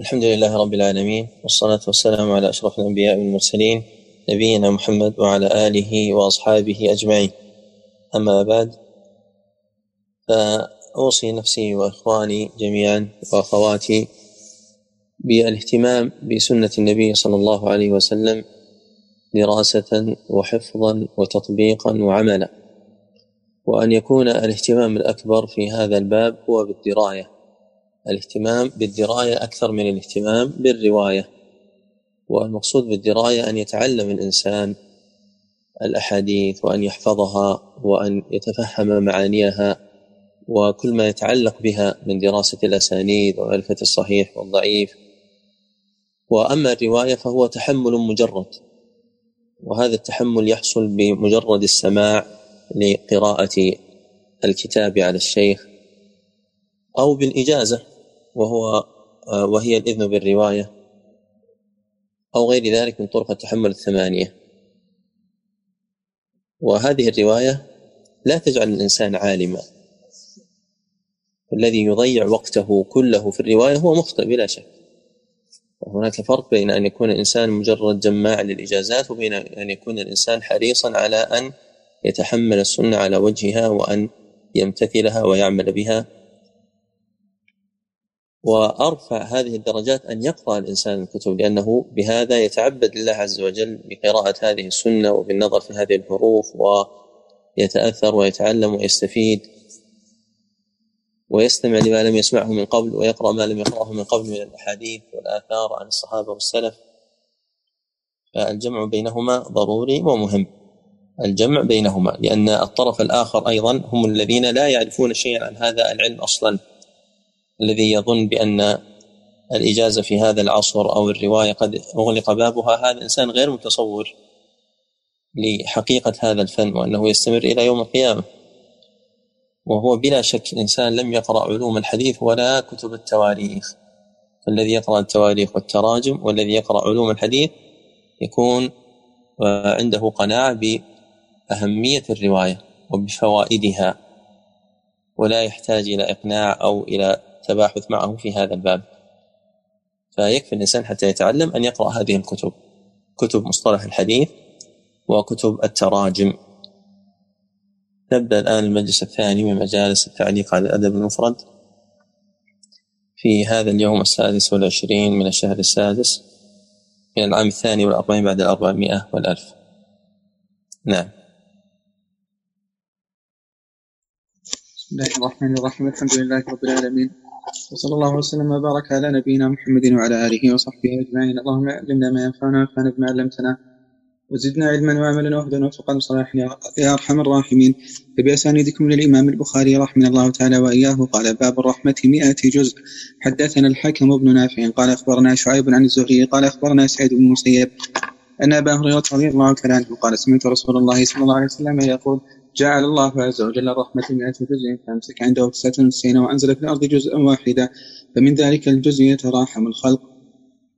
الحمد لله رب العالمين، والصلاة والسلام على أشرف الأنبياء والمرسلين نبينا محمد وعلى آله وأصحابه أجمعين. أما بعد، فأوصي نفسي وإخواني جميعا وأخواتي بالاهتمام بسنة النبي صلى الله عليه وسلم دراسة وحفظا وتطبيقا وعملا، وأن يكون الاهتمام الأكبر في هذا الباب هو بالدراية، الاهتمام بالدراية أكثر من الاهتمام بالرواية. والمقصود بالدراية أن يتعلم الإنسان الأحاديث وأن يحفظها وأن يتفهم معانيها وكل ما يتعلق بها من دراسة الأسانيد ومعرفة الصحيح والضعيف. وأما الرواية فهو تحمل مجرد، وهذا التحمل يحصل بمجرد السماع لقراءة الكتاب على الشيخ أو بالإجازة وهي الإذن بالرواية أو غير ذلك من طرق التحمل الثمانية. وهذه الرواية لا تجعل الإنسان عالما، الذي يضيع وقته كله في الرواية هو مخطئ بلا شك. هناك فرق بين أن يكون الإنسان مجرد جماع للإجازات وبين أن يكون الإنسان حريصا على أن يتحمل السنة على وجهها وأن يمتثلها ويعمل بها. وأرفع هذه الدرجات أن يقرأ الإنسان الكتب، لأنه بهذا يتعبد لله عز وجل بقراءة هذه السنة وبالنظر في هذه الحروف، ويتأثر ويتعلم ويستفيد ويستمع لما لم يسمعه من قبل ويقرأ ما لم يقرأه من قبل من الأحاديث والآثار عن الصحابة والسلف. فالجمع بينهما ضروري ومهم، الجمع بينهما، لأن الطرف الآخر أيضا هم الذين لا يعرفون شيئا عن هذا العلم أصلا. الذي يظن بأن الإجازة في هذا العصر أو الرواية قد أغلق بابها، هذا إنسان غير متصور لحقيقة هذا الفن وأنه يستمر إلى يوم القيامة. وهو بلا شك إنسان لم يقرأ علوم الحديث ولا كتب التواريخ، فالذي يقرأ التواريخ والتراجم والذي يقرأ علوم الحديث يكون عنده قناعة بأهمية الرواية وبفوائدها، ولا يحتاج إلى إقناع أو إلى تباحث معه في هذا الباب. فيكفي الإنسان حتى يتعلم أن يقرأ هذه الكتب، كتب مصطلح الحديث وكتب التراجم. نبدأ الآن المجلس الثاني من مجالس التعليق على الأدب المفرد في هذا اليوم 26 من الشهر 6 من العام 42 بعد 400 و1000. نعم. بسم الله الرحمن الرحيم، الحمد لله رب العالمين، وصلى الله وسلم وبارك على نبينا محمد وعلى آله وصحبه أجمعين. اللهم علمنا ما ينفعنا وانفعنا بما علمتنا وزدنا علما وعملا وهدى وفقا وصلاحا يا أرحم الراحمين. فبأسانيدكم للإمام البخاري رحمه الله تعالى وإياه قال: باب الرحمة 100 جزء. حدثنا الحاكم بن نافع قال أخبرنا شعيب عن الزهري قال أخبرنا سعيد بن مسيب أن أبا هريرة رضي الله تعالى عنه قال: سمعت رسول الله صلى الله عليه وسلم يقول: جعل الله عز وجل الرحمة 100 جزء، فامسك عنده 99، وأنزل في الأرض جزءا واحدا، فمن ذلك الجزء يتراحم الخلق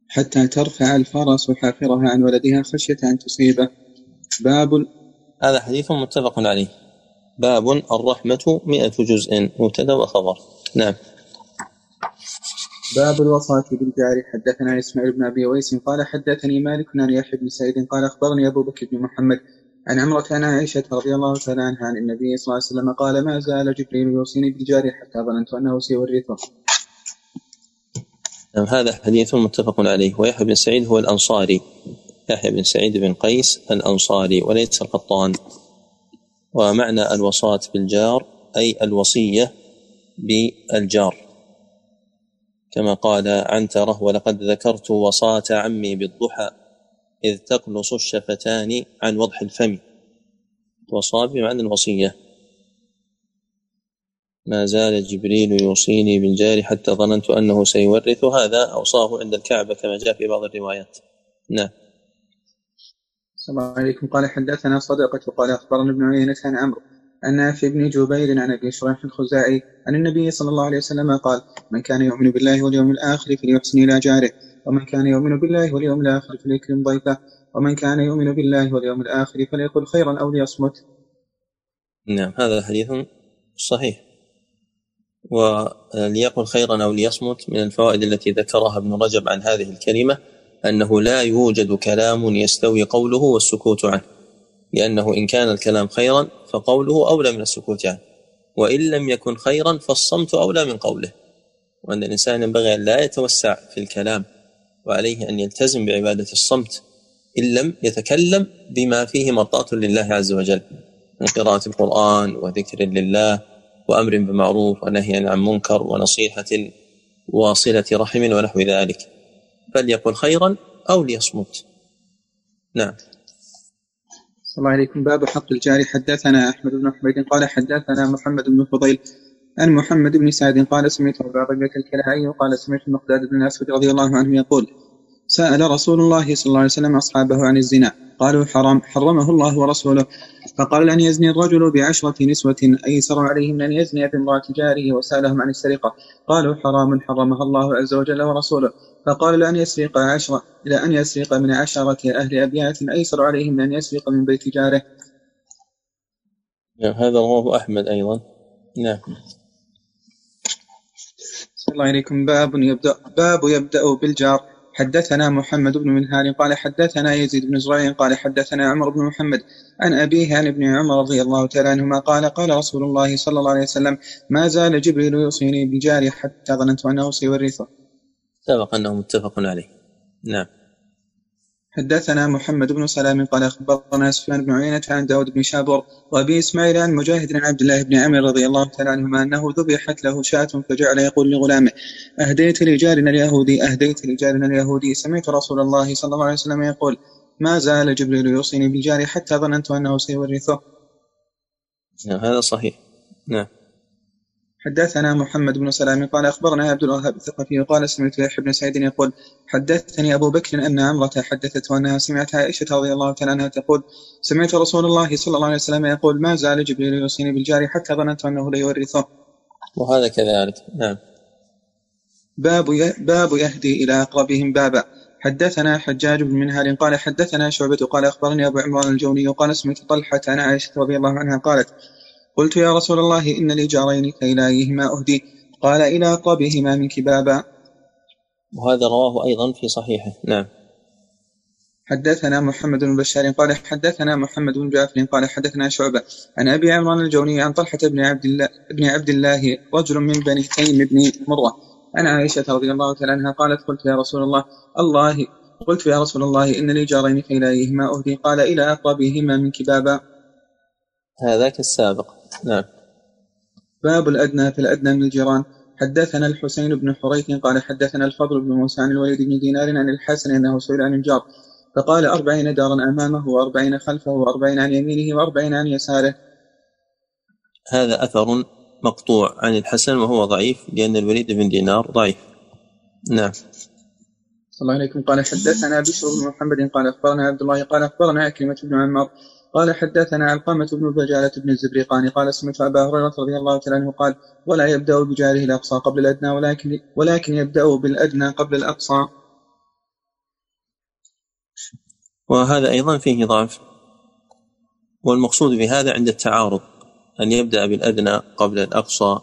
حتى ترفع الفرس حافرها عن ولدها خشية أن تصيبه. هذا حديث متفق عليه. باب الرحمة 100 جزء، مبتدأ وخبر. نعم. باب الوصاة بالجار. حدثنا إسماعيل بن أبي ويس قال حدثني مالك عن يحيى بن سعيد قال أخبرني أبو بكر بن محمد عن عمرة عن عائشة رضي الله تعالى عنها عن النبي صلى الله عليه وسلم قال: ما زال جبريل يوصيني بالجار حتى ظننت أنه سيورثه. هذا حديث متفق عليه. ويحيى بن سعيد هو الأنصاري، يحيى بن سعيد بن قيس الأنصاري وليس القطان. ومعنى الوصاة بالجار أي الوصية بالجار، كما قال عنترة: ولقد ذكرت وصاة عمي بالضحى إذ تقلص الشفتان عن وضح الفم. وصى بمعنى الوصية. ما زال جبريل يوصيني بالجار حتى ظننت أنه سيورث، هذا أوصاه عند الكعبة كما جاء في بعض الروايات. نعم. السلام عليكم. قال حدثنا صدقة قال أخبرنا ابن عيينة عن عمرو أن نافع بن جبير عن أبي شريح الخزاعي أن النبي صلى الله عليه وسلم قال: من كان يؤمن بالله واليوم الآخر فليحسن إلى جاره، ومن كان يؤمن بالله واليوم الآخر فليكرم ضيفه، ومن كان يؤمن بالله واليوم الآخر فليقل خيرا أو ليصمت. نعم، هذا حديث صحيح. وليقل خيرا أو ليصمت. من الفوائد التي ذكرها ابن رجب عن هذه الكلمة أنه لا يوجد كلام يستوي قوله والسكوت عنه، لأنه إن كان الكلام خيرا فقوله أولى من السكوت عنه، وإن لم يكن خيرا فالصمت أولى من قوله. وأن الإنسان ينبغي أن لا يتوسع في الكلام، وعليه أن يلتزم بعبادة الصمت إن لم يتكلم بما فيه مرضاة لله عز وجل من قراءة القرآن وذكر لله وأمر بمعروف ونهي عن منكر ونصيحة وصلة رحم ونحو ذلك، فليقل خيرا أو ليصمت. نعم. السلام عليكم. باب حق الجاري. حدثنا أحمد بن حميد قال حدثنا محمد بن فضيل أن محمد بن سعد قال سمعت أبا عبيدة الكلعي وقال سمعت المقداد بن أسود رضي الله عنه يقول سأل رسول الله صلى الله عليه وسلم أصحابه عن الزنا قالوا حرام، حرمه الله ورسوله، فقال أن يزني الرجل ب10 نسوة أيسر عليهم أن يزني بامرأة جاره. وسألهم عن السرقة قالوا حرام، حرمها الله عز وجل ورسوله، فقال أن يسرق 10 إلى أن يسرق من 10 أهل أبيات أيسر عليهم أن يسرق من بيت جاره. هذا رواه أحمد أيضا. نعم. السلام عليكم. باب يبدأ بالجار. حدثنا محمد بن منهار قال حدثنا يزيد بن زريع قال حدثنا عمر بن محمد عن أبيه عن ابن عمر رضي الله تعالى عنهما قال قال رسول الله صلى الله عليه وسلم ما زال جبريل يوصيني بجاري حتى ظننت أنه سيورثه. سبق أنه متفق عليه. نعم. حدثنا محمد بن سلام قال أخبرنا سفيان بن عيينة عن داود بن شابور وأبي إسماعيل عن مجاهد عن عبد الله بن عمر رضي الله تعالى عنهما أنه ذبحت له شاة فجعل يقول لغلامه أهديت لجارنا اليهودي سمعت رسول الله صلى الله عليه وسلم يقول ما زال جبريل يوصيني بالجار حتى ظننت أنه سيورثه. هذا صحيح. نعم. حدثنا محمد بن سلام قال أخبرنا عبد الوهاب الثقفي قال سمعت يحيى بن سعيد يقول حدثني أبو بكر أن عمرة حدثت وأنها سمعت عائشة رضي الله تعالى عنها تقول سمعت رسول الله صلى الله عليه وسلم يقول ما زال جبريل يوصيني بالجار حتى ظننت أنه ليورثه. وهذا كذلك. نعم. باب يهدي إلى أقربهم بابا. حدثنا حجاج بن منهال قال حدثنا شعبة قال أخبرني أبو عمران الجوني قال سمعت طلحة عن عائشة رضي الله عنها قالت قلت يا رسول الله إن لي جارين إلى أيهما أهدي قال إلى أقربهما منك بابا. وهذا رواه أيضا في صحيحه. نعم. حدثنا محمد بن بشار قال حدثنا محمد بن جعفر قال حدثنا شعبة عن أبي عمران الجوني عن طلحة بن عبد الله رجل من بني تيم بن مرة عن عائشة رضي الله تعالى عنها قالت قلت يا رسول الله إن لي جارين إلى أيهما أهدي قال إلى أقربهما منك بابا. هذا كالسابق. نعم. باب الأدنى في الأدنى من الجيران. حدثنا الحسين بن حريث قال حدثنا الفضل بن موسى عن الوليد بن دينار عن الحسن أنه سئل عن الجار فقال 40 دارا أمامه و40 خلفه و40 عن يمينه و40 عن يساره. هذا أثر مقطوع عن الحسن وهو ضعيف لأن الوليد بن دينار ضعيف. نعم. السلام عليكم. قال حدثنا بشر بن محمد قال أخبرنا عبد الله قال أخبرنا كلمة بن عمار قال حدثنا علقمة بن بجالة بن الزبرقاني قال سمعت أبا هريرة رضي الله تعالى عنه قال ولا يبدأ بجاره الأقصى قبل الأدنى ولكن يبدأ بالأدنى قبل الأقصى. وهذا أيضا فيه ضعف، والمقصود بهذا عند التعارض أن يبدأ بالأدنى قبل الأقصى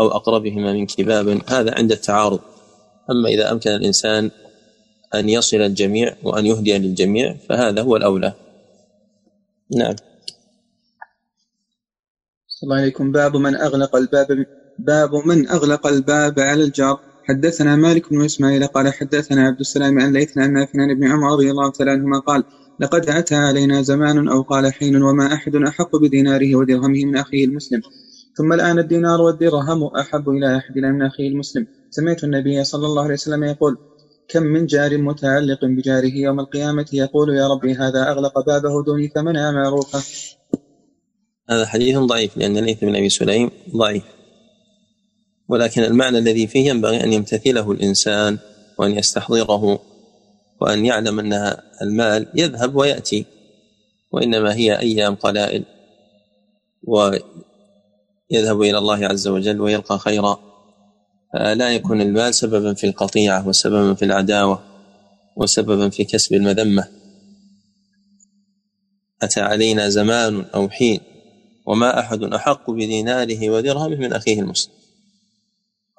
أو أقربهما من كباب، هذا عند التعارض. أما إذا أمكن الإنسان أن يصل الجميع وأن يهدي للجميع فهذا هو الأولى. نعم. السلام عليكم. باب من أغلق الباب على الجار. حدثنا مالك بن إسماعيل قال حدثنا عبد السلام عن ليث عن نافع عن ابن عمر رضي الله تعالى عنهما قال لقد أتى علينا زمان أو قال حين وما أحد أحق بديناره ودرهمه من أخيه المسلم، ثم الآن الدينار والدرهم أحب إلى أحدنا من أخيه المسلم. سمعت النبي صلى الله عليه وسلم يقول كم من جار متعلق بجاره يوم القيامة يقول يا ربي هذا أغلق بابه دوني ثمنها معروفة. هذا حديث ضعيف لأن الليث بن أبي سليم ضعيف، ولكن المعنى الذي فيه ينبغي أن يمتثله الإنسان وأن يستحضره وأن يعلم أن المال يذهب ويأتي وإنما هي أيام قلائل، ويذهب إلى الله عز وجل ويلقى خيرا، لا يكون المال سببا في القطيعة وسببا في العداوة وسببا في كسب المذمة. أتى علينا زمان أو حين وما أحد أحق بديناره ودرهمه من أخيه المسلم،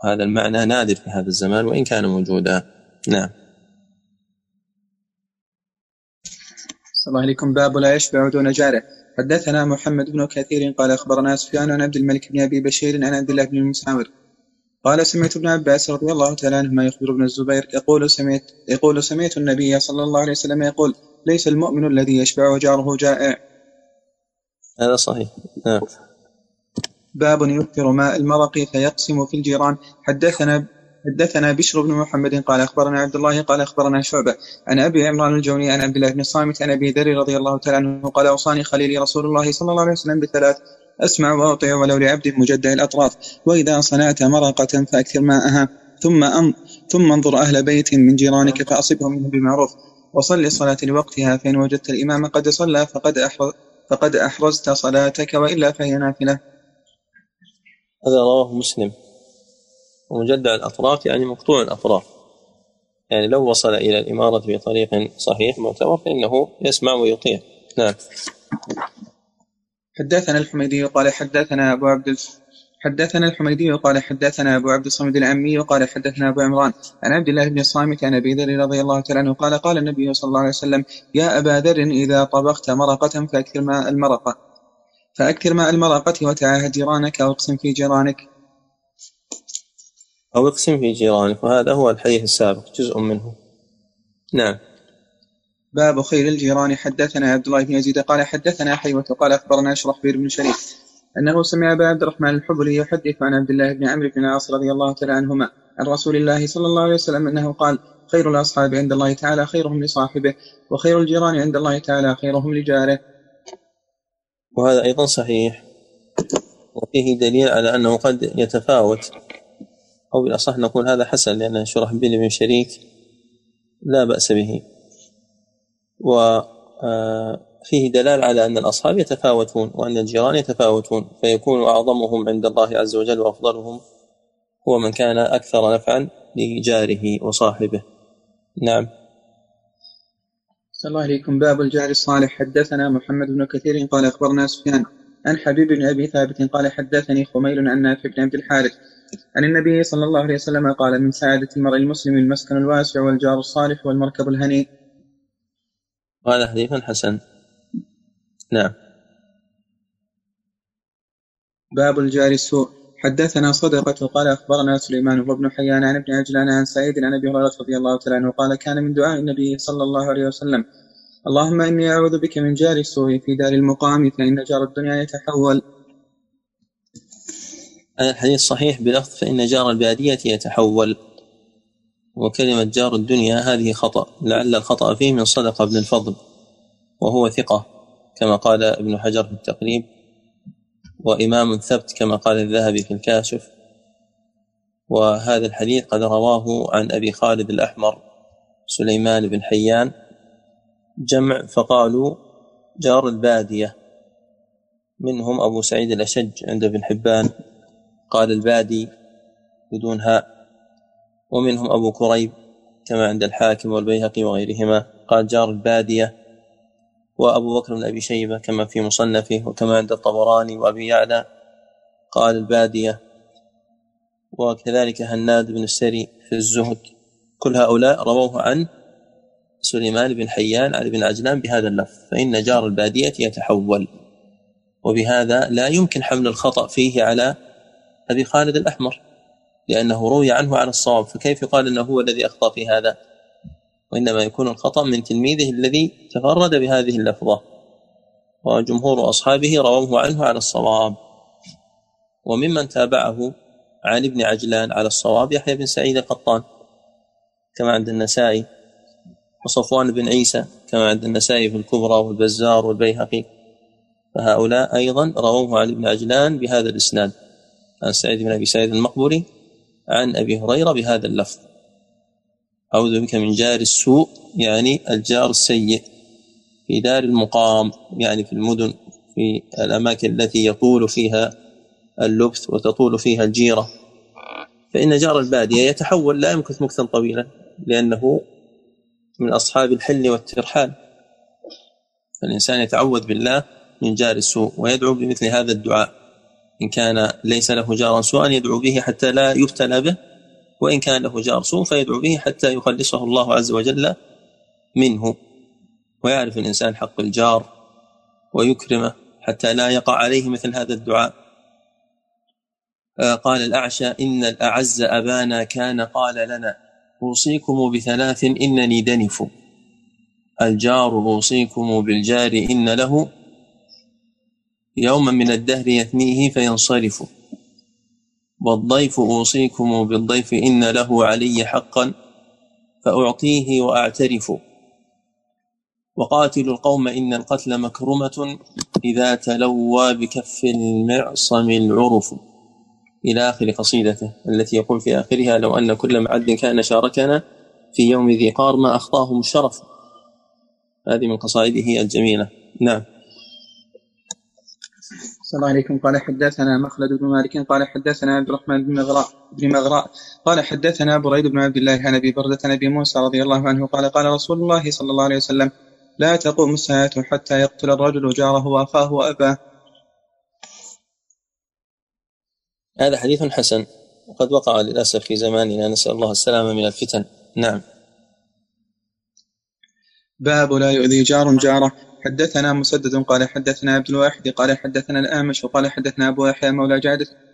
هذا المعنى نادر في هذا الزمان وإن كان موجودا. نعم. السلام عليكم. باب لا يشبع دون جاره. حدثنا محمد بن كثير قال أخبرنا سفيان عن عبد الملك بن أبي بشير عن عبد الله بن المساور قال سمعت ابن عباس رضي الله تعالى عنهما يخبر ابن الزبير يقول سمعت النبي صلى الله عليه وسلم يقول ليس المؤمن الذي يشبع جاره جائع. هذا صحيح. نعم. باب يكثر ماء المرق فيقسم في الجيران. حدثنا بشر بن محمد قال أخبرنا عبد الله قال أخبرنا شعبة عن أبي عمران الجوني عن عبد الله بن صامت عن أبي ذر رضي الله تعالى عنه قال أوصاني خليلي رسول الله صلى الله عليه وسلم بثلاث: أسمع وأطيع ولو لعبد مجدع الأطراف، وإذا صنعت مرقة فأكثر ماءها، ثم انظر أهل بيت من جيرانك فأصبهم منه بالمعروف، وصل الصلاة لوقتها، فإن وجدت الإمام قد صلى فقد أحرزت صلاتك وإلا فهي نافلة. هذا رواه مسلم. ومجدع الأطراف يعني مقطوع الأطراف، يعني لو وصل إلى الإمارة بطريق صحيح معتبر فإنه يسمع ويطيع. نعم. حدثنا الحميدي قال حدثنا أبو عبد الصمد العمي قال حدثنا أبو عمران عن عبد الله بن الصامت عن أبي ذر رضي الله تعالى عنه قال قال النبي صلى الله عليه وسلم: يا أبا ذر، إذا طبخت مرقة فأكثر ماء المرقة وتعاهد جيرانك أو اقسم في جيرانك. وهذا هو الحديث السابق جزء منه. نعم. باب خير الجيران. حدثنا عبد الله بن يزيد قال حدثنا حيوة قال أخبرنا شرحبير بن شريك أنه سمع أبا عبد الرحمن الحبلي يحدث عن عبد الله بن عمرو بن عاص رضي الله تعالى عنهما عن رسول الله صلى الله عليه وسلم أنه قال: خير الأصحاب عند الله تعالى خيرهم لصاحبه، وخير الجيران عند الله تعالى خيرهم لجاره. وهذا أيضا صحيح، وفيه دليل على أنه قد يتفاوت، أو بالأصح نقول هذا حسن، لأن شرحبيل بن شريك لا بأس به، وفيه دلال على أن الأصحاب يتفاوتون وأن الجيران يتفاوتون، فيكون أعظمهم عند الله عز وجل وأفضلهم هو من كان أكثر نفعا لجاره وصاحبه. نعم. السلام عليكم. باب الجار الصالح. حدثنا محمد بن كثير قال أخبرنا سفيان عن حبيب بن أبي ثابت قال حدثني خميل عن نافع بن عبد الحارث عن النبي صلى الله عليه وسلم قال: من سعادة المرء المسلم المسكن الواسع والجار الصالح والمركب الهنيء. قال حديثا حسن. نعم. باب الجار السوء. حدثنا صدقة قال أخبرنا سليمان وابن حيان عن ابن عجلان عن سعيد عن أبي هريرة رضي الله تعالى عنه قال: كان من دعاء النبي صلى الله عليه وسلم: اللهم إني أعوذ بك من جار السوء في دار المقام، فإن جار الدنيا يتحول. الحديث صحيح بلفظ فإن جار البادية يتحول، وكلمة جار الدنيا هذه خطأ، لعل الخطأ فيه من صدقة ابن الفضل وهو ثقة كما قال ابن حجر في التقريب، وإمام ثبت كما قال الذهبي في الكاشف. وهذا الحديث قد رواه عن أبي خالد الأحمر سليمان بن حيان جمع، فقالوا جار البادية، منهم أبو سعيد الأشج عند ابن حبان قال البادي بدون هاء، ومنهم أبو كريب كما عند الحاكم والبيهقي وغيرهما قال جار البادية، وأبو بكر بن أبي شيبة كما في مصنفه وكما عند الطبراني وأبي يعلى قال البادية، وكذلك هناد بن السري في الزهد. كل هؤلاء رووه عن سليمان بن حيان عن ابن عجلان بهذا اللفظ: فإن جار البادية يتحول. وبهذا لا يمكن حمل الخطأ فيه على أبي خالد الأحمر، لأنه روي عنه عن الصواب، فكيف يقال أنه هو الذي أخطأ في هذا؟ وإنما يكون الخطأ من تلميذه الذي تفرد بهذه اللفظة، وجمهور أصحابه رووه عنه عن الصواب. وممن تابعه عن ابن عجلان على الصواب يحيى بن سعيد القطان كما عند النسائي، وصفوان بن عيسى كما عند النسائي في الكبرى والبزار والبيهقي، فهؤلاء أيضا رووه عن ابن عجلان بهذا الإسناد عن سعيد بن أبي سعيد المقبري عن أبي هريرة بهذا اللفظ: أعوذ بك من جار السوء، يعني الجار السيء، في دار المقام، يعني في المدن، في الأماكن التي يطول فيها اللبث وتطول فيها الجيرة. فإن جار البادية يتحول لا يمكث مكثا طويلا، لأنه من أصحاب الحل والترحال، فالإنسان يتعوذ بالله من جار السوء ويدعو بمثل هذا الدعاء. إن كان ليس له جار سوء يدعو به حتى لا يبتلى به، وإن كان له جار سوء فيدعو به حتى يخلصه الله عز وجل منه، ويعرف الإنسان حق الجار ويكرمه حتى لا يقع عليه مثل هذا الدعاء. قال الأعشى: إن الأعز أبانا كان قال لنا أوصيكم بثلاث إنني دنف، الجار أوصيكم بالجار إن له يوما من الدهر يثنيه فينصرف، والضيف أوصيكم بالضيف إن له علي حقا فأعطيه وأعترف، وقاتل القوم إن القتل مكرمة إذا تلوى بكف المعصم العرف، إلى آخر قصيدته التي يقول في آخرها: لو أن كل معد كان شاركنا في يوم ذي قار ما أخطاهم الشرف. هذه من قصائده الجميلة. نعم. السلام عليكم. قال حدثنا مخلد بن مالك قال حدثنا عبد الرحمن بن مغراء قال حدثنا بريد بن عبد الله عن أبي بردة عن أبي موسى رضي الله عنه قال: قال رسول الله صلى الله عليه وسلم: لا تقوم الساعة حتى يقتل الرجل جاره وأخاه وأباه. هذا حديث حسن، وقد وقع للأسف في زماننا، نسأل الله السلامة من الفتن. نعم. باب لا يؤذي جار جاره. حدثنا مسدد قال حدثنا عبد الواحد قال حدثنا الأعمش قال حدثنا أبو يحيى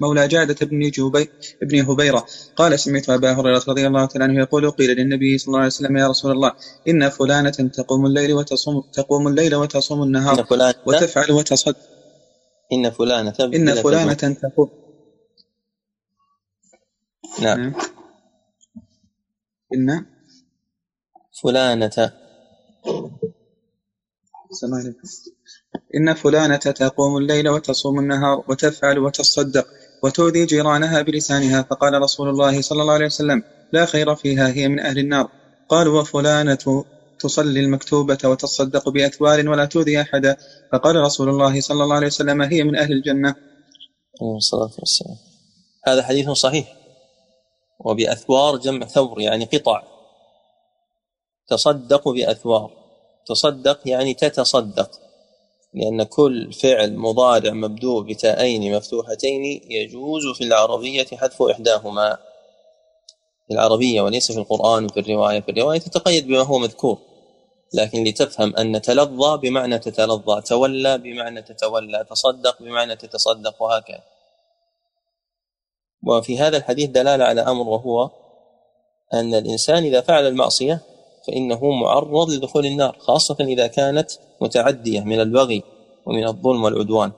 مولى جعدة ابن هبيرة قال: سمعت أبا هريرة رضي الله تعالى عنه يقول: قيل للنبي صلى الله عليه وسلم: يا رسول الله، إن فلانة تقوم الليل وتصوم النهار وتفعل وتصد. إن فلانة تقوم. نعم. إن فلانة تقوم الليل وتصوم النهار وتفعل وتصدق وتؤذي جيرانها بلسانها، فقال رسول الله صلى الله عليه وسلم: لا خير فيها، هي من أهل النار. قال: وفلانة تصلي المكتوبة وتصدق بأثوال ولا تؤذي أحدا، فقال رسول الله صلى الله عليه وسلم: هي من أهل الجنة. هذا حديث صحيح. وبأثوار جمع ثور، يعني قطع. تصدق بأثوار، تصدق يعني تتصدق، لأن كل فعل مضارع مبدوء بتاءين مفتوحتين يجوز في العربية حذف إحداهما، في العربية وليس في القرآن وفي الرواية. في الرواية تتقيد بما هو مذكور، لكن لتفهم أن تلظى بمعنى تتلظى، تولى بمعنى تتولى، تصدق بمعنى تتصدق، وهكذا. وفي هذا الحديث دلالة على أمر، وهو أن الإنسان إذا فعل المعصية فإنه معرض لدخول النار، خاصة إذا كانت متعدية من البغي ومن الظلم والعدوان،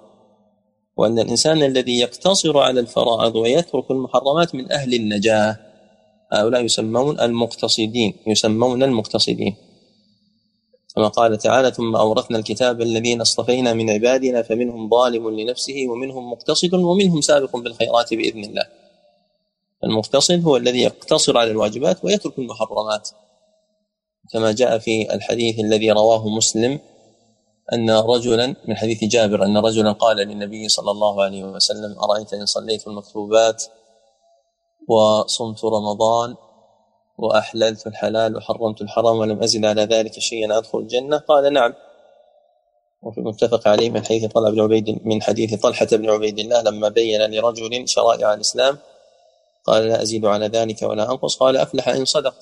وأن الإنسان الذي يقتصر على الفرائض ويترك المحرمات من أهل النجاة، هؤلاء يسمون المقتصدين، كما قال تعالى: ثم أورثنا الكتاب الذين اصطفينا من عبادنا فمنهم ظالم لنفسه ومنهم مقتصد ومنهم سابق بالخيرات بإذن الله. المقتصد هو الذي يقتصر على الواجبات ويترك المحرمات، كما جاء في الحديث الذي رواه مسلم من حديث جابر أن رجلا قال للنبي صلى الله عليه وسلم: أرأيت إن صليت المكتوبات وصمت رمضان وأحللت الحلال وحرمت الحرام ولم أزل على ذلك شيئا أدخل الجنة؟ قال: نعم. وفي المتفق عليه من حديث طلحة بن عبيد الله لما بين لرجل شرائع الإسلام قال: لا أزيد على ذلك ولا أنقص، قال: أفلح إن صدق.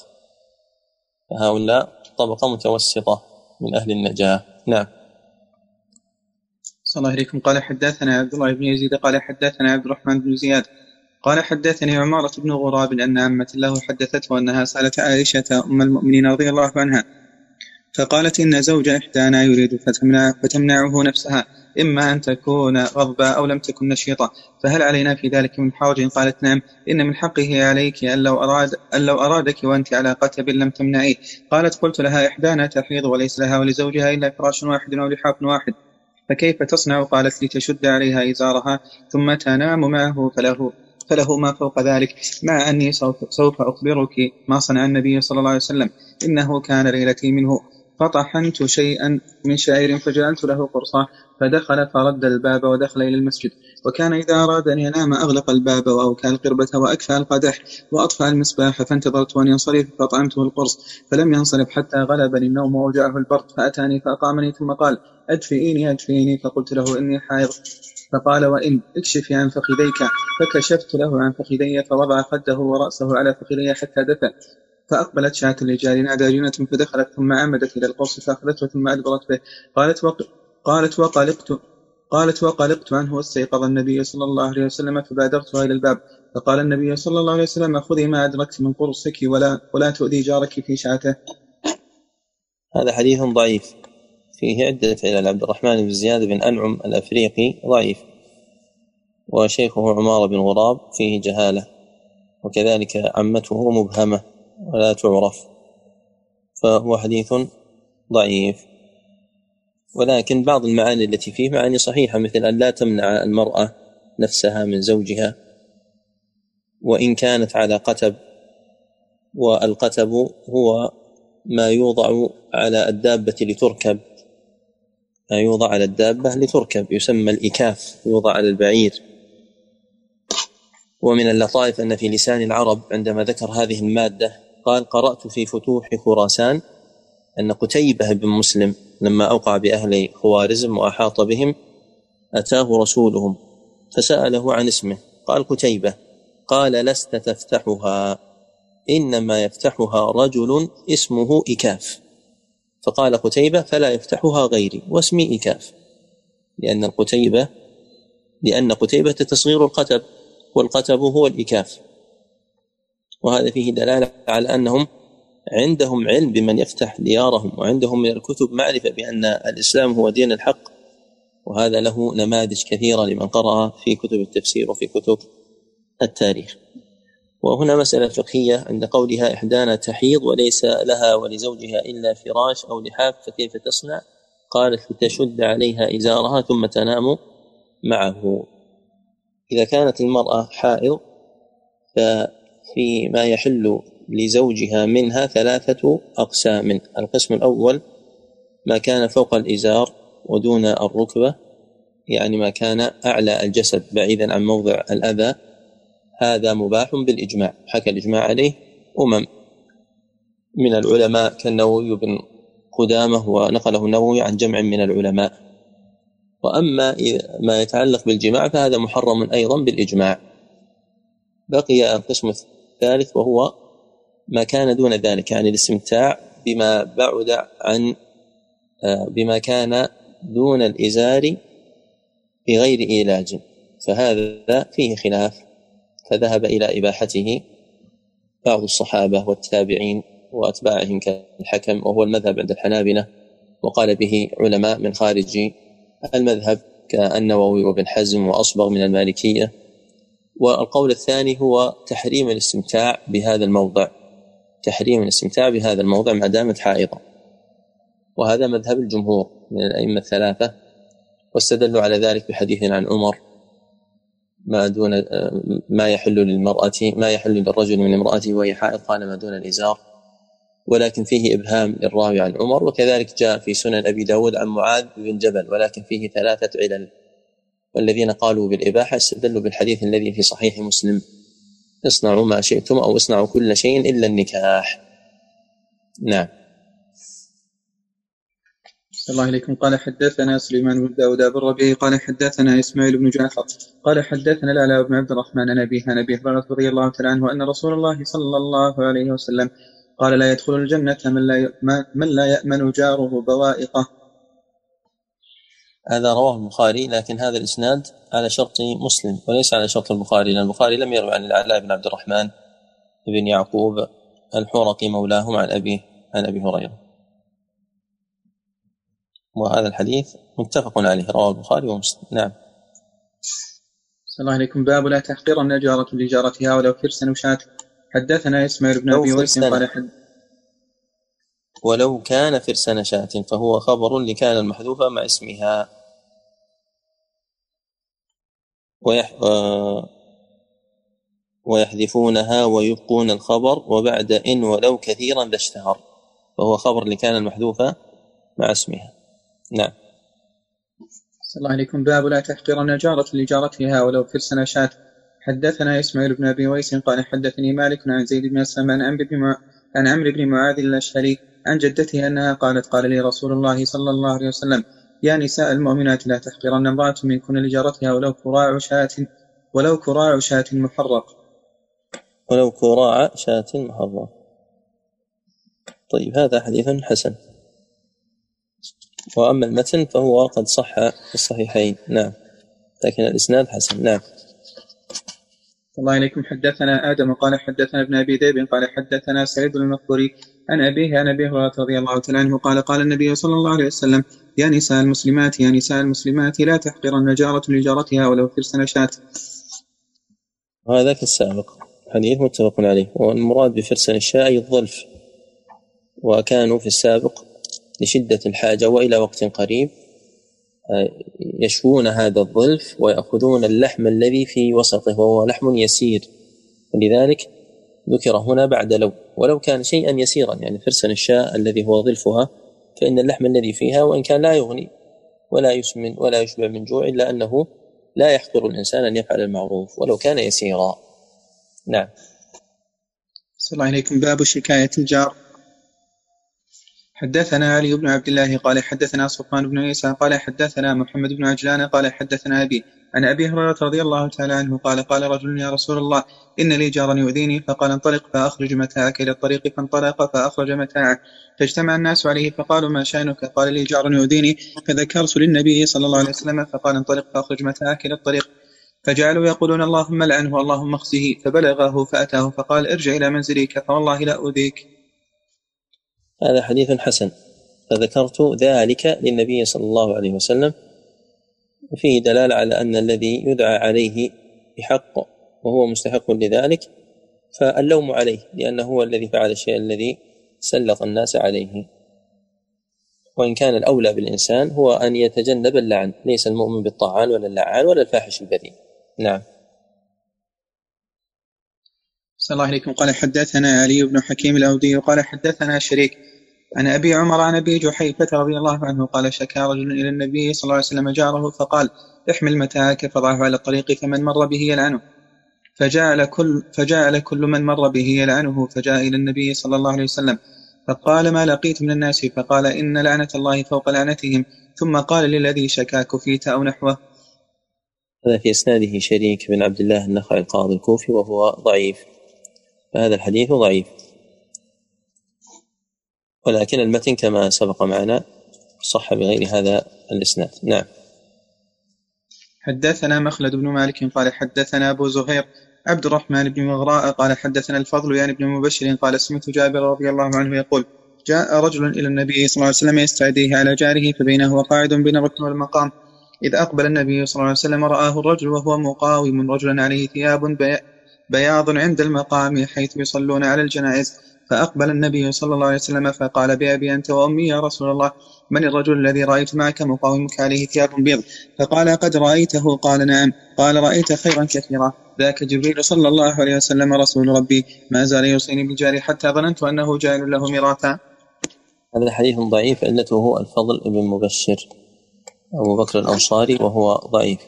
هؤلاء طبقة متوسطة من أهل النجاة. نعم. صلى الله عليكم. قال حدثنا عبد الله بن يزيد قال حدثنا عبد الرحمن بن زياد قال حدثني عمارة بن غراب أن عمة له حدثته أنها سألت عائشة أم المؤمنين رضي الله عنها فقالت: إن زوج إحدانا يريد فتمنعه نفسها، إما أن تكون غضبة أو لم تكن نشيطة، فهل علينا في ذلك من حرج؟ قالت: نعم، إن من حقه عليك أن لو أرادك وأنت على قتب لم تمنعيه. قالت: قلت لها إحدانا تحيض وليس لها ولزوجها إلا فراش واحد أو لحاف واحد، فكيف تصنع؟ قالت: لتشد عليها إزارها ثم تنام معه فله ما فوق ذلك، مع أني سوف أخبرك ما صنع النبي صلى الله عليه وسلم، إنه كان ليلتي منه فطحنت شيئا من شعير فجعلت له قرصا، فدخل فرد الباب ودخل إلى المسجد، وكان إذا أراد أن ينام أغلق الباب وأوكى القربة وأكفى القدح وأطفأ المصباح، فانتظرت وأن ينصرف فأطعمته القرص فلم ينصرف حتى غلبني النوم ووجعه البرد فأتاني فأطعمني ثم قال أدفئيني أدفئيني، فقلت له إني حائض، فقال وإن اكشفي عن فخذيك، فكشفت له عن فخذي فوضع خده ورأسه على فخذي حتى دفى، فأقبلت شاة الرجال عداجنة فدخلت ثم عمدت إلى القرص فأخذته ثم أدبرت به. قالت وقلقت عنه واستيقظ النبي صلى الله عليه وسلم فبادرتها إلى الباب، فقال النبي صلى الله عليه وسلم خذي ما أدركت من قرصك ولا تؤذي جارك في شعته. هذا حديث ضعيف فيه عدة علل. عبد الرحمن بن زياد بن أنعم الأفريقي ضعيف، وشيخه عمار بن غراب فيه جهالة، وكذلك عمته مبهمة ولا تعرف، فهو حديث ضعيف. ولكن بعض المعاني التي فيه معاني صحيحة، مثل أن لا تمنع المرأة نفسها من زوجها وإن كانت على قتب، والقتب هو ما يوضع على الدابة لتركب، ما يوضع على الدابة لتركب يسمى الإكاف، يوضع على البعير. ومن اللطائف أن في لسان العرب عندما ذكر هذه المادة قال قرأت في فتوح خراسان أن قتيبة بن مسلم لما أوقع بأهل خوارزم وأحاط بهم أتاه رسولهم فسأله عن اسمه، قال قتيبة، قال لست تفتحها، إنما يفتحها رجل اسمه إكاف، فقال قتيبة فلا يفتحها غيري واسمي إكاف، لأن قتيبة تصغير القتب، والقتب هو الإكاف. وهذا فيه دلالة على أنهم عندهم علم بمن يفتح ديارهم، وعندهم من الكتب معرفة بأن الإسلام هو دين الحق، وهذا له نماذج كثيرة لمن قرأ في كتب التفسير وفي كتب التاريخ. وهنا مسألة فقهية عند قولها إحدانا تحيض وليس لها ولزوجها إلا فراش أو لحاف فكيف تصنع، قالت لتشد عليها إزارها ثم تنام معه. إذا كانت المرأة حائض ففيما يحل لزوجها منها ثلاثة أقسام. القسم الأول ما كان فوق الإزار ودون الركبة، يعني ما كان أعلى الجسد بعيدا عن موضع الأذى، هذا مباح بالإجماع، حكى الإجماع عليه من العلماء كالنووي بن قدامة، ونقله النووي عن جمع من العلماء. وأما ما يتعلق بالجماع فهذا محرم أيضا بالإجماع. بقي القسم الثالث وهو ما كان دون ذلك، يعني الاستمتاع بما بعد عن بما كان دون الإزار بغير علاج، فهذا فيه خلاف، فذهب إلى إباحته بعض الصحابة والتابعين وأتباعهم كالحكم، وهو المذهب عند الحنابلة، وقال به علماء من خارج المذهب كالنووي وابن حزم وأصبغ من المالكية. والقول الثاني هو تحريم الاستمتاع بهذا الموضع، تحريم الاستمتاع بهذا الموضع ما دامت حائضة، وهذا مذهب الجمهور من الأئمة الثلاثة، واستدلوا على ذلك بحديث عن عمر ما يحل للرجل من امرأته وهي حائض، قال ما دون الإزار، ولكن فيه إبهام للراوي عن عمر. وكذلك جاء في سنن أبي داود عن معاذ بن جبل، ولكن فيه ثلاثة علل. والذين قالوا بالإباحة استدلوا بالحديث الذي في صحيح مسلم اصنعوا ما شئتم أو اصنعوا كل شيء إلا النكاح. نعم. الله عليكم. قال حدثنا سليمان بن داود بن ربيع قال حدثنا إسماعيل بن جعفر قال حدثنا العلاء بن عبد الرحمن عن أبيه عن أبي هريرة رضي الله تعالى عنه أن رسول الله صلى الله عليه وسلم قال لا يدخل الجنة من لا يأمن جاره بوائقه. هذا رواه البخاري، لكن هذا الإسناد على شرط مسلم وليس على شرط البخاري، لأن البخاري لم يروي عن العلاء بن عبد الرحمن بن يعقوب الحرقي مولاهم عن أبي هريرة. وهذا الحديث متفق عليه، رواه البخاري ومسلم. نعم. السلام عليكم. باب لا تحقرن جارة لجارتها ولو فرسا وشات. حدثنا إسماعيل بن أبي ويس قال ولو كان فرسان شاة، فهو خبر لكان المحذوفة مع اسمها، ويحذفونها ويبقون الخبر وبعد إن ولو كثيرا ذا اشتهر، فهو خبر لكان المحذوفة مع اسمها. نعم. صلى الله عليكم. باب لا تحقرن جارة لجارتها ولو في السنة شاة. حدثنا إسماعيل بن أبي ويس قال حدثني مالك عن زيد بن أسلم عن عمرو بن معاذ الأشهري عن جدته أنها قالت قال لي رسول الله صلى الله عليه وسلم يا نساء المؤمنات لا تحقرن امرأة منكن لجارتها ولو كراع شاة محرق. ولو كراع شاة محرق. طيب هذا حديث حسن، وأما المتن فهو قد صح في الصحيحين. نعم، لكن الإسناد حسن. نعم. الله عليكم. حدثنا آدم قال حدثنا ابن أبي ذئب قال حدثنا سعيد المقبري عن أبيه عن أبي هريرة رضي الله تعالى عنه قال قال النبي صلى الله عليه وسلم يا نساء المسلمات لا تحقرن جارة لجارتها ولو فرسن شاة. وهذا كالسابق، حديث متفق عليه. والمراد بفرسن الشاة أي الظلف، وكانوا في السابق لشدة الحاجة وإلى وقت قريب يشوون هذا الظلف ويأخذون اللحم الذي في وسطه وهو لحم يسير، لذلك ذكر هنا بعد ولو كان شيئا يسيرا، يعني فرسن الشاة الذي هو ظلفها، فإن اللحم الذي فيها وإن كان لا يغني ولا يسمن ولا يشبع من جوع، إلا أنه لا يحقر الإنسان أن يفعل المعروف ولو كان يسيرا. نعم. صلى الله عليكم. باب شكاية الجار. حدثنا علي بن عبد الله قال حدثنا سفيان بن عيسى قال حدثنا محمد بن عجلان قال حدثنا أبي عن أبي هريرة رضي الله تعالى عنه قال قال رجل يا رسول الله إن لي جارا يؤذيني، فقال انطلق فأخرج متاعك إلى الطريق، فانطلق فأخرج متاعه، فاجتمع الناس عليه فقالوا ما شأنك؟ قال لي جار يؤذيني، فذكرت للنبي صلى الله عليه وسلم فقال انطلق فأخرج متاعك إلى الطريق، فجعلوا يقولون اللهم لعنه اللهم اخزه، فبلغه فأتاه فقال ارجع إلى منزلك فوالله لا أؤذيك. هذا حديث حسن. فذكرت ذلك للنبي صلى الله عليه وسلم، فيه دلالة على أن الذي يدعى عليه بحق وهو مستحق لذلك فاللوم عليه، لأنه هو الذي فعل الشيء الذي سلط الناس عليه، وإن كان الأولى بالإنسان هو أن يتجنب اللعن، ليس المؤمن بالطاعان ولا اللعان ولا الفاحش البذيء. نعم. صلى الله عليكم. قال حدثنا علي بن حكيم الأودي قال حدثنا شريك عن أبي عمر عن أبي جحيفة رضي الله عنه قال شكى رجل إلى النبي صلى الله عليه وسلم جاره فقال احمل متاعك فضعه على الطريق فمن مر به يلعنه، فجعل كل من مر به يلعنه، فجاء إلى النبي صلى الله عليه وسلم فقال ما لقيت من الناس؟ فقال إن لعنة الله فوق لعنتهم، ثم قال للذي شكا كفيت أو نحوه. هذا في إسناده شريك بن عبد الله النخعي القاضي الكوفي وهو ضعيف، فهذا الحديث ضعيف، ولكن المتن كما سبق معنا صح بغير هذا الإسناد. نعم. حدثنا مخلد بن مالك قال حدثنا أبو زهير عبد الرحمن بن مغراء قال حدثنا الفضل يعني بن مبشر قال سمعت جابر رضي الله عنه يقول جاء رجل إلى النبي صلى الله عليه وسلم يستعديه على جاره، فبينه وقاعد بين الركن والمقام، إذ أقبل النبي صلى الله عليه وسلم رآه الرجل وهو مقاوم، رجلا عليه ثياب بياض عند المقام حيث يصلون على الجنائز، فأقبل النبي صلى الله عليه وسلم فقال بأبي أنت وأمي يا رسول الله، من الرجل الذي رأيت معك مقاومك عليه ثياب بيض؟ فقال قد رأيته؟ قال نعم. قال رأيت خيرا كثيرا، ذاك جبريل صلى الله عليه وسلم رسول ربي، ما زال يوصيني بالجار حتى ظننت أنه جاعل له ميراثا. هذا حديث ضعيف، علته هو الفضل بن مبشر أبو بكر الأنصاري وهو ضعيف،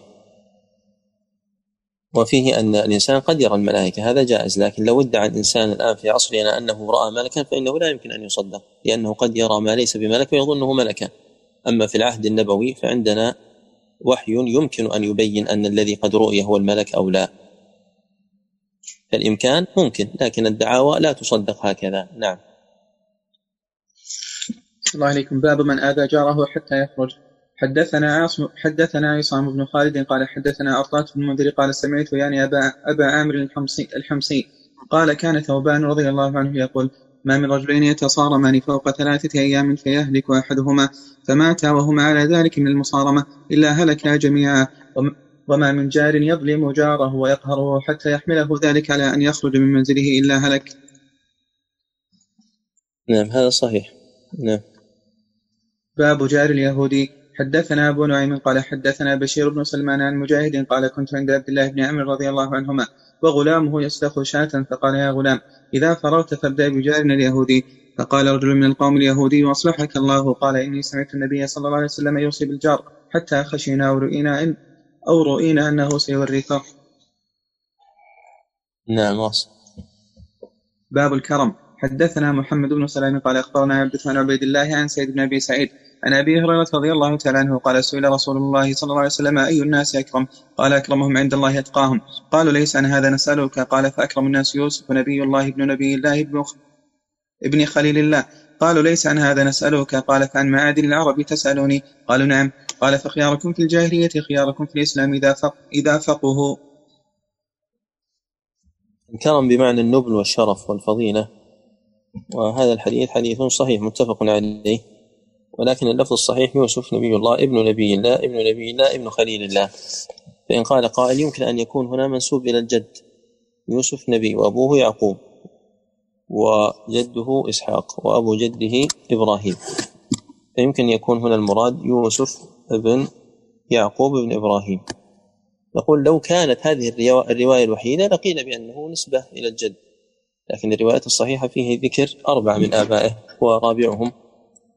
وفيه أن الإنسان قد يرى الملائكة، هذا جائز، لكن لو ادعى الإنسان الآن في عصرنا أنه رأى ملكا فإنه لا يمكن أن يصدق، لأنه قد يرى ما ليس بملك ويظنه ملكا. أما في العهد النبوي فعندنا وحي يمكن أن يبين أن الذي قد رؤي هو الملك أو لا، فالإمكان ممكن، لكن الدعاوى لا تصدق هكذا. نعم. الله عليكم. باب من آذى جاره حتى يخرج. حدثنا عصام بن خالد قال حدثنا أرطات بن منذر قال سمعت يعني أبا عامر الحمصي قال كان ثوبان رضي الله عنه يقول ما من رجلين يتصارمان فوق 3 أيام فيهلك أحدهما فمات وهما على ذلك من المصارمة إلا هلكا جميعا، وما من جار يظلم جاره ويقهره حتى يحمله ذلك على أن يخرج من منزله إلا هلك. نعم، هذا صحيح. نعم. باب جار اليهودي. حدثنا أبو نعيم قال حدثنا بشير بن سلمان عن مجاهد قال كنت عند عبد الله بن عمرو رضي الله عنهما وغلامه يسلخ شاة، فقال يا غلام إذا فرغت فابدأ بجارنا اليهودي، فقال رجل من القوم اليهودي وأصلحك الله، قال إني سمعت النبي صلى الله عليه وسلم يوصي بالجار حتى خشينا أو رؤينا أنه سيورثه. نعم. باب الكرم. حدثنا محمد بن سلام قال أخبرنا عبد الرحمن بن عبيد الله عن سيد بن أبي سعيد عن أبي هريرة رضي الله تعالى عنه قال سئل رسول الله صلى الله عليه وسلم أي الناس أكرم؟ قال أكرمهم عند الله أتقاهم. قالوا ليس عن هذا نسألك. قال فأكرم الناس يوسف نبي الله ابن نبي الله ابن خليل الله. قالوا ليس عن هذا نسألك. قال فعن معادن العرب تسألوني؟ قالوا نعم. قال فخياركم في الجاهلية خياركم في الإسلام إذا فقهوا. الكرم بمعنى النبل والشرف والفضيلة، وهذا الحديث حديث صحيح متفق عليه، ولكن اللفظ الصحيح يوسف نبي الله ابن نبي الله ابن نبي الله ابن خليل الله. فإن قال قائل يمكن أن يكون هنا منسوب إلى الجد، يوسف نبي وأبوه يعقوب وجده إسحاق وأبو جده إبراهيم، فيمكن يكون هنا المراد يوسف ابن يعقوب ابن إبراهيم. نقول لو كانت هذه الرواية الوحيدة لقيل بأنه نسبة إلى الجد، لكن الروايات الصحيحة فيه ذكر 4 من آبائه ورابعهم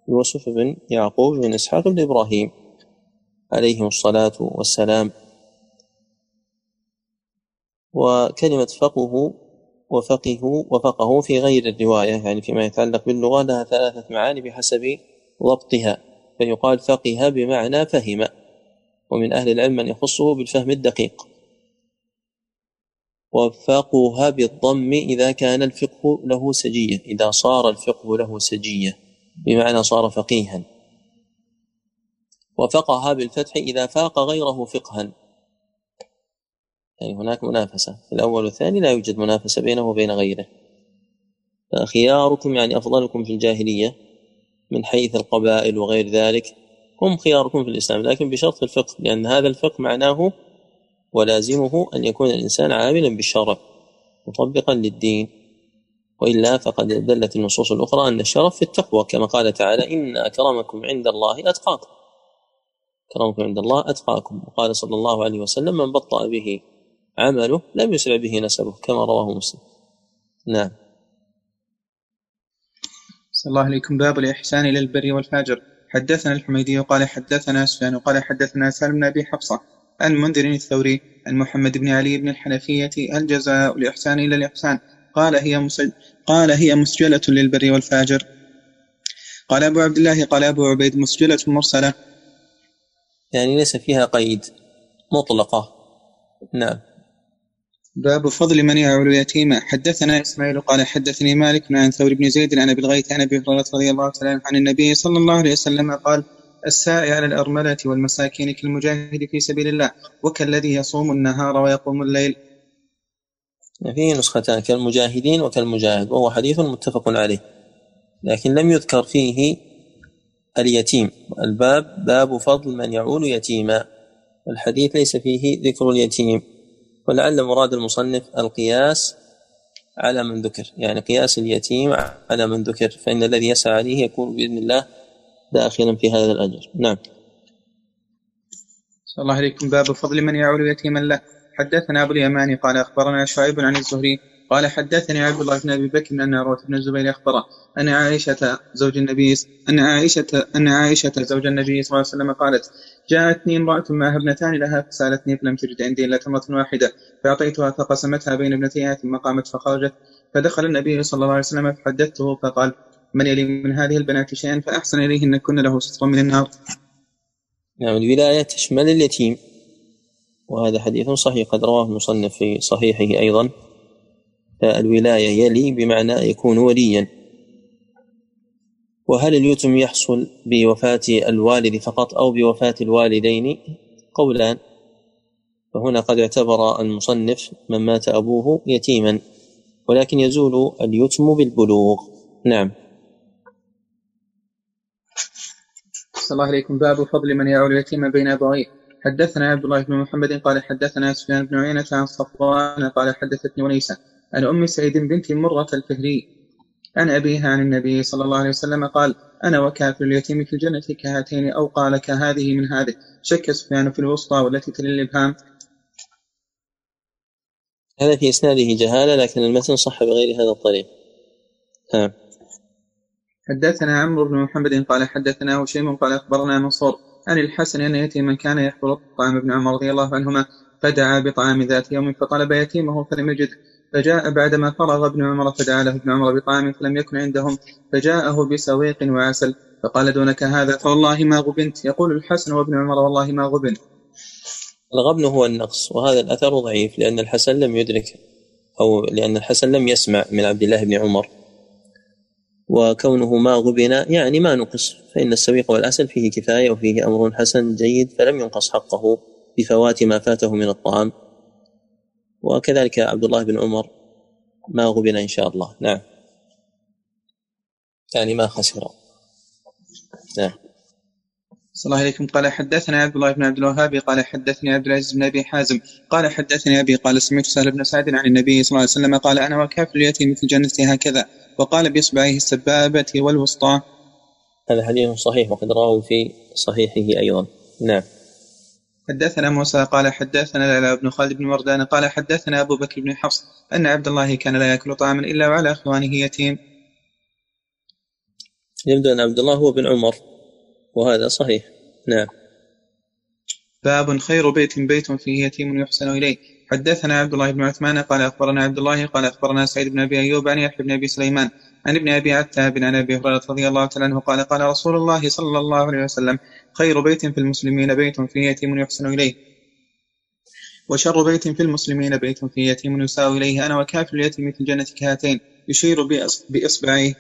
يوسف بن يعقوب بن إسحاق بن إبراهيم عليهم الصلاة والسلام. وكلمة فقه وفقه في غير الرواية يعني فيما يتعلق باللغة لها 3 معاني بحسب ضبطها، فيقال فقه بمعنى فهم، ومن أهل العلم من يخصه بالفهم الدقيق، وفقه بالضم إذا كان الفقه له سجية، إذا صار الفقه له سجية بمعنى صار فقيها، وفقه بالفتح إذا فاق غيره فقها، يعني هناك منافسة في الأول والثاني لا يوجد منافسة بينه وبين غيره. فخياركم يعني أفضلكم في الجاهلية من حيث القبائل وغير ذلك هم خياركم في الإسلام، لكن بشرط الفقه، لأن هذا الفقه معناه ولازمه أن يكون الإنسان عاملا بالشرع مطبقا للدين، وإلا فقد دلت النصوص الأخرى أن الشرف في التقوى، كما قال تعالى إن أكرمكم عند الله أتقاكم، أكرمكم عند الله أتقاكم. وقال صلى الله عليه وسلم من بطأ به عمله لم يسرع به نسبه، كما رواه مسلم. نعم. صلى الله عليكم. باب الإحسان إلى البر والفاجر. حدثنا الحميدي قال حدثنا سفيان قال حدثنا سالم بن أبي حفصة عن منذر الثوري عن محمد بن علي بن الحنفية الجزاء الإحسان إلى الإحسان قال هي مسجلة للبر والفاجر. قال أبو عبد الله قال أبو عبيد مسجلة مرسلة، يعني ليس فيها قيد، مطلقة. نعم. باب فضل من يعول يتيما. حدثنا إسماعيل قال حدثني مالك عن ثور بن زيد عن أبي الغيث عن أبي هريرة رضي الله تعالى عن النبي صلى الله عليه وسلم قال الساعي على الأرملة والمساكين كالمجاهد في سبيل الله وكالذي يصوم النهار ويقوم الليل. فيه نسختان كالمجاهدين وكالمجاهد، وهو حديث متفق عليه، لكن لم يذكر فيه اليتيم. الباب باب فضل من يعول يتيما، الحديث ليس فيه ذكر اليتيم، ولعل مراد المصنف القياس على من ذكر، يعني قياس اليتيم على من ذكر، فإن الذي يسعى عليه يكون بإذن الله داخلا في هذا الأجر. نعم. صلى الله عليكم. باب فضل من يعول يتيما له. حدثنا أبو اليماني قال أخبرنا شعيب عن الزهري قال حدثني عبد الله بن أبي بكر أن عروة بن الزبير أخبره أن عائشة زوج النبي صلى الله عليه وسلم قالت جاءتني امرأة معها ابنتان لها فسألتني فلم تجد عندي إلا تمرة واحدة فأعطيتها فقسمتها بين ابنتيها ثم قامت فخرجت، فدخل النبي صلى الله عليه وسلم فحدثته فقال من يلي من هذه البنات شيئا فأحسن إليهن كن له سترا من النار. نعم. الولاية تشمل اليتيم، وهذا حديث صحيح قد رواه المصنف في صحيحه أيضا. الولاية يلي بمعنى يكون وليا. وهل اليتم يحصل بوفاة الوالد فقط أو بوفاة الوالدين؟ قولان. فهنا قد اعتبر المصنف من مات أبوه يتيما، ولكن يزول اليتم بالبلوغ. نعم. السلام عليكم. باب فضل من يعول اليتيم بين أبويه. حدثنا عبد الله بن محمد قال حدثنا سفيان بن عيينة عن صفوان قال حدثتني وليسة عن أم سعيد بنت مرة الفهري عن أبيها عن النبي صلى الله عليه وسلم قال أنا وكافل اليتيم في الجنة كهاتين أو قال كهذه من هذه، شك سفيان في الوسطى والتي تلي الإبهام. هذا في إسناده جهالة، لكن المتن صح بغير هذا الطريق. ها. حدثنا عمرو بن محمد قال حدثنا هشيم قال أخبرنا منصور عن الحسن أن يتيما كان يحفظ الطعام ابن عمر رضي الله عنهما فدعا بطعام ذات يوم فطلب يتيمه فلم يجد، فجاء بعدما فرغ ابن عمر فدعا له ابن عمر بطعام فلم يكن عندهم، فجاءه بسويق وعسل فقال دونك هذا فوالله ما غبنت. يقول الحسن وابن عمر والله ما غبن. الغبن هو النقص، وهذا الأثر ضعيف لأن الحسن لم يدرك أو لأن الحسن لم يسمع من عبد الله بن عمر، وكونه ما غبن يعني ما نقص، فإن السويق والعسل فيه كفاية وفيه أمر حسن جيد فلم ينقص حقه بفوات ما فاته من الطعام، وكذلك عبد الله بن عمر ما غبن إن شاء الله. نعم يعني ما خسر. نعم. صلى الله عليكم. قال حدثنا عبد الله بن عبد الوهاب قال حدثني عبد العزيز بن أبي حازم قال حدثني أبي قال سمعت سهل بن سعد عن النبي صلى الله عليه وسلم قال أنا وكافل يتيم في الجنة هكذا، وقال بإصبعه السبابة والوسطى. هذا حديث صحيح وقد رواه في صحيحه أيضا. نعم. حدثنا موسى قال حدثنا العلاء بن خالد بن مردان قال حدثنا أبو بكر بن حفص أن عبد الله كان لا يأكل طعاما إلا وعلى إخوانه يتيم. يبدو أن عبد الله هو بن عمر وهذا صحيح. نعم. باب خير بيت بيت فيه يتيم يحسن إليه. حدثنا عبد الله بن عثمان قال أخبرنا عبد الله قال أخبرنا سعيد بن أبي أيوب عن يحيى بن أبي سليمان عن ابن أبي عتاب عن أبي هريرة رضي الله تعالى عنه قال قال رسول الله صلى الله عليه وسلم خير بيت في المسلمين بيت فيه يتيم يحسن إليه، وشر بيت في المسلمين بيت فيه يتيم يساوي إليه، أنا وكافل اليتيم في الجنة كهاتين يشير بإصبعيه.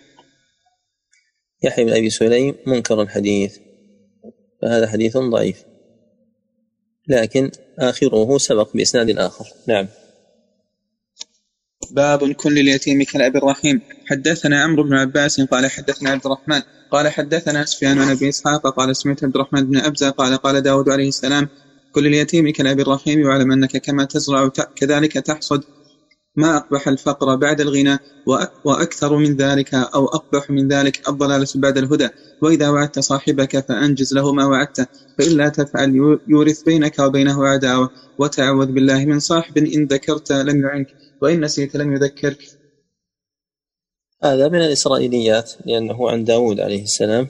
يحيى بن أبي سليم منكر الحديث، فهذا حديث ضعيف لكن آخره سبق بإسناد آخر. نعم. باب كل اليتيم كالأب الرحيم. حدثنا عمرو بن عباس قال حدثنا عبد الرحمن قال حدثنا سفيان عن أبي إسحاق قال سمعت عبد الرحمن بن أبزة قال قال داود عليه السلام كل اليتيم كالأب الرحيم، واعلم أنك كما تزرع كذلك تحصد، ما أقبح الفقر بعد الغنى وأكثر من ذلك أو أقبح من ذلك الضلالة بعد الهدى، وإذا وعدت صاحبك فأنجز له ما وعدته، فإلا تفعل يورث بينك وبينه عداوة، وتعوذ بالله من صاحب إن ذكرت لم يعنك وإن نسيت لم يذكرك. هذا من الإسرائيليات لأنه عن داود عليه السلام،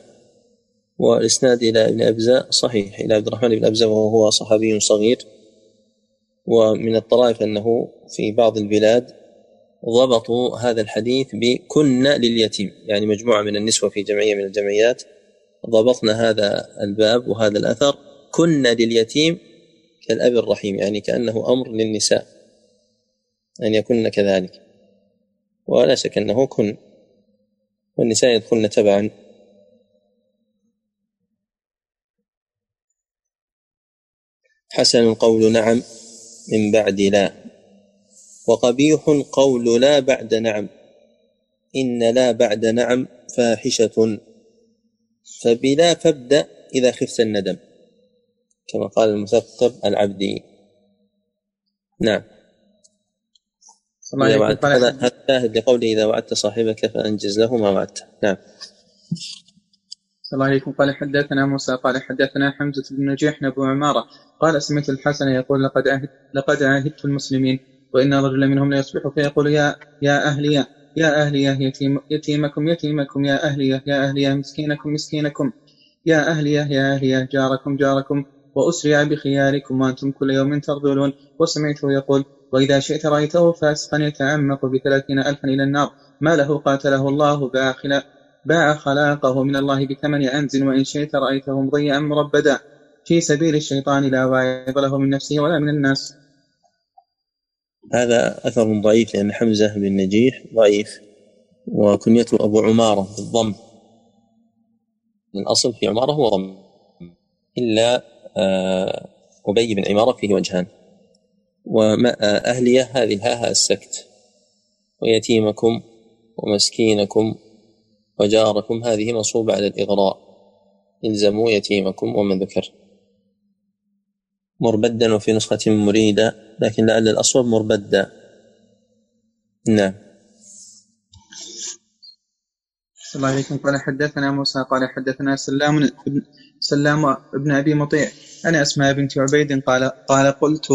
والإسناد إلى ابن أبزة صحيح إلى عبد الرحمن بن أبزة وهو صحابي صغير، ومن الطرائف أنه في بعض البلاد ضبطوا هذا الحديث بكن لليتيم، يعني مجموعة من النسوة في جمعية من الجمعيات ضبطنا هذا الباب وهذا الأثر كن لليتيم كالأب الرحيم، يعني كأنه أمر للنساء أن يكن كذلك، ولا شك أنه كن والنساء يدخلن تبعا. حسن القول نعم من بعد لا، وقبيح قول لا بعد نعم، إن لا بعد نعم فاحشة فبلا فابدأ إذا خفت الندم، كما قال المثقب العبدي. نعم. هذا الشاهد لقوله إذا وعدت صاحبك فأنجز له ما وعدته. نعم. السلام عليكم. قال حدثنا موسى قال حدثنا حمزة بن نجيح أبو عمارة قال سمعت الحسن يقول لقد عاهدت المسلمين وإن رجلا منهم ليصبح فيقول يا أهلي يتيمكم يا أهلي مسكينكم يا أهلي جاركم وأسرع بخياركم وأنتم كل يوم ترذلون. وسمعته يقول وإذا شئت رأيته فاسقا يتعمق ب30,000 إلى النار، ما له قاتله الله باع خلاقه من الله ب8 أنز، وإن شئت رأيته مضيعا مربدا في سبيل الشيطان لا واعظ له من نفسه ولا من الناس. هذا أثر ضعيف لأن حمزة بن نجيح ضعيف وكنيته أبو عمارة بالضم، الأصل في عمارة هو ضم، إلا أبي بن عمارة فيه وجهان، وأهلية هذه الهاء السكت، ويتيمكم ومسكينكم وجاركم هذه منصوبة على الإغراء، إلزموا يتيمكم ومن ذكر مربدا، وفي نسخة مريدة لكن لعل الأصوب مربدا. نعم. السلام عليكم. قال حدثنا موسى قال حدثنا سلام ابن أبي مطيع أنا أسماء بنت عبيد قال قلت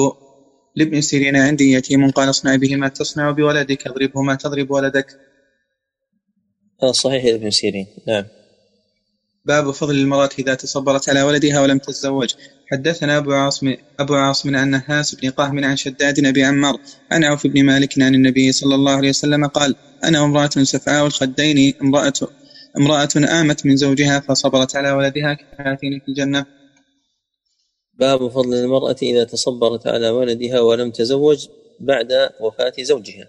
لابن سيرين عندي يتيم قال اصنع به ما تصنع بولدك اضربه ما تضرب ولدك. هذا صحيح لابن سيرين. نعم. باب فضل المرأة إذا تصبرت على ولدها ولم تتزوج. حدثنا أبو عاصم عن نهاس بن قهم عن شداد أبي عمار عن عوف بن مالك عن النبي صلى الله عليه وسلم قال: أنا امرأة سفعاء الخدين، امرأة آمت من زوجها فصبرت على ولدها كهاتين في الجنة. باب فضل المرأة إذا تصبرت على ولدها ولم تزوج بعد وفاة زوجها.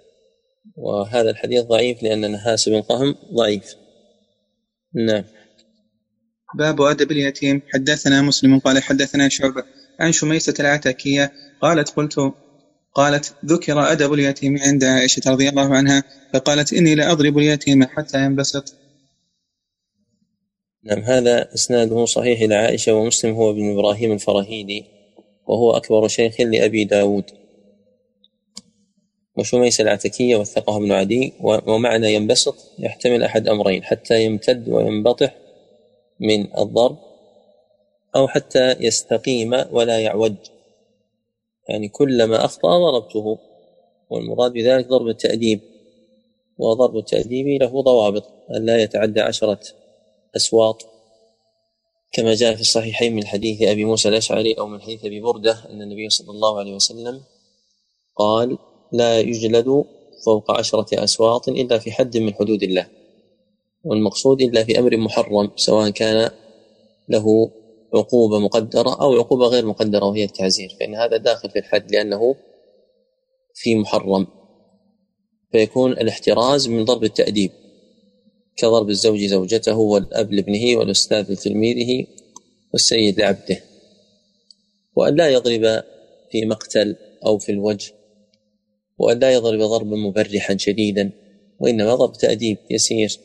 وهذا الحديث ضعيف لأن نهاس بن قهم ضعيف. نعم. باب أدب اليتيم. حدثنا مسلم قال حدثنا شعبة عن شميسة العتاكية قالت ذكر أدب اليتيم عند عائشة رضي الله عنها فقالت: إني لأضرب اليتيم حتى ينبسط. نعم. هذا إسناده صحيح إلى عائشة، ومسلم هو بن إبراهيم الفراهيدي وهو أكبر شيخ لأبي داود. وشميسة العتاكية وثقه ابن عدي. ومعنى ينبسط يحتمل أحد أمرين: حتى يمتد وينبطح من الضرب، أو حتى يستقيم ولا يعوج، يعني كلما أخطأ ضربته. والمراد بذلك ضرب التأديب، وضرب التأديب له ضوابط: ألا يتعدى 10 أسواط كما جاء في الصحيحين من حديث أبي موسى الأشعري أو من حديث أبي بردة أن النبي صلى الله عليه وسلم قال: لا يجلد فوق 10 أسواط إلا في حد من حدود الله. والمقصود إلا في أمر محرم، سواء كان له عقوبة مقدرة أو عقوبة غير مقدرة وهي التعزير، فإن هذا داخل في الحد لأنه في محرم. فيكون الاحتراز من ضرب التأديب، كضرب الزوج زوجته، والأب لابنه، والأستاذ لتلميذه، والسيد لعبده. وأن لا يضرب في مقتل أو في الوجه، وأن لا يضرب ضربا مبرحا شديدا، وإنما ضرب تأديب يسير.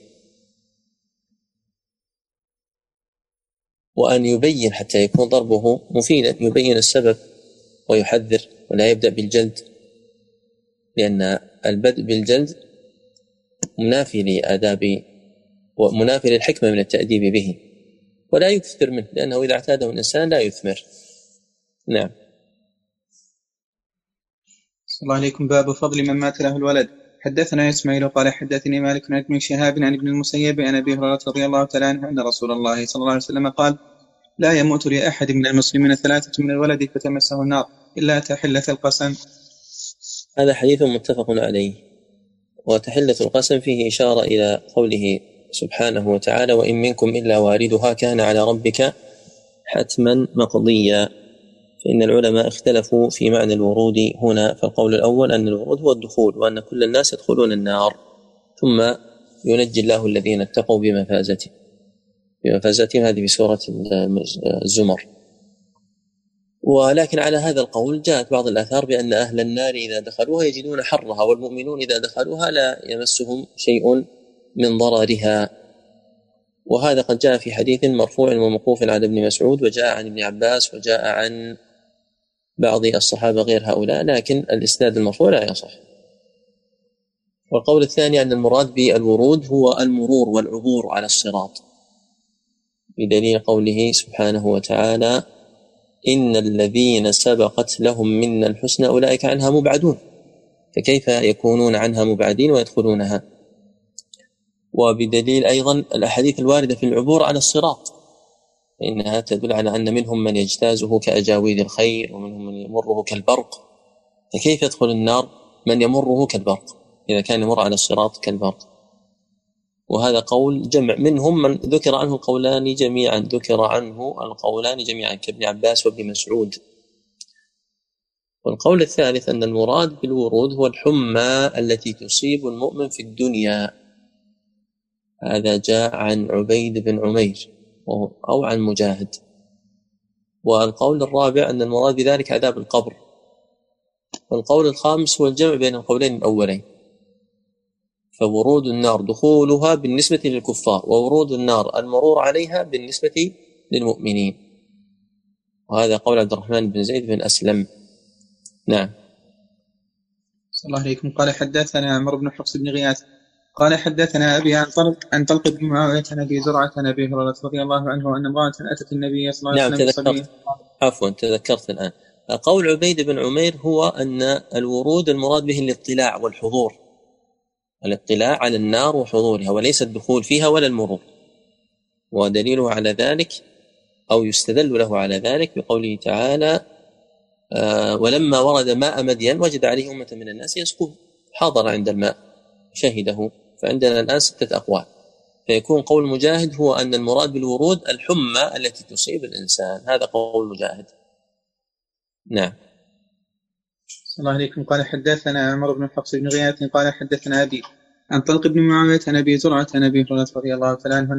وأن يبين حتى يكون ضربه مفيدا، يبين السبب ويحذر، ولا يبدأ بالجلد، لأن البدء بالجلد منافي لآداب ومنافي للحكمة من التأديب به. ولا يكثر منه، لأنه إذا اعتاده الإنسان لا يثمر. نعم. صلى الله عليكم. باب فضل من مات له الولد. حدثنا اسماعيل قال حدثني مالك عن ابن شهاب عن ابن المسيب عن ابي هريره رضي الله تعالى عنه ان رسول الله صلى الله عليه وسلم قال: لا يموت لأحد من المسلمين 3 من الولد فتمسه النار الا تحلة القسم. هذا حديث متفق عليه. وتحلة القسم فيه إشارة إلى قوله سبحانه وتعالى: وإن منكم إلا واردها كان على ربك حتما مقضيا. فإن العلماء اختلفوا في معنى الورود هنا، فالقول الأول أن الورود هو الدخول، وأن كل الناس يدخلون النار، ثم ينجي الله الذين اتقوا بمفازتهم. هذه في سورة الزمر. ولكن على هذا القول جاءت بعض الآثار بأن أهل النار إذا دخلوها يجدون حرها، والمؤمنون إذا دخلوها لا يمسهم شيء من ضررها. وهذا قد جاء في حديث مرفوع وموقوف على ابن مسعود، وجاء عن ابن عباس، وجاء عن بعض الصحابة غير هؤلاء، لكن الإسناد المرفوع لا يصح. والقول الثاني أن المراد بالورود هو المرور والعبور على الصراط، بدليل قوله سبحانه وتعالى: إن الذين سبقت لهم منا الحسنى أولئك عنها مبعدون. فكيف يكونون عنها مبعدين ويدخلونها؟ وبدليل أيضا الأحاديث الواردة في العبور على الصراط، إنها تدل على أن منهم من يجتازه كأجاويد الخير، ومنهم من يمره كالبرق. فكيف يدخل النار من يمره كالبرق إذا كان يمر على الصراط كالبرق؟ وهذا قول جمع منهم من ذكر عنه القولان جميعا، كابن عباس وابن مسعود. والقول الثالث أن المراد بالورود هو الحمى التي تصيب المؤمن في الدنيا. هذا جاء عن عبيد بن عمير أو عن مجاهد. والقول الرابع أن المراد بذلك عذاب القبر. والقول الخامس هو الجمع بين القولين الأولين، فورود النار دخولها بالنسبة للكفار، وورود النار المرور عليها بالنسبة للمؤمنين. وهذا قول عبد الرحمن بن زيد بن أسلم. نعم. صلى الله عليكم. قال حدثنا عمرو بن حفص بن غياث قال حدثنا أبي عن طلق بن معاوية عن أبي زرعة عن أبي هريرة رضي الله عنه أن امرأة أتت النبي صلى الله عليه وسلم. نعم. تذكرت الآن. قول عبيد بن عمير هو أن الورود المراد به الاطلاع والحضور، الاطلاع على النار وحضورها، وليس الدخول فيها ولا المرور. ودليله على ذلك أو يستدل له على ذلك بقوله تعالى ولما ورد ماء مدين وجد عليه أمة من الناس يسقون، حاضر عند الماء شهده. فعندنا الآن 6 أقوال، فيكون قول مجاهد هو أن المراد بالورود الحمى التي تصيب الإنسان، هذا قول مجاهد. نعم. السلام عليكم. قال حدثنا عمر بن حفص بن غياث قال حدثنا أبي عن طلق بن معاوية عن أبي زرعة عن أبي هريرة رضي الله تعالى عنه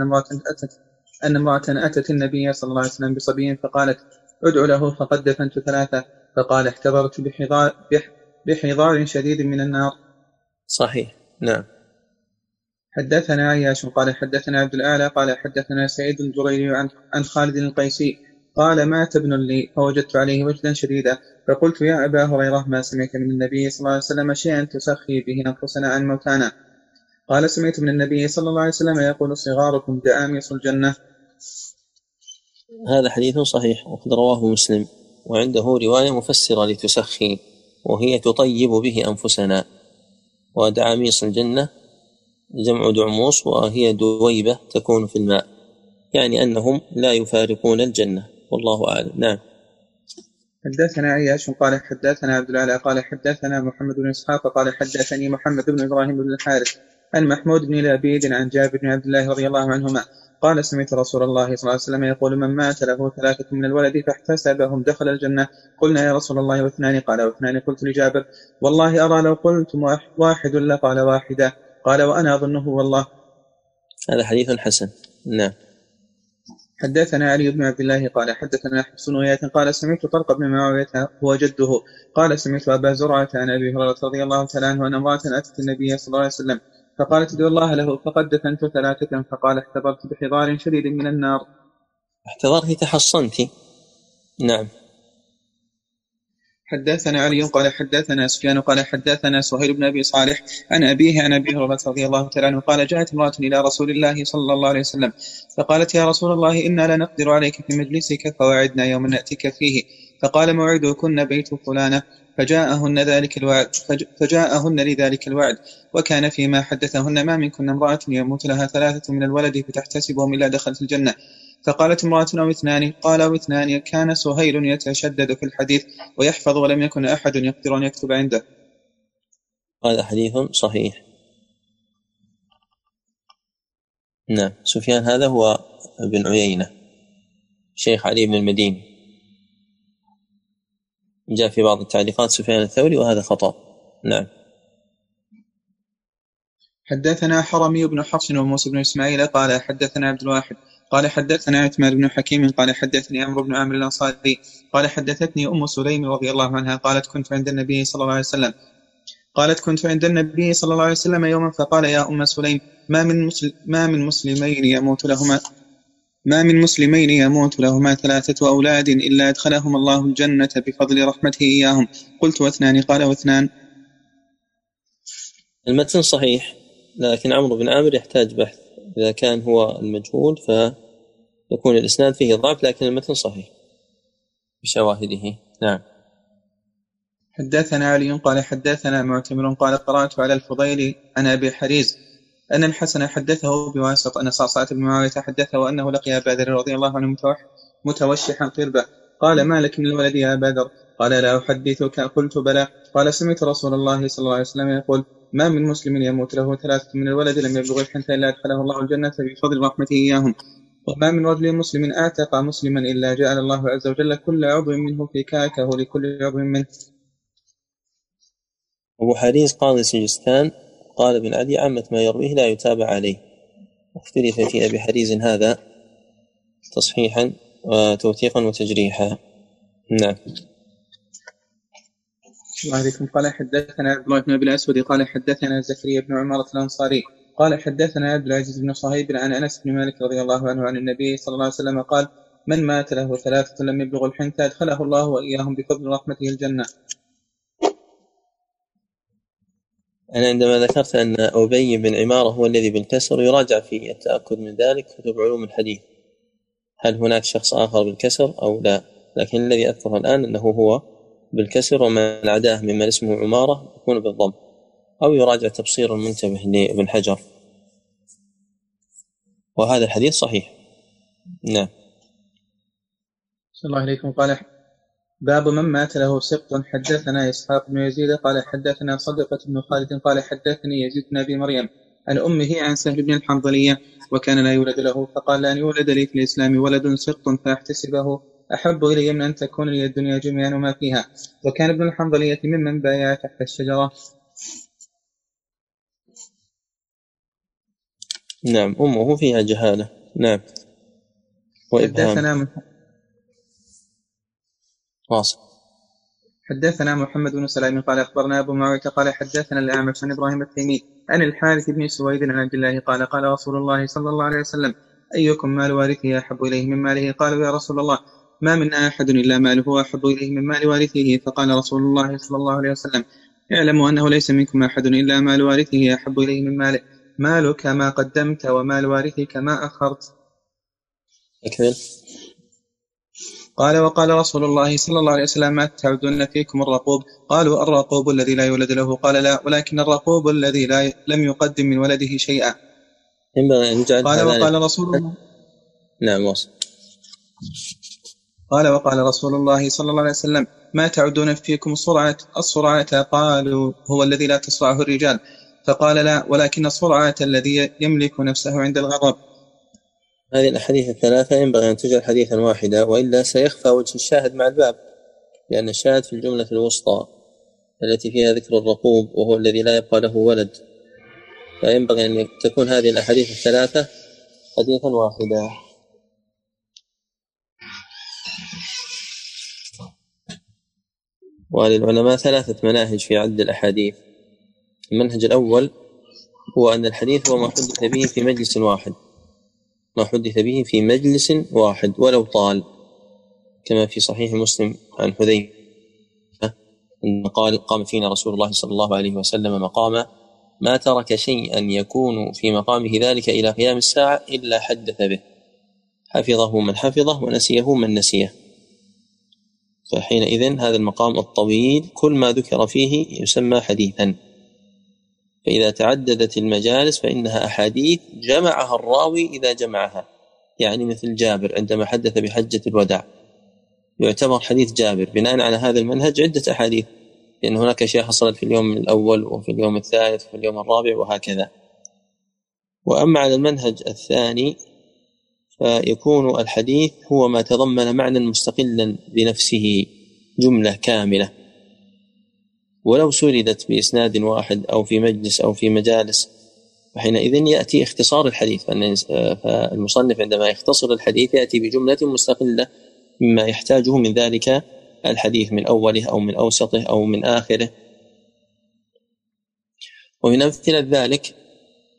أن امرأة أتت النبي صلى الله عليه وسلم بصبي فقالت ادع له فقد دفنت 3، فقال احتضرت بحضار شديد من النار. صحيح. نعم. حدثنا عياش قال حدثنا عبد الأعلى قال حدثنا سعيد الجريري عن خالد القيسي قال مات ابن لي فوجدت عليه وجدا شديدا، فقلت يا أبا هريرة ما سمعت من النبي صلى الله عليه وسلم شيئا تسخي به أنفسنا عن موتانا؟ قال سمعت من النبي صلى الله عليه وسلم يقول صغاركم دعاميص الجنة. هذا حديث صحيح وقد رواه مسلم، وعنده رواية مفسرة لتسخي وهي تطيب به أنفسنا. ودعاميص الجنة جمع دعموس وهي دويبة تكون في الماء، يعني أنهم لا يفارقون الجنة، والله أعلم. نعم. حدثنا عياش قال حدثنا عبد العلاء قال حدثنا محمد بن إسحاق قال حدثني محمد بن إبراهيم بن الحارث عن محمود بن لبيد عن جابر بن عبد الله رضي الله عنهما قال سمعت رسول الله صلى الله عليه وسلم يقول من مات له 3 من الولد فاحتسبهم دخل الجنة. قلنا يا رسول الله واثنان؟ قال واثنان. قلت لجابر والله أرى لو قلتم واحد لقال واحدة، قال وأنا أظنه والله. هذا حديث حسن. نعم. حدثنا علي بن عبد الله قال حدثنا حفص ويات قال سمعت طلق بن معاوية هو جده قال سمعت أبا زرعة عن أبي هريرة رضي الله تعالى عنه أن امرأة أتت النبي صلى الله عليه وسلم فقالت ادعو الله له فقد دفنت 3، فقال احتضرت بحضار شديد من النار. احتضرت تحصنت. نعم. حدثنا علي قال حدثنا سفيان قال حدثنا سهيل بن أبي صالح عن أبيه عن أبي هريرة رضي الله تعالى عنه قال جاءت امرأة إلى رسول الله صلى الله عليه وسلم فقالت يا رسول الله إنا لا نقدر عليك في مجلسك فوعدنا يوما نأتيك فيه، فقال موعدكن بيت فلانة، فجاءهن لذلك الوعد. وكان فيما حدثهن ما منكن امرأة يموت لها 3 من الولد فتحتسبهم إلا دخلت الجنة، فقالت امرأة أو اثنان؟ قال واثنان. كان سهيل يتشدد في الحديث ويحفظ ولم يكن أحد يقدر أن يكتب عنده. هذا حديث صحيح. نعم. سفيان هذا هو ابن عيينة شيخ علي بن المديني، جاء في بعض التعليقات سفيان الثوري وهذا خطأ. نعم. حدثنا حرمي بن حفص وموسى بن إسماعيل قال حدثنا عبد الواحد قال حدثنا عثمان بن حكيم قال حدثني عمرو بن عامر الأنصاري قال حدثتني أم سليم رضي الله عنها قالت كنت عند النبي صلى الله عليه وسلم يوما فقال يا أم سليم ما من مسلمين يموت لهما 3 أولاد إلا أدخلهم الله الجنة بفضل رحمته إياهم. قلت واثنان؟ قال واثنان. المتن صحيح، لكن عمرو بن عامر يحتاج بحث، إذا كان هو المجهول فيكون الإسناد فيه ضعف، لكن المتن صحيح بشواهده. نعم. حدثنا علي قال حدثنا معتمر قال قرأت على الفضيل عن أبي حريز أن الحسن حدثه بواسط أن صعصعة بن معاوية حدثه أنه لقي أبا ذر رضي الله عنه متوشحا قربة، قال ما لك من الولد يا أبا ذر؟ قال لا أحدثك. قلت بلى. قال سمعت رسول الله صلى الله عليه وسلم يقول ما من مسلم يموت له 3 من الولد لم يبلغ الحنث إلا أدخله الله الجنة بفضل رحمته إياهم، وما من رجل مسلم أعتق مسلما إلا جعل الله عز وجل كل عضو منه فكاكه لكل عضو منه. أبو حريز قاضي سجستان قال ابن عدي عامة ما يرويه لا يتابع عليه، واختلف في أبي حريز هذا تصحيحا وتوثيقا وتجريحا. نعم. وعليكم. قال حدثنا عبد الله بن أبي الأسود قال حدثنا زكريا بن عمارة الأنصاري قال حدثنا عبد العزيز بن صهيب عن أنس بن مالك رضي الله عنه عن النبي صلى الله عليه وسلم قال من مات له 3 لم يبلغ الحنث أدخله الله وإياهم بفضل رحمته الجنة. أنا عندما ذكرت أن أبي بن عمارة هو الذي بالكسر، يراجع في التأكد من ذلك كتب علوم الحديث هل هناك شخص آخر بالكسر أو لا، لكن الذي أذكر الآن أنه هو بالكسر، ومن عداه ممن اسمه عمارة يكون بالضم، أو يراجع تبصير المنتبه لابن حجر. وهذا الحديث صحيح نعم. صلى الله عليكم. قال باب من مات له سقط. حدثنا إسحاق بن يزيد قال حدثنا صدقة بن خالد قال حدثني يزيد بن أبي مريم عن أمه عن سهل بن الحنظلية وكان لا يولد له، فقال أن يولد لي في الإسلام ولد سقط فأحتسبه أحب إلي من أن تكون لي الدنيا جميعا وما فيها، وكان ابن الحنظلية ممن بايع تحت الشجرة. نعم، أمه فيها جهالة. نعم، وإبهام. حدثنا محمد بن سلام قال أخبرنا أبو معاوية قال حدثنا الأعمش عن إبراهيم التيمي عن الحارث بن سويد عن عبد الله قال قال رسول الله صلى الله عليه وسلم أيكم مال وارثه أحب إليه من ماله؟ قالوا يا رسول الله ما منا أحد إلا ماله أحب إليه من مال وارثه، فقال رسول الله صلى الله عليه وسلم اعلموا أنه ليس منكم أحد إلا مال وارثه أحب إليه من ماله، مالك ما قدمت ومال وارثك ما أخرت. أكمل. قال وقال رسول الله صلى الله عليه وسلم ما تعبدون فيكم الرقوب؟ قالوا الرقوب الذي لا يولد له. قال لا، ولكن الرقوب الذي لم يقدم من ولده شيئا. قال وقال رسول الله قال وقال رسول الله صلى الله عليه وسلم ما تعدون فيكم الصرعة؟ قالوا هو الذي لا تصرعه الرجال. فقال لا، ولكن الصرعة الذي يملك نفسه عند الغضب. هذه الأحاديث الثلاثة ينبغي أن تجعل حديثا واحدا، وإلا سيخفى وجه الشاهد مع الباب، لأن الشاهد في الجملة الوسطى التي فيها ذكر الرقوب وهو الذي لا يبقى له ولد، فينبغي أن تكون هذه الأحاديث الثلاثة حديثا واحدا. وللعلماء ثلاثة مناهج في عد الأحاديث. المنهج الأول هو أن الحديث هو ما حدث به في مجلس واحد، ما حدث به في مجلس واحد ولو طال، كما في صحيح مسلم عن حذيفة أن قال قام فينا رسول الله صلى الله عليه وسلم مقام ما ترك شيئا يكون في مقامه ذلك إلى قيام الساعة إلا حدث به، حفظه من حفظه ونسيه من نسيه. فحينئذ هذا المقام الطويل كل ما ذكر فيه يسمى حديثا، فإذا تعددت المجالس فإنها أحاديث جمعها الراوي إذا جمعها، يعني مثل جابر عندما حدث بحجة الوداع يعتبر حديث جابر. بناء على هذا المنهج عدة أحاديث، لأن هناك أشياء حصلت في اليوم الأول وفي اليوم الثالث وفي اليوم الرابع وهكذا. وأما على المنهج الثاني فيكون الحديث هو ما تضمن معنى مستقلا بنفسه جملة كاملة، ولو سردت بإسناد واحد أو في مجلس أو في مجالس، وحينئذ يأتي اختصار الحديث. فالمصنف عندما يختصر الحديث يأتي بجملة مستقلة مما يحتاجه من ذلك الحديث من أوله أو من أوسطه أو من آخره. ومن أمثلة ذلك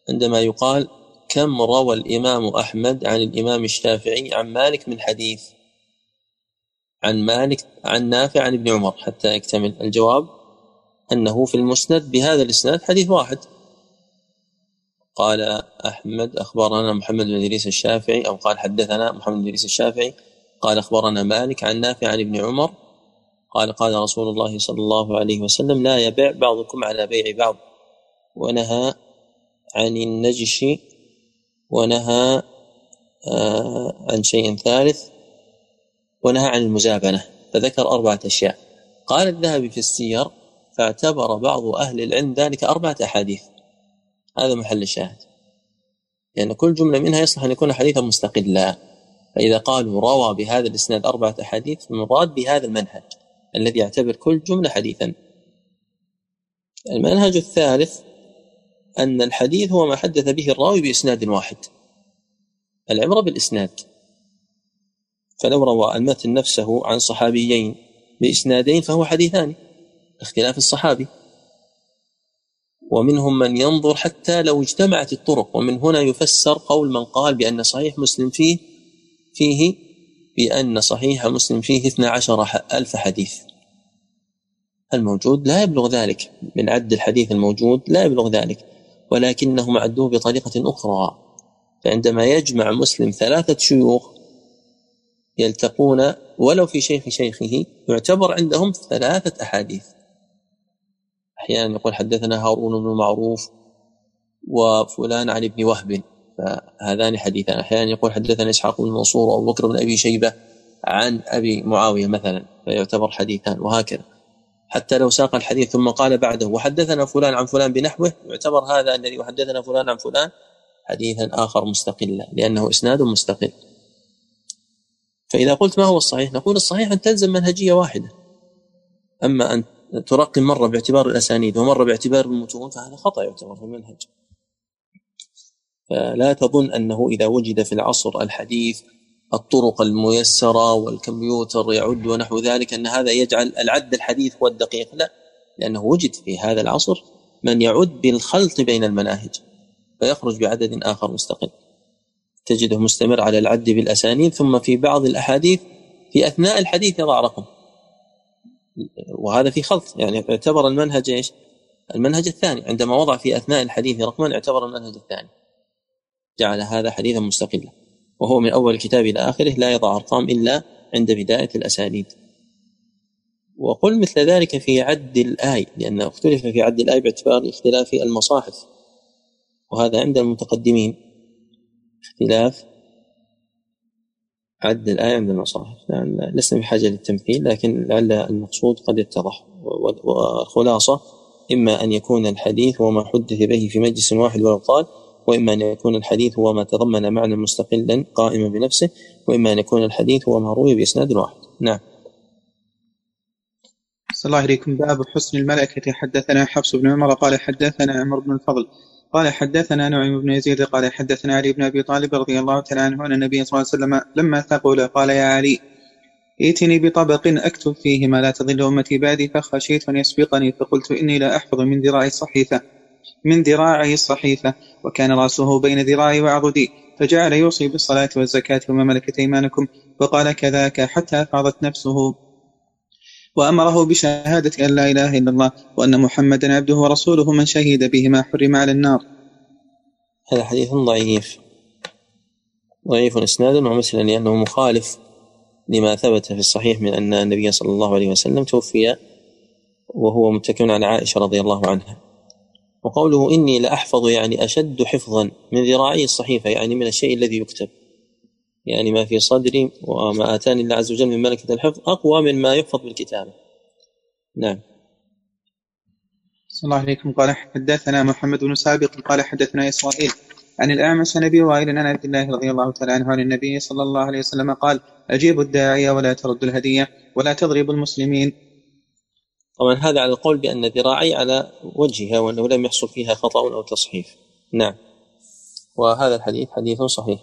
عندما يقال كم روى الإمام أحمد عن الإمام الشافعي عن مالك من حديث، عن مالك عن نافع عن ابن عمر، حتى يكتمل الجواب أنه في المسند بهذا الإسناد حديث واحد. قال أحمد أخبرنا محمد بن إدريس الشافعي، أو قال حدثنا محمد بن إدريس الشافعي قال أخبرنا مالك عن نافع عن ابن عمر قال قال رسول الله صلى الله عليه وسلم لا يبيع بعضكم على بيع بعض، ونهى عن النجش، ونهى عن شيء ثالث، ونهى عن المزابنة، فذكر 4 أشياء. قال الذهبي في السير فاعتبر بعض أهل العلم ذلك 4 أحاديث، هذا محل الشاهد، لأن يعني كل جملة منها يصلح أن يكون حديثا مستقلا. فإذا قالوا روى بهذا الإسناد 4 أحاديث المراد بهذا المنهج الذي يعتبر كل جملة حديثا. المنهج الثالث أن الحديث هو ما حدث به الراوي بإسناد واحد، العبرة بالإسناد. فلو روى المتن نفسه عن صحابيين بإسنادين فهو حديثان، اختلاف الصحابي. ومنهم من ينظر حتى لو اجتمعت الطرق، ومن هنا يفسر قول من قال بأن صحيح مسلم فيه 12,000 حديث. الموجود لا يبلغ ذلك، من عد الحديث الموجود لا يبلغ ذلك، ولكنهم عدوه بطريقة أخرى. فعندما يجمع مسلم 3 شيوخ يلتقون ولو في شيخ شيخه يعتبر عندهم 3 أحاديث. أحيانا يقول حدثنا هارون بن معروف وفلان عن ابن وهب، فهذان حديثان. أحيانا يقول حدثنا إسحاق بن منصور أو بكر بن أبي شيبة عن أبي معاوية مثلا، فيعتبر حديثان. وهكذا حتى لو ساق الحديث ثم قال بعده وحدثنا فلان عن فلان بنحوه، يعتبر هذا الذي وحدثنا فلان عن فلان حديثا آخر مستقلا، لأنه إسناد مستقل. فإذا قلت ما هو الصحيح؟ نقول الصحيح أن تلزم منهجية واحدة، أما أن ترقم مرة باعتبار الأسانيد ومرة باعتبار المتون فهذا خطأ يعتبر في المنهج. فلا تظن أنه إذا وجد في العصر الحديث الطرق الميسرة والكمبيوتر يعد ونحو ذلك أن هذا يجعل العد الحديث هو الدقيق، لا، لأنه وجد في هذا العصر من يعد بالخلط بين المناهج فيخرج بعدد آخر مستقل، تجده مستمر على العد بالأسانيد، ثم في بعض الأحاديث في أثناء الحديث يضع رقم، وهذا في خلط. يعني اعتبر المنهج إيش؟ المنهج الثاني، عندما وضع في أثناء الحديث رقما اعتبر المنهج الثاني، جعل هذا حديثا مستقلا، وهو من أول الكتاب إلى آخره لا يضع أرقام إلا عند بداية الأسانيد. وقل مثل ذلك في عد الآي، لأنه اختلف في عد الآي باعتبار اختلاف المصاحف، وهذا عند المتقدمين اختلاف عد الآية عند المصاحف. يعني لسنا بحاجة للتمثيل، لكن لعل المقصود قد يتضح. والخلاصة إما أن يكون الحديث هو ما حدث به في مجلس واحد ولو طال، وإما أن يكون الحديث هو ما تضمن معنى مستقلا قائما بنفسه، وإما أن يكون الحديث هو ما روي بإسناد واحد. نعم. صلى الله عليكم. باب حسن الملكة. حدثنا حفص بن عمر قال حدثنا عمرو بن الفضل قال حدثنا نعيم بن يزيد قال حدثنا علي بن أبي طالب رضي الله تعالى عنه أن النبي صلى الله عليه وسلم لما ثقل قال يا علي ائتني بطبق أكتب فيه ما لا تضل أمتي بعدي، فخشيت أن يسبقني فقلت إني لا أحفظ من ذراعي الصحيفة وكان رأسه بين ذراعي وعضدي، فجعل يوصي بالصلاة والزكاة وما ملكت أيمانكم، وقال كذاك حتى فاضت نفسه، وأمره بشهادة أن لا إله إلا الله وأن محمدا عبده ورسوله، من شهد بهما حرم على النار. هذا حديث ضعيف إسنادا ومثلا، لأنه مخالف لما ثبت في الصحيح من أن النبي صلى الله عليه وسلم توفي وهو متكئ على عائشة رضي الله عنها. وقوله إني لأحفظ يعني أشد حفظا من ذراعي الصحيفة، يعني من الشيء الذي يكتب، يعني ما في صدري وما آتاني الله عز وجل من ملكة الحفظ أقوى من ما يحفظ بالكتابة. نعم. صلى الله عليكم. قال حدثنا محمد بن سابق قال حدثنا إسرائيل عن الأعمش عن أبي وائل عن عبد الله رضي الله تعالى عنه عن النبي صلى الله عليه وسلم قال أجيب الداعية ولا ترد الهدية ولا تضرب المسلمين. طبعا هذا على القول بأن ذراعي على وجهها وأنه لم يحصل فيها خطأ أو تصحيف. نعم. وهذا الحديث حديث صحيح.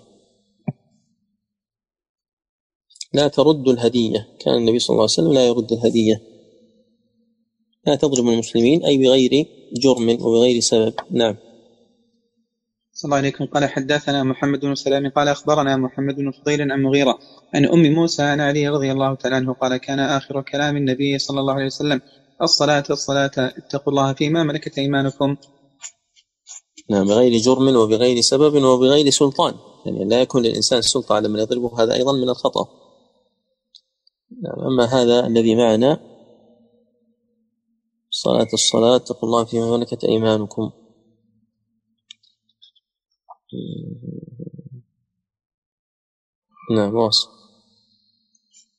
لا ترد الهدية، كان النبي صلى الله عليه وسلم لا يرد الهدية. لا تضرب المسلمين أي بغير جرم وبغير سبب. نعم. صلى الله عليكم. قال حدثنا محمد بن سلام قال أخبرنا محمد بن فضيل عن مغيرة أن أم موسى عن علي رضي الله تعالى عنه قال كان آخر كلام النبي صلى الله عليه وسلم الصلاة اتقوا الله فيما ملكت أيمانكم. نعم، بغير جرم وبغير سبب وبغير سلطان، يعني لا يكون للإنسان سلطة على من يضربه، هذا أيضا من الخطأ. أما هذا الذي معنا الصلاة اتقوا الله فيما ملكت أيمانكم، نعم واصل.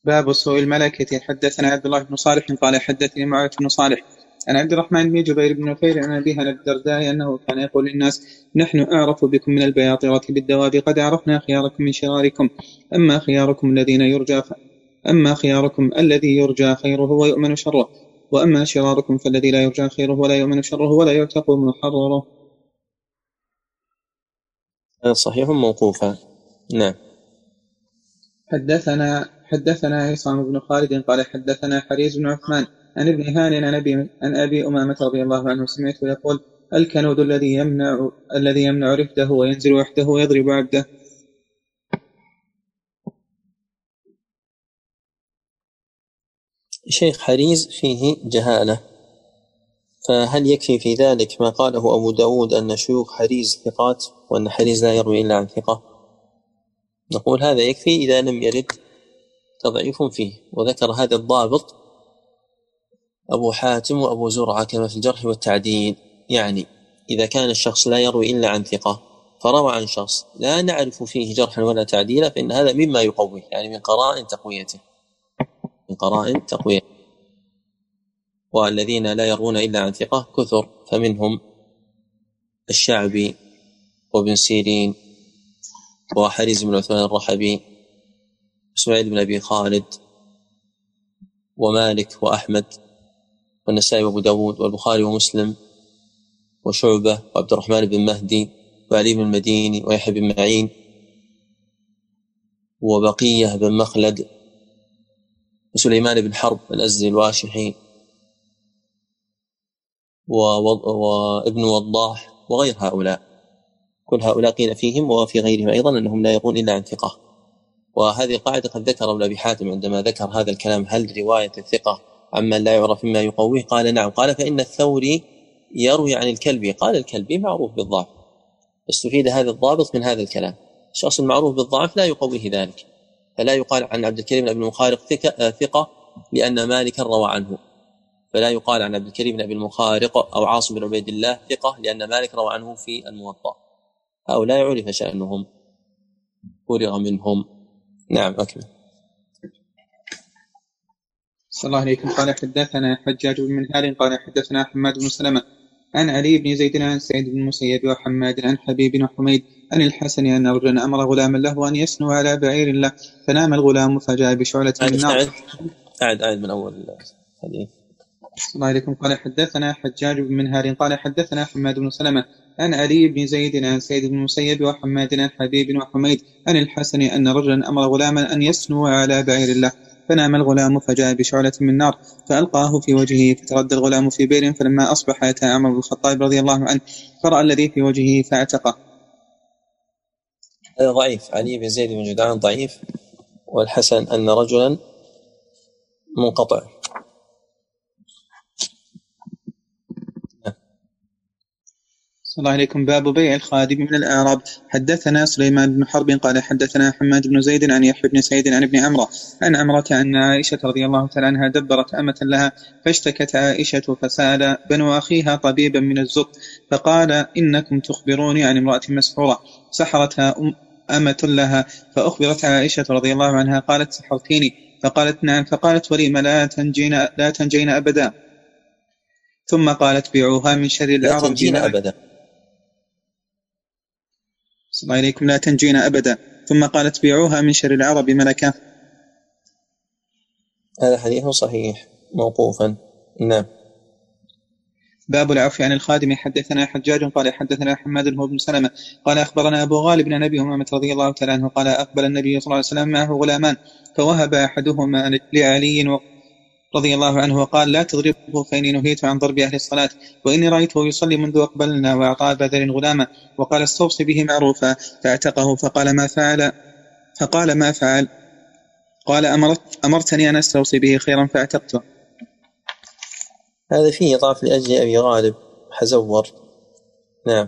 باب سوء الملكة. حدثنا عبد الله بن صالح قال حدثني معاوية بن صالح عن عبد الرحمن بن جبير بن نفير عن أبيه عن الدرداء أنه كان يقول للناس نحن أعرف بكم من البياطرة بالدواب، قد عرفنا خياركم من شراركم، أما خياركم الذي يرجى خيره ويؤمن شره، وأما شراركم فالذي لا يرجى خيره ولا يؤمن شره ولا يعتق محرره. صحيح موقوفا. نعم. حدثنا عصام بن خالد قال حدثنا حريز بن عثمان عن ابن هاني عن أبي أمامة رضي الله عنه سمعته يقول الكنود الذي يمنع رفده وينزل وحده ويضرب عبده. شيخ حريز فيه جهالة، فهل يكفي في ذلك ما قاله أبو داود أن شيوخ حريز ثقات وأن حريز لا يروي إلا عن ثقة؟ نقول هذا يكفي إذا لم يرد تضعيف فيه. وذكر هذا الضابط أبو حاتم وأبو زرعة كما في الجرح والتعديل، يعني إذا كان الشخص لا يروي إلا عن ثقة فروى عن شخص لا نعرف فيه جرحا ولا تعديلا، فإن هذا مما يقويه، يعني من قرائن تقويته، من قرائن تقويته. والذين لا يروون إلا عن ثقة كثر، فمنهم الشعبي وابن سيرين وحريز بن عثمان الرحبي وإسماعيل بن أبي خالد ومالك وأحمد والنسائي وأبو داود والبخاري ومسلم وشعبة وعبد الرحمن بن مهدي وعلي بن المديني ويحيى بن معين وبقية بن مخلد وسليمان بن حرب الأزدي الواشحي وابن وضاح وغير هؤلاء. كل هؤلاء قيل فيهم وفي غيرهم أيضا أنهم لا يروون إلا عن ثقة، وهذه القاعدة قد ذكر ابن أبي حاتم عندما ذكر هذا الكلام، هل رواية الثقة عمن لا يعرف مما يقويه؟ قال نعم. قال فإن الثوري يروي عن الكلبي، قال الكلبي معروف بالضعف، استفيد هذا الضابط من هذا الكلام، الشخص المعروف بالضعف لا يقويه ذلك، فلا يقال عن عبد الكريم بن أبي المخارق ثقة لأن مالك روى عنه، فلا يقال عن عبد الكريم بن أبي المخارق أو عاصم بن عبيد الله ثقة لأن مالك روى عنه في الموطأ. هؤلاء عرف شأنهم، فرغ منهم. نعم أكمل. صلى الله عليكم. قال حدثنا حجاج بن منهال قال حدثنا حماد بن سلمة عن علي بن زيد عن سعيد بن مسيب وحماد عن حبيب بن حميد عن الحسن أن رجلا أمر غلاما له أن يسنو على بعير له، فنام الغلام فجاء بشعلة من النار. أعد من أول الحديث. صلى الله عليكم. قال حدثنا حجاج بن منهال قال حدثنا حماد بن سلمة عن علي بن زيد عن سعيد بن مسيب وحماد عن حبيب بن حميد عن الحسن أن رجلا أمر غلاما أن يسنو على بعير له، فنام الغلام فجاء بشعلة من نار فألقاه في وجهه فتردى الغلام في بئر، فلما أصبح أتى عمر بن الخطاب رضي الله عنه فرأى الذي في وجهه فاعتقه. هذا ضعيف، علي بن زيد بن جدعان ضعيف، والحسن أن رجلا منقطع. صلى الله عليكم. باب بيع الخادم من الأعراب. حدثنا سليمان بن حرب قال حدثنا حماد بن زيد عن يحيى بن سعيد عن ابن عمرو عن عمرة أن عائشة رضي الله تعالى عنها دبرت أمة لها، فاشتكت عائشة فسأل بنو أخيها طبيبا من الزق فقال إنكم تخبروني عن امرأة مسحورة سحرتها أمة لها، فأخبرت عائشة رضي الله عنها قالت سحرتيني، فقالت نعم، فقالت ولم لا تنجين أبدا، ثم قالت بيعوها من شر الأعراب. لا تنجين أبدا. صلى الله عليكم. لا تنجينا أبدا، ثم قالت بيعوها من شر العرب ملكا. هذا حديث صحيح موقوفا. نعم. باب العفو عن الخادم. حدثنا حجاج قال حدثنا حماد بن سلمة قال أخبرنا أبو غالب بن أبي أمامة رضي الله تعالى عنه قال أقبل النبي صلى الله عليه وسلم معه غلامان، فوهب أحدهما لعلي رضي الله عنه وقال لا تضربه فإني نهيت عن ضرب أهل الصلاة، وإني رأيته يصلي منذ أقبلنا، وأعطى أبا ذر غلاما وقال استوصي به معروفا، فاعتقه. فقال ما فعل قال أمرتني أن استوصي به خيرا فاعتقته. هذا فيه طاف لأجل أبي غالب حزور. نعم.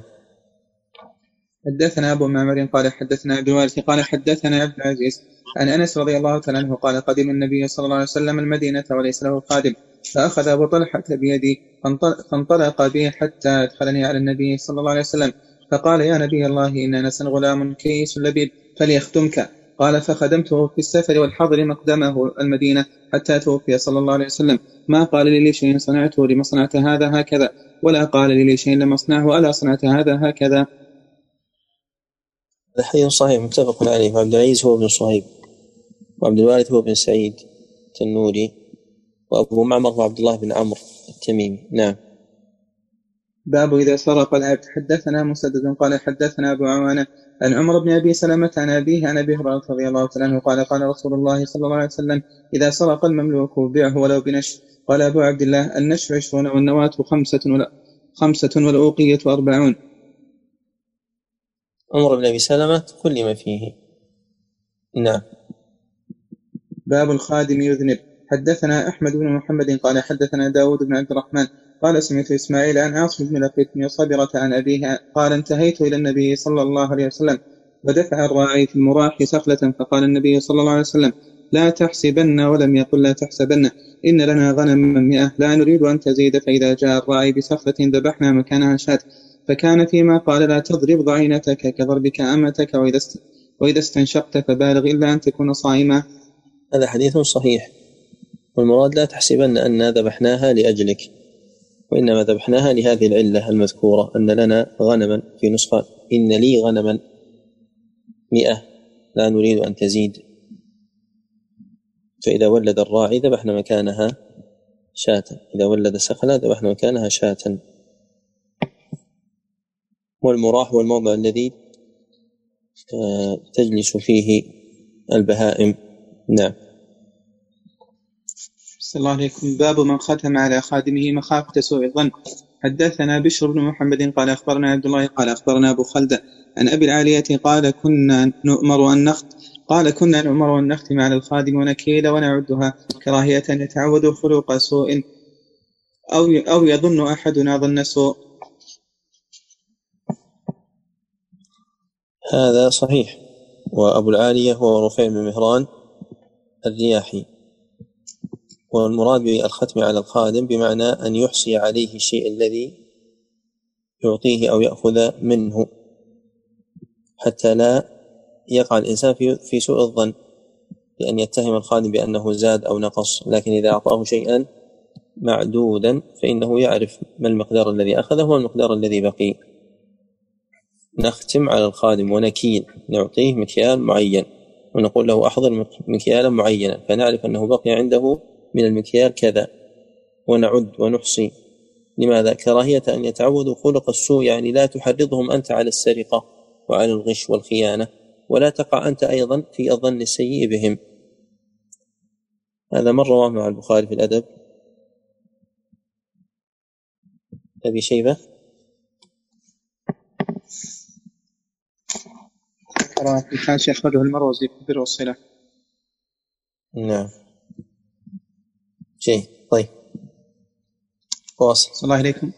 حدثنا أبو معمر قال حدثنا أبو وارث قال حدثنا عبد العزيز عن أنس رضي الله تعالى عنه قال قدم النبي صلى الله عليه وسلم المدينة وليس له خادم، فأخذ أبو طلحة بيدي فانطلق به حتى أدخلني على النبي صلى الله عليه وسلم، فقال يا نبي الله إن أنسا غلام كيس اللبيب فليخدمك، قال فخدمته في السفر والحضر مقدمه المدينة حتى توفي صلى الله عليه وسلم، ما قال لي شيء صنعته لما صنعت هذا هكذا، ولا قال لي شيء لما صنعه ألا صنعت هذا هكذا. الحديث صحيح متفق عليه. وعبد العزيز هو بن صهيب، وعبد الوارث هو بن سعيد التنوري، وأبو معمر وعبد الله بن عمرو التميمي. نعم. باب إذا سرق العبد. حدثنا مسدد قال حدثنا أبو عوانة عن عمر بن أبي سلمة عن أبيه عن أبي هريرة رضي الله تعالى عنه قال قال رسول الله صلى الله عليه وسلم إذا سرق المملوك بيعه ولو بنشء. قال أبو عبد الله النشء 20 والنواة 5 والأوقية 40. عمر بن أبي سلمة كل ما فيه. نعم. باب الخادم يذنب. حدثنا أحمد بن محمد قال حدثنا داود بن عبد الرحمن قال سمعت إسماعيل عن عاصم بن لقيط وصبرة عن أبيها قال انتهيت إلى النبي صلى الله عليه وسلم ودفع الراعي في المراح سخلة، فقال النبي صلى الله عليه وسلم لا تحسبن، ولم يقل لا تحسبن، إن لنا غنما 100 لا نريد أن تزيد، فإذا جاء الراعي بسخلة ذبحنا مكانها شاة، فكان فيما قال لا تضرب ضعينتك كضربك أمتك، وإذا استنشقت فبالغ إلا أن تكون صائمة. هذا حديث صحيح، والمراد لا تحسبن أن ذبحناها لأجلك، وإنما ذبحناها لهذه العلة المذكورة أن لنا غنما، في نسخة إن لي غنما 100 لا نريد أن تزيد، فإذا ولد الراعي ذبحنا مكانها شاة، إذا ولد سخلا ذبحنا مكانها شاة. والمراح والموضع الذي تجلس فيه البهائم. نعم. صلى الله عليكم. باب من ختم على خادمه مخافة سوء الظن. حدثنا بشر بن محمد قال أخبرنا عبد الله قال أخبرنا أبو خلدة عن أبي العالية قال كنا نؤمر أن نختم على الخادم ونكيل ونعدها كراهية يتعود خلق سوء أو يظن أحدنا ظن سوء. هذا صحيح. وأبو العالية هو رفيع بن مهران الرياحي. والمراد بالختم على الخادم بمعنى أن يحصي عليه الشيء الذي يعطيه أو يأخذ منه حتى لا يقع الإنسان في سوء الظن، لأن يتهم الخادم بأنه زاد أو نقص، لكن إذا أعطاه شيئا معدودا فإنه يعرف ما المقدار الذي أخذه والمقدار الذي بقي. نختم على الخادم ونكيل، نعطيه مكيال معين ونقول له أحضر مكيالا معينا، فنعرف أنه بقي عنده من المكيال كذا، ونعد ونحصي. لماذا؟ كراهية أن يتعودوا خلق السوء، يعني لا تحرضهم أنت على السرقة وعلى الغش والخيانة، ولا تقع أنت أيضا في الظن السيء بهم. هذا مرة مع البخاري في الأدب أبي شيبة قراءة الحاشية أخرجه المروزي في البر والصلة. نعم. شيء طيب واصل. السلام عليكم.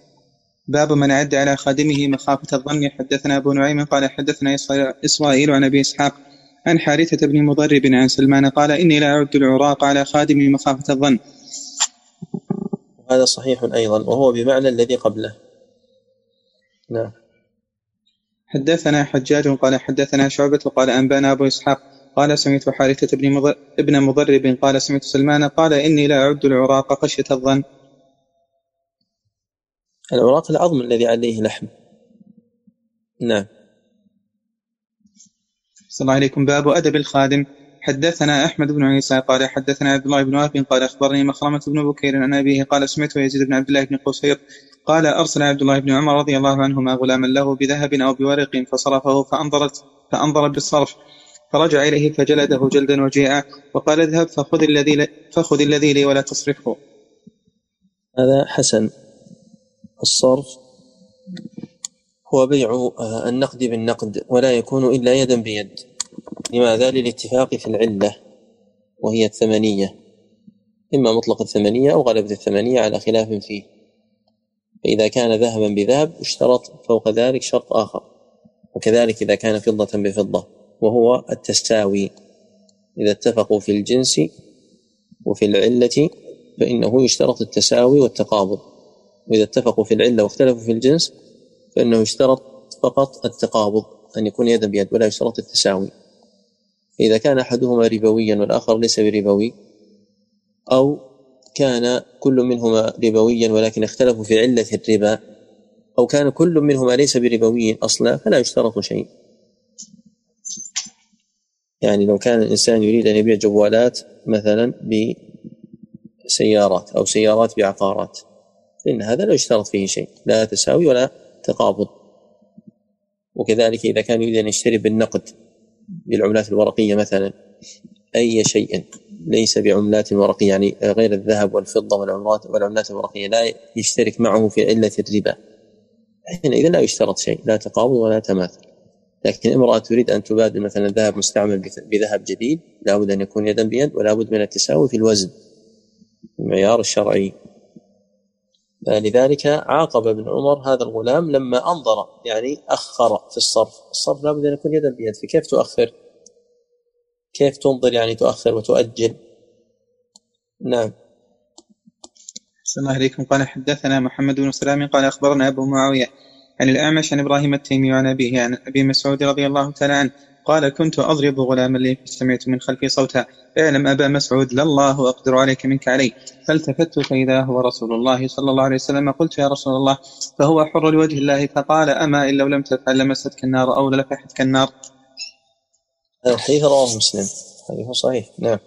باب من عد على خادمه مخافة الظن. حدثنا أبو نعيم قال حدثنا إسرائيل عن أبي إسحاق عن حارثة بن مضرب عن سلمان قال إني لا أعد العراق على خادمي مخافة الظن. هذا صحيح أيضا، وهو بمعنى الذي قبله. نعم. حدثنا حجاج قال حدثنا شعبة قال أنبانا أبو إسحاق قال سمعت حارثة ابن مضرب قال سمعت سلمان قال إني لا أعد العراق خشية الظن. العراق العظم الذي عليه لحم. نعم. صلى الله عليكم. باب أدب الخادم. حدثنا أحمد بن عيسى قال حدثنا عبد الله بن وهب قال أخبرني مخرمة بن بكير عن أبيه قال سمعت يزيد بن عبد الله بن قصير قال أرسل عبد الله بن عمر رضي الله عنهما غلاما له بذهب أو بورق فصرفه فأنظر بالصرف، فرجع إليه فجلده جلدا وجيعا وقال اذهب فخذ الذي لي ولا تصرفه. هذا حسن. الصرف هو بيع النقد بالنقد، ولا يكون إلا يدا بيد. لماذا؟ للاتفاق في العلة، وهي الثمنية، إما مطلق الثمنية أو غلبة الثمنية على خلاف فيه. فإذا كان ذهبا بذهب اشترط فوق ذلك شرط آخر، وكذلك إذا كان فضة بفضة، وهو التساوي. إذا اتفقوا في الجنس وفي العلة فإنه يشترط التساوي والتقابض، وإذا اتفقوا في العلة واختلفوا في الجنس فإنه يشترط فقط التقابض، أن يكون يدا بيد، ولا يشترط التساوي. إذا كان أحدهما ربويا والآخر ليس بربوي، أو كان كل منهما ربويا ولكن اختلفوا في علة الربا، أو كان كل منهما ليس بربوي أصلا، فلا يشترط شيء. يعني لو كان الإنسان يريد أن يبيع جوالات مثلا بسيارات، أو سيارات بعقارات، فإن هذا لا يشترط فيه شيء، لا تساوي ولا تقابض. وكذلك إذا كان يريد أن يشتري بالنقد بالعملات الورقية مثلا أي شيء ليس بعملات ورقية، يعني غير الذهب والفضة والعملات الورقية، لا يشترك معه في علة الربا، حينئذ لا يشترط شيء، لا تقابض ولا تماثل. لكن امرأة تريد أن تبادل مثلا ذهب مستعمل بذهب جديد، لا بد أن يكون يدا بيد، ولا بد من التساوي في الوزن، المعيار الشرعي. لذلك عاقب ابن عمر هذا الغلام لما أنظر، يعني أخر في الصرف. الصرف لا بد أن يكون يدا بيد، فكيف تؤخر؟ كيف تنظر يعني تؤخر وتؤجل؟ نعم. السلام عليكم. قال حدثنا محمد بن سلام قال أخبرنا أبو معاوية عن الأعمش عن إبراهيم التيمي عن أبيه عن أبي مسعود رضي الله تعالى عنه قال: كنت أضرب غلاما لي فسمعت من خلفي صوتا: اعلم أبا مسعود لله أقدر عليك منك علي. فالتفت فإذا هو رسول الله صلى الله عليه وسلم. قلت: يا رسول الله، فهو حر لوجه الله. فقال: أما إن لو لم تفعل لمستك النار أو للفحتك النار. حديث رواه مسلم، حديث صحيح. نعم.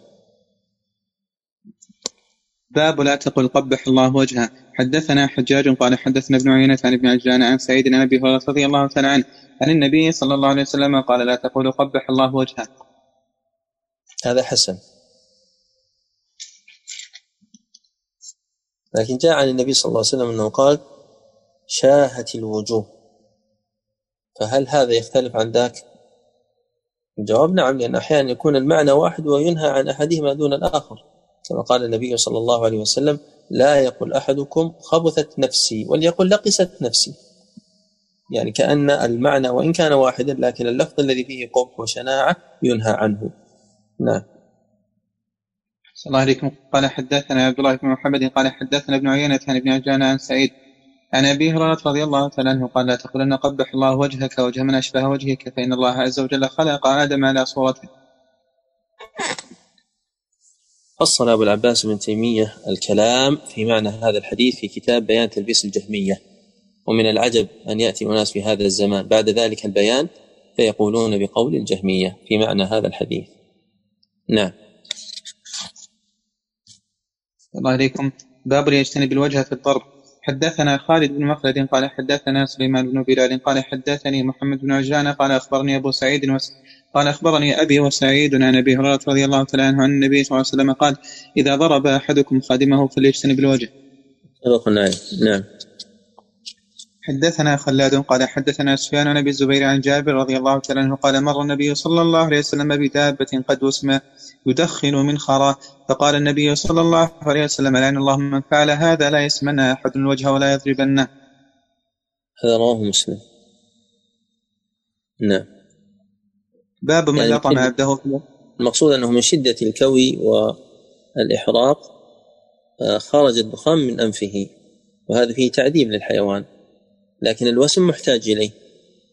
باب لا تقل قبح الله وجهه. حدثنا حجاج قال حدثنا ابن عيينة عن ابن عجلان عن سعيد بن أبي هريرة رضي الله تعالى عنه عن النبي صلى الله عليه وسلم قال: لا تقولوا قبح الله وجهه. هذا حسن، لكن جاء عن النبي صلى الله عليه وسلم أنه قال: شاهت الوجوه. فهل هذا يختلف عن ذاك؟ الجواب نعم، لأن أحيانا يكون المعنى واحد وينهى عن أحدهما دون الآخر، كما قال النبي صلى الله عليه وسلم: لا يقول أحدكم خبثت نفسي، وليقول لقست نفسي. يعني كأن المعنى وإن كان واحدا لكن اللفظ الذي فيه قبح وشناعة ينهى عنه. نعم. صلى الله عليكم. قال حدثنا عبد الله بن محمد قال حدثنا ابن عيينة عن ابن عجلان عن سعيد عن أبي هريرة رضي الله تعالى عنه قال: لا تقولن قبح الله وجهك وجه من أشبه وجهك، فإن الله عز وجل خلق آدم على صورته. فصل أبو العباس بن تيمية الكلام في معنى هذا الحديث في كتاب بيان تلبس الجهمية. ومن العجب أن يأتي أناس في هذا الزمان بعد ذلك البيان فيقولون بقول الجهمية في معنى هذا الحديث. نعم. الله عليكم. باب يجتنب الوجه في الضرب. حدثنا خالد بن مخلد قال حدثنا سليمان بن بلال قال حدثني محمد بن عجلان قال أخبرني أبو سعيد قال أخبرني أبي وسعيد عن أبي هريرة رضي الله تعالى عنه عن النبي صلى الله عليه وسلم قال: إذا ضرب أحدكم خادمه فليجتنب الوجه. نعم. حدثنا خلاد قال حدثنا سفيان عن أبي الزبير عن جابر رضي الله تعالى عنه قال: مر النبي صلى الله عليه وسلم بدابة قد وسم يدخن منخرا، فقال النبي صلى الله عليه وسلم: لعن الله من فعل هذا، لا يسمن أحد الوجه ولا يضربنه. هذا رواه مسلم. نعم. باب من لطم عبده. المقصود أنه من شدة الكوي والإحراق خرج الدخان من أنفه، وهذا فيه تعذيب للحيوان، لكن الوسم محتاج إليه،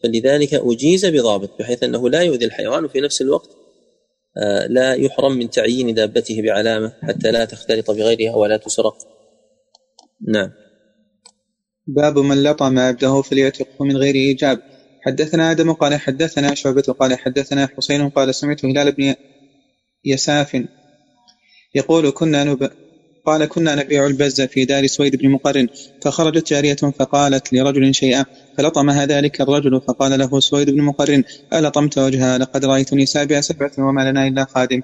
فلذلك أجيز بضابط بحيث أنه لا يؤذي الحيوان، وفي نفس الوقت لا يحرم من تعيين دابته بعلامة حتى لا تختلط بغيرها ولا تسرق. نعم. باب من لطم عبده فليعتقه من غير إيجاب. حدثنا آدم قال حدثنا شعبة قال حدثنا حسين قال سمعت هلال بن يساف يقول: كنا نبيع البزة في دار سويد بن مقرن، فخرجت جارية فقالت لرجل شيئا، فلطمها ذلك الرجل، فقال له سويد بن مقرن: ألطمت وجهها؟ لقد رأيتني سبعة وما لنا إلا خادم.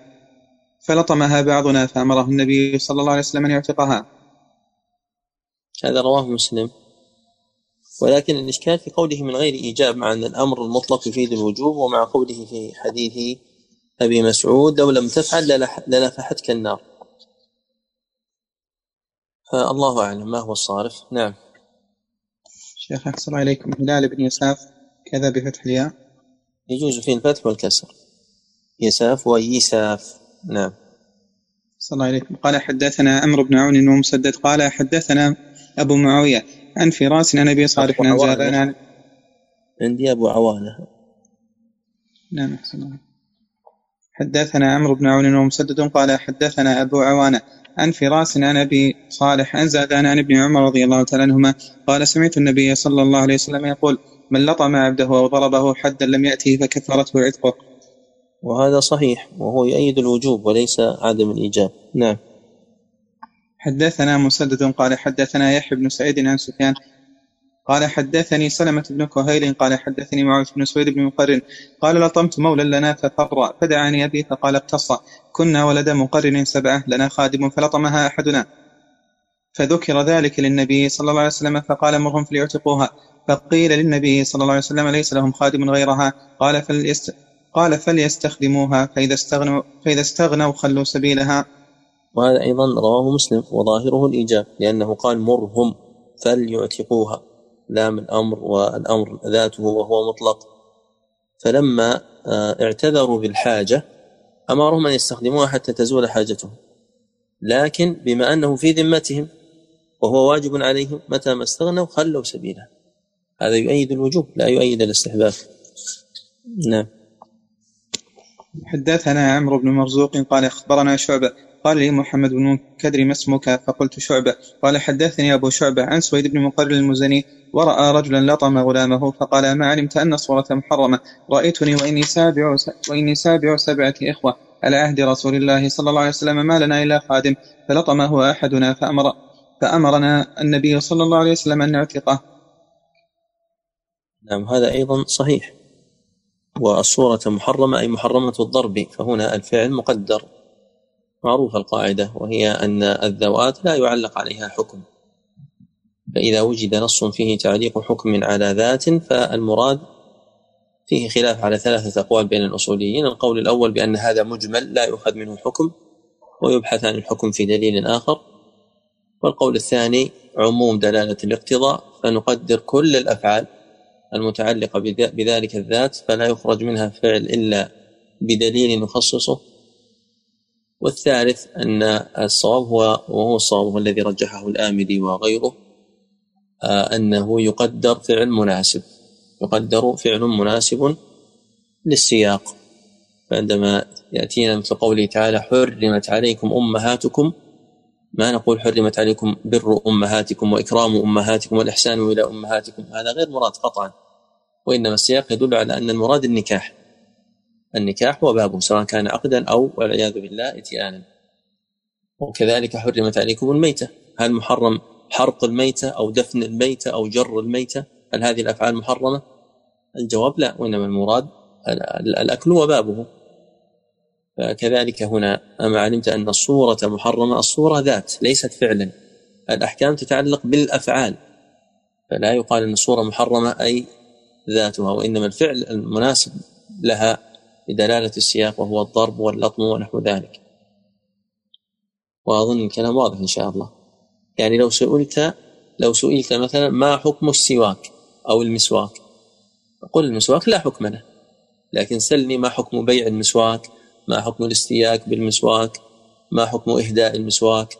فلطمها بعضنا، فأمره النبي صلى الله عليه وسلم أن يعتقها. هذا رواه مسلم، ولكن الإشكال في قوله من غير إيجاب، مع أن الأمر المطلق يفيد الوجوب، ومع قوله في حديث أبي مسعود: لو لم تفعل للفحتك النار. فالله أعلم ما هو الصارف. نعم. شيخ أحسن عليكم، هلال بن يساف كذا بفتح الياء، يجوز فيه الفتح والكسر، يساف ويساف. نعم. صلى الله عليكم. قال حدثنا عمرو بن عون ومسدد قال حدثنا أبو معاوية عن فراس عن أبي صالح عن جابر. عندي أبو عوانة. نعم أحسن الله. حدثنا عمرو بن عون ومسدد قال حدثنا أبو عوانة عن فراس عن أبي صالح عن زادان عن ابن عمر رضي الله تعالى عنهما قال: سمعت النبي صلى الله عليه وسلم يقول: من لطم عبده أو ضربه حدا لم يأته فكفرته عتقه. وهذا صحيح، وهو يؤيد الوجوب وليس عدم الإيجاب. نعم. حدثنا مسدد قال حدثنا يحيى بن سعيد عن سفيان قال حدثني سلمة بن كهيل قال حدثني معاذ بن سويد بن مقرن قال: لطمت مولى لنا ففر، فدعاني أبي فقال: اقتص، كنا ولد مقرن سبعة لنا خادم، فلطمها أحدنا، فذكر ذلك للنبي صلى الله عليه وسلم فقال: مرهم فليعتقوها. فقيل للنبي صلى الله عليه وسلم: ليس لهم خادم غيرها. قال: فليستخدموها، فإذا استغنوا خلوا سبيلها. وهذا أيضا رواه مسلم، وظاهره الإيجاب، لأنه قال: مرهم فليعتقوها، لام الأمر، والأمر ذاته وهو مطلق. فلما اعتذروا بالحاجة أمرهم أن يستخدموها حتى تزول حاجتهم، لكن بما أنه في ذمتهم وهو واجب عليهم متى ما استغنوا خلوا سبيله. هذا يؤيد الوجوب لا يؤيد الاستحباب. نعم. حدثنا عمرو بن مرزوق قال أخبرنا شعبة قال لي محمد بن منكدر ما اسمك؟ فقلت شعبة. قال حدثني أبو شعبة عن سويد بن مقرن المزني ورأى رجلا لطم غلامه فقال ما علمت أن الصورة محرمة، رأيتني وإني سابع سبعة إخوة على عهد رسول الله صلى الله عليه وسلم ما لنا إلا خادم، فلطمه أحدنا فأمرنا النبي صلى الله عليه وسلم أن نعتقه. نعم هذا أيضا صحيح. والصورة محرمة أي محرمة الضرب، فهنا الفعل مقدر، معروف القاعدة وهي أن الذوات لا يعلق عليها حكم، فإذا وجد نص فيه تعليق حكم على ذات فالمراد فيه خلاف على ثلاثة أقوال بين الأصوليين. القول الأول بأن هذا مجمل لا يؤخذ منه حكم ويبحث عن الحكم في دليل آخر، والقول الثاني عموم دلالة الاقتضاء فنقدر كل الأفعال المتعلقة بذلك الذات فلا يخرج منها فعل إلا بدليل نخصصه. والثالث أن الصواب وهو الصواب الذي رجحه الآمدي وغيره أنه يقدر فعل مناسب للسياق، فعندما يأتينا مثل قوله تعالى حرمت عليكم أمهاتكم ما نقول حرمت عليكم بر أمهاتكم وإكرام أمهاتكم والإحسان إلى أمهاتكم، هذا غير مراد قطعا، وإنما السياق يدل على أن المراد النكاح وبابه سواء كان عقدا أو والعياذ بالله إتيانا. وكذلك حرمت عليكم الميتة، هل محرم حرق الميتة أو دفن الميتة أو جر الميتة؟ هل هذه الأفعال محرمة؟ الجواب لا، وإنما المراد الأكل وبابه. فكذلك هنا أما علمت أن الصورة محرمة، الصورة ذات ليست فعلا، الأحكام تتعلق بالأفعال، فلا يقال أن الصورة محرمة أي ذاتها، وإنما الفعل المناسب لها لدلالة السياق وهو الضرب واللطم ونحو ذلك. وأظن الكلام واضح إن شاء الله. يعني لو سئلت مثلا ما حكم السواك أو المسواك، أقول المسواك لا حكم له، لكن سلني ما حكم بيع المسواك، ما حكم الاستياك بالمسواك، ما حكم إهداء المسواك،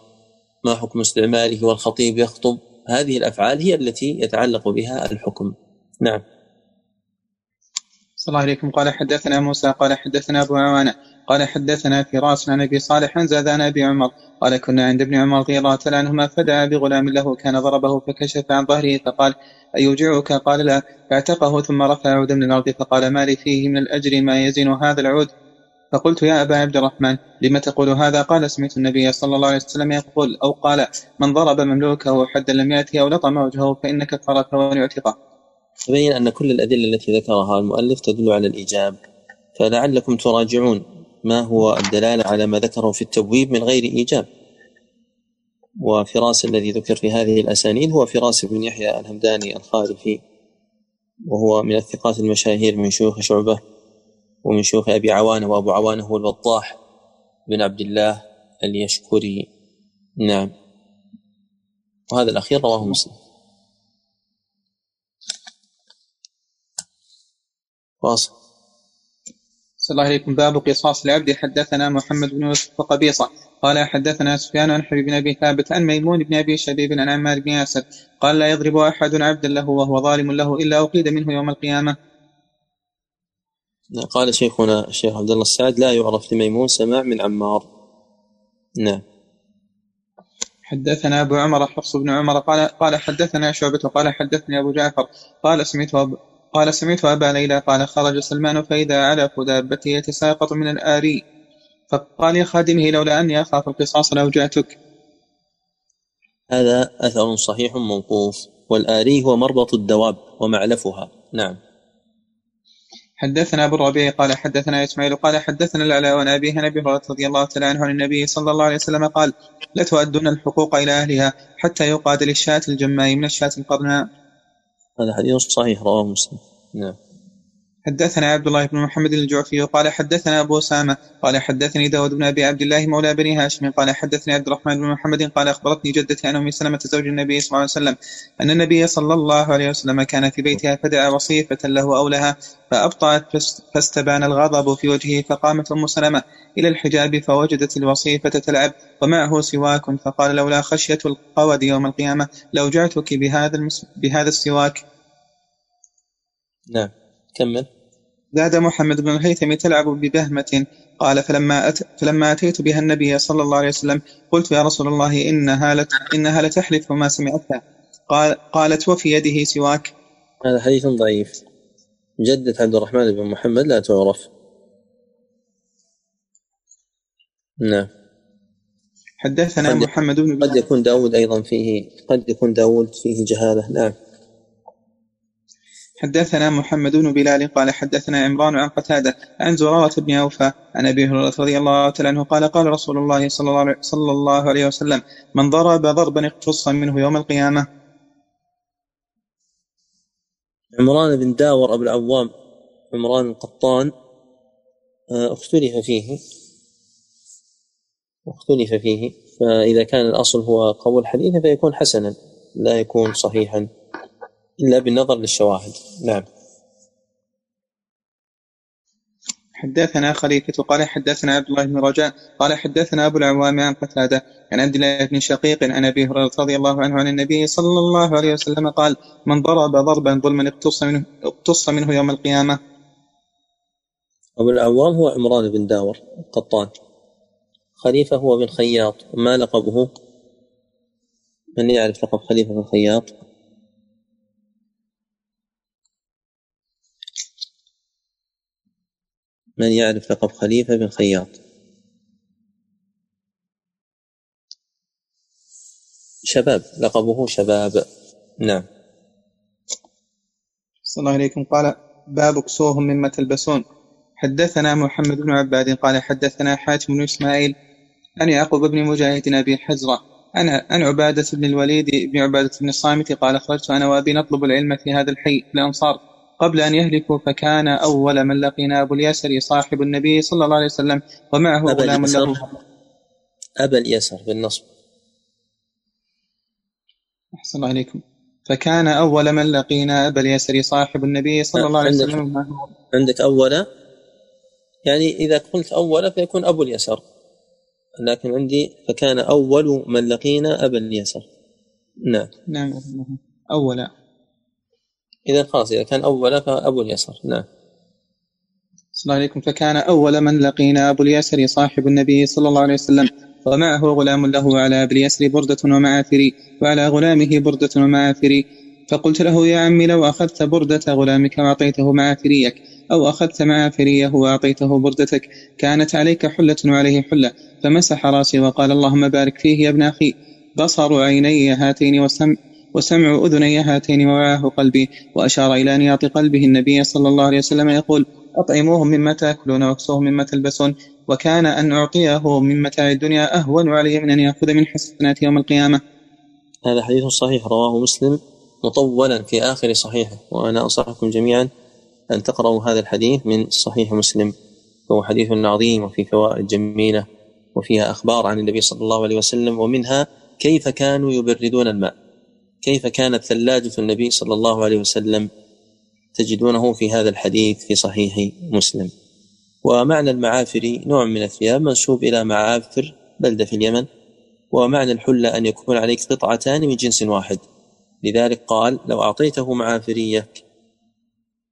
ما حكم استعماله والخطيب يخطب، هذه الأفعال هي التي يتعلق بها الحكم. نعم. صلى الله عليكم. قال حدثنا موسى قال حدثنا أبو عوانة قال حدثنا فراس عن أبي صالح زاد عن أبي عمر قال كنا عند ابن عمر غيرة عنهما فدعا بغلام له كان ضربه فكشف عن ظهره فقال أيوجعك؟ قال لا. فاعتقه ثم رفع عودا من الأرض فقال ما لي فيه من الأجر ما يزن هذا العود. فقلت يا أبا عبد الرحمن لم تقول هذا؟ قال سمعت النبي صلى الله عليه وسلم يقول أو قال من ضرب مملوكه حدا لم يأته أو لطم وجهه فإن كفرته ويعتقه. تبين أن كل الأدلة التي ذكرها المؤلف تدل على الإيجاب، فلعلكم تراجعون ما هو الدلالة على ما ذكره في التبويب من غير إيجاب. وفراس الذي ذكر في هذه الأسانيد هو فراس بن يحيى الهمداني الخارفي، وهو من الثقات المشاهير من شيوخ شعبة ومن شيوخ أبي عوانة، وأبو عوانة هو الوضاح بن عبد الله اليشكري. نعم. وهذا الأخير رواه مسلم. واصل. السلام عليكم. باب قصاص العبد. حدثنا محمد بن يوسف قبيصة قال حدثنا سفيان عن حبيب بن أبي ثابت عن ميمون بن أبي شبيب عن عمار بن ياسر قال لا يضرب أحد عبدا له وهو ظالم له إلا أقيد منه يوم القيامة. قال شيخنا الشيخ عبد الله السعد لا يعرف لميمون سماع من عمار. نعم. حدثنا أبو عمر حفص بن عمر قال حدثنا شعبة قال حدثني أبو جعفر قال سمعت أبا ليلى قال خرج سلمان فإذا على دابته يتساقط من الآري فقال لخادمه لولا أني أخاف القصاص لأوجعتك. هذا أثر صحيح موقوف، والآري هو مربط الدواب ومعلفها. نعم. حدثنا أبو الربيع قال حدثنا إسماعيل قال حدثنا العلاء عن أبيه عن أبي هريرة رضي الله تعالى عنه عن النبي صلى الله عليه وسلم قال لا تؤدون الحقوق إلى أهلها حتى يقاد للشاة الجماء من الشاة القرناء. هذا حديث صحيح رواه مسلم. نعم. حدثنا عبد الله بن محمد الجعفي قال حدثنا أبو أسامة قال حدثني داود بن أبي عبد الله مولى بني هاشم قال حدثني عبد الرحمن بن محمد قال أخبرتني جدتي أن أم سلمة زوج النبي صلى الله عليه وسلم أن النبي صلى الله عليه وسلم كان في بيتها فدعا وصيفة له أو لها فأبطأت فاستبان الغضب في وجهه فقامت أم سلمة إلى الحجاب فوجدت الوصيفة تلعب ومعه سواك فقال لولا خشية القود يوم القيامة لأوجعتك بهذا السواك. نعم كمل. زاد محمد بن الهيثم تلعب ببهمة قال فلما أتيت بها النبي صلى الله عليه وسلم قلت يا رسول الله إنها لتحلف وما سمعتها. قالت وفي يده سواك. هذا حديث ضعيف. جدة عبد الرحمن بن محمد لا تعرف. نعم. حدثنا محمد بن قد يكون داود أيضا فيه جهالة. نعم. حدثنا محمد بن بلال قال حدثنا عمران عن قتادة عن زرارة بن أوفى عن أبي هريرة رضي الله تعالى عنه قال قال رسول الله صلى الله عليه وسلم من ضرب ضربا اقتص منه يوم القيامة. عمران بن داور أبو العوام عمران القطان اختلف فيه فإذا كان الأصل هو قول حديث فيكون حسنا لا يكون صحيحا إلا بالنظر للشواهد. نعم. حدثنا خليفة قال حدثنا عبد الله بن رجاء قال حدثنا أبو العوام عن قتادة عن عبد الله بن شقيق عن أبي هريرة رضي الله عنه عن النبي صلى الله عليه وسلم قال من ضرب ضربا ظلما اقتص منه يوم القيامة. أبو العوام هو عمران بن داور القطان. خليفة هو بن خياط. ما لقبه؟ من يعرف لقب خليفة بن خياط؟ من يعرف لقب خليفة بن خياط؟ شباب، لقبه شباب. نعم. صلى الله عليكم. قال باب كسوهم مما تلبسون. حدثنا محمد بن عباد قال حدثنا حاتم بن إسماعيل أن يعقوب بن مجاهد أبي حزرة أن عبادة بن الوليد بن عبادة بن الصامت قال خرجت أنا وأبي نطلب العلم في هذا الحي في الأنصار قبل أن يهلكوا فكان أول من لقينا أبو اليسر صاحب النبي صلى الله عليه وسلم ومعه غلام له. أبا اليسر بالنصب. أحسن الله عليكم. فكان أول من لقينا أبا اليسر صاحب النبي صلى الله عليه وسلم. عندك أول، يعني إذا قلت أول فيكون أبو اليسر، لكن عندي فكان أول من لقينا أبا اليسر. نعم. نعم أولا. إذا خلاص إذا كان أول فأبو اليسر. نعم. السلام عليكم. فكان أول من لقينا أبو اليسر صاحب النبي صلى الله عليه وسلم ومعه غلام له على أبي اليسر بردة ومعافري وعلى غلامه بردة ومعافري فقلت له يا عمي لو أخذت بردة غلامك وأعطيته معافريك أو أخذت معافريه وأعطيته بردتك كانت عليك حلة وعليه حلة فمسح راسي وقال اللهم بارك فيه يا ابن أخي بصر عيني هاتين وسمع أذني هاتين ووعاه قلبي وأشار إلى أن يعطي قلبه النبي صلى الله عليه وسلم يقول أطعموهم مما تأكلون واكسوهم مما تلبسون وكان أن أعطيه من متاع الدنيا أهون علي من أن يأخذ من حسنات يوم القيامة. هذا حديث صحيح رواه مسلم مطولا في آخر صحيحه، وأنا أنصحكم جميعا أن تقرأوا هذا الحديث من صحيح مسلم، فهو حديث عظيم وفي فوائد جميلة وفيها أخبار عن النبي صلى الله عليه وسلم، ومنها كيف كانوا يبردون الماء، كيف كانت ثلاجة النبي صلى الله عليه وسلم، تجدونه في هذا الحديث في صحيح مسلم. ومعنى المعافر نوع من الثياب منسوب إلى معافر بلدة في اليمن، ومعنى الحلة أن يكون عليك قطعتان من جنس واحد، لذلك قال لو أعطيته معافريك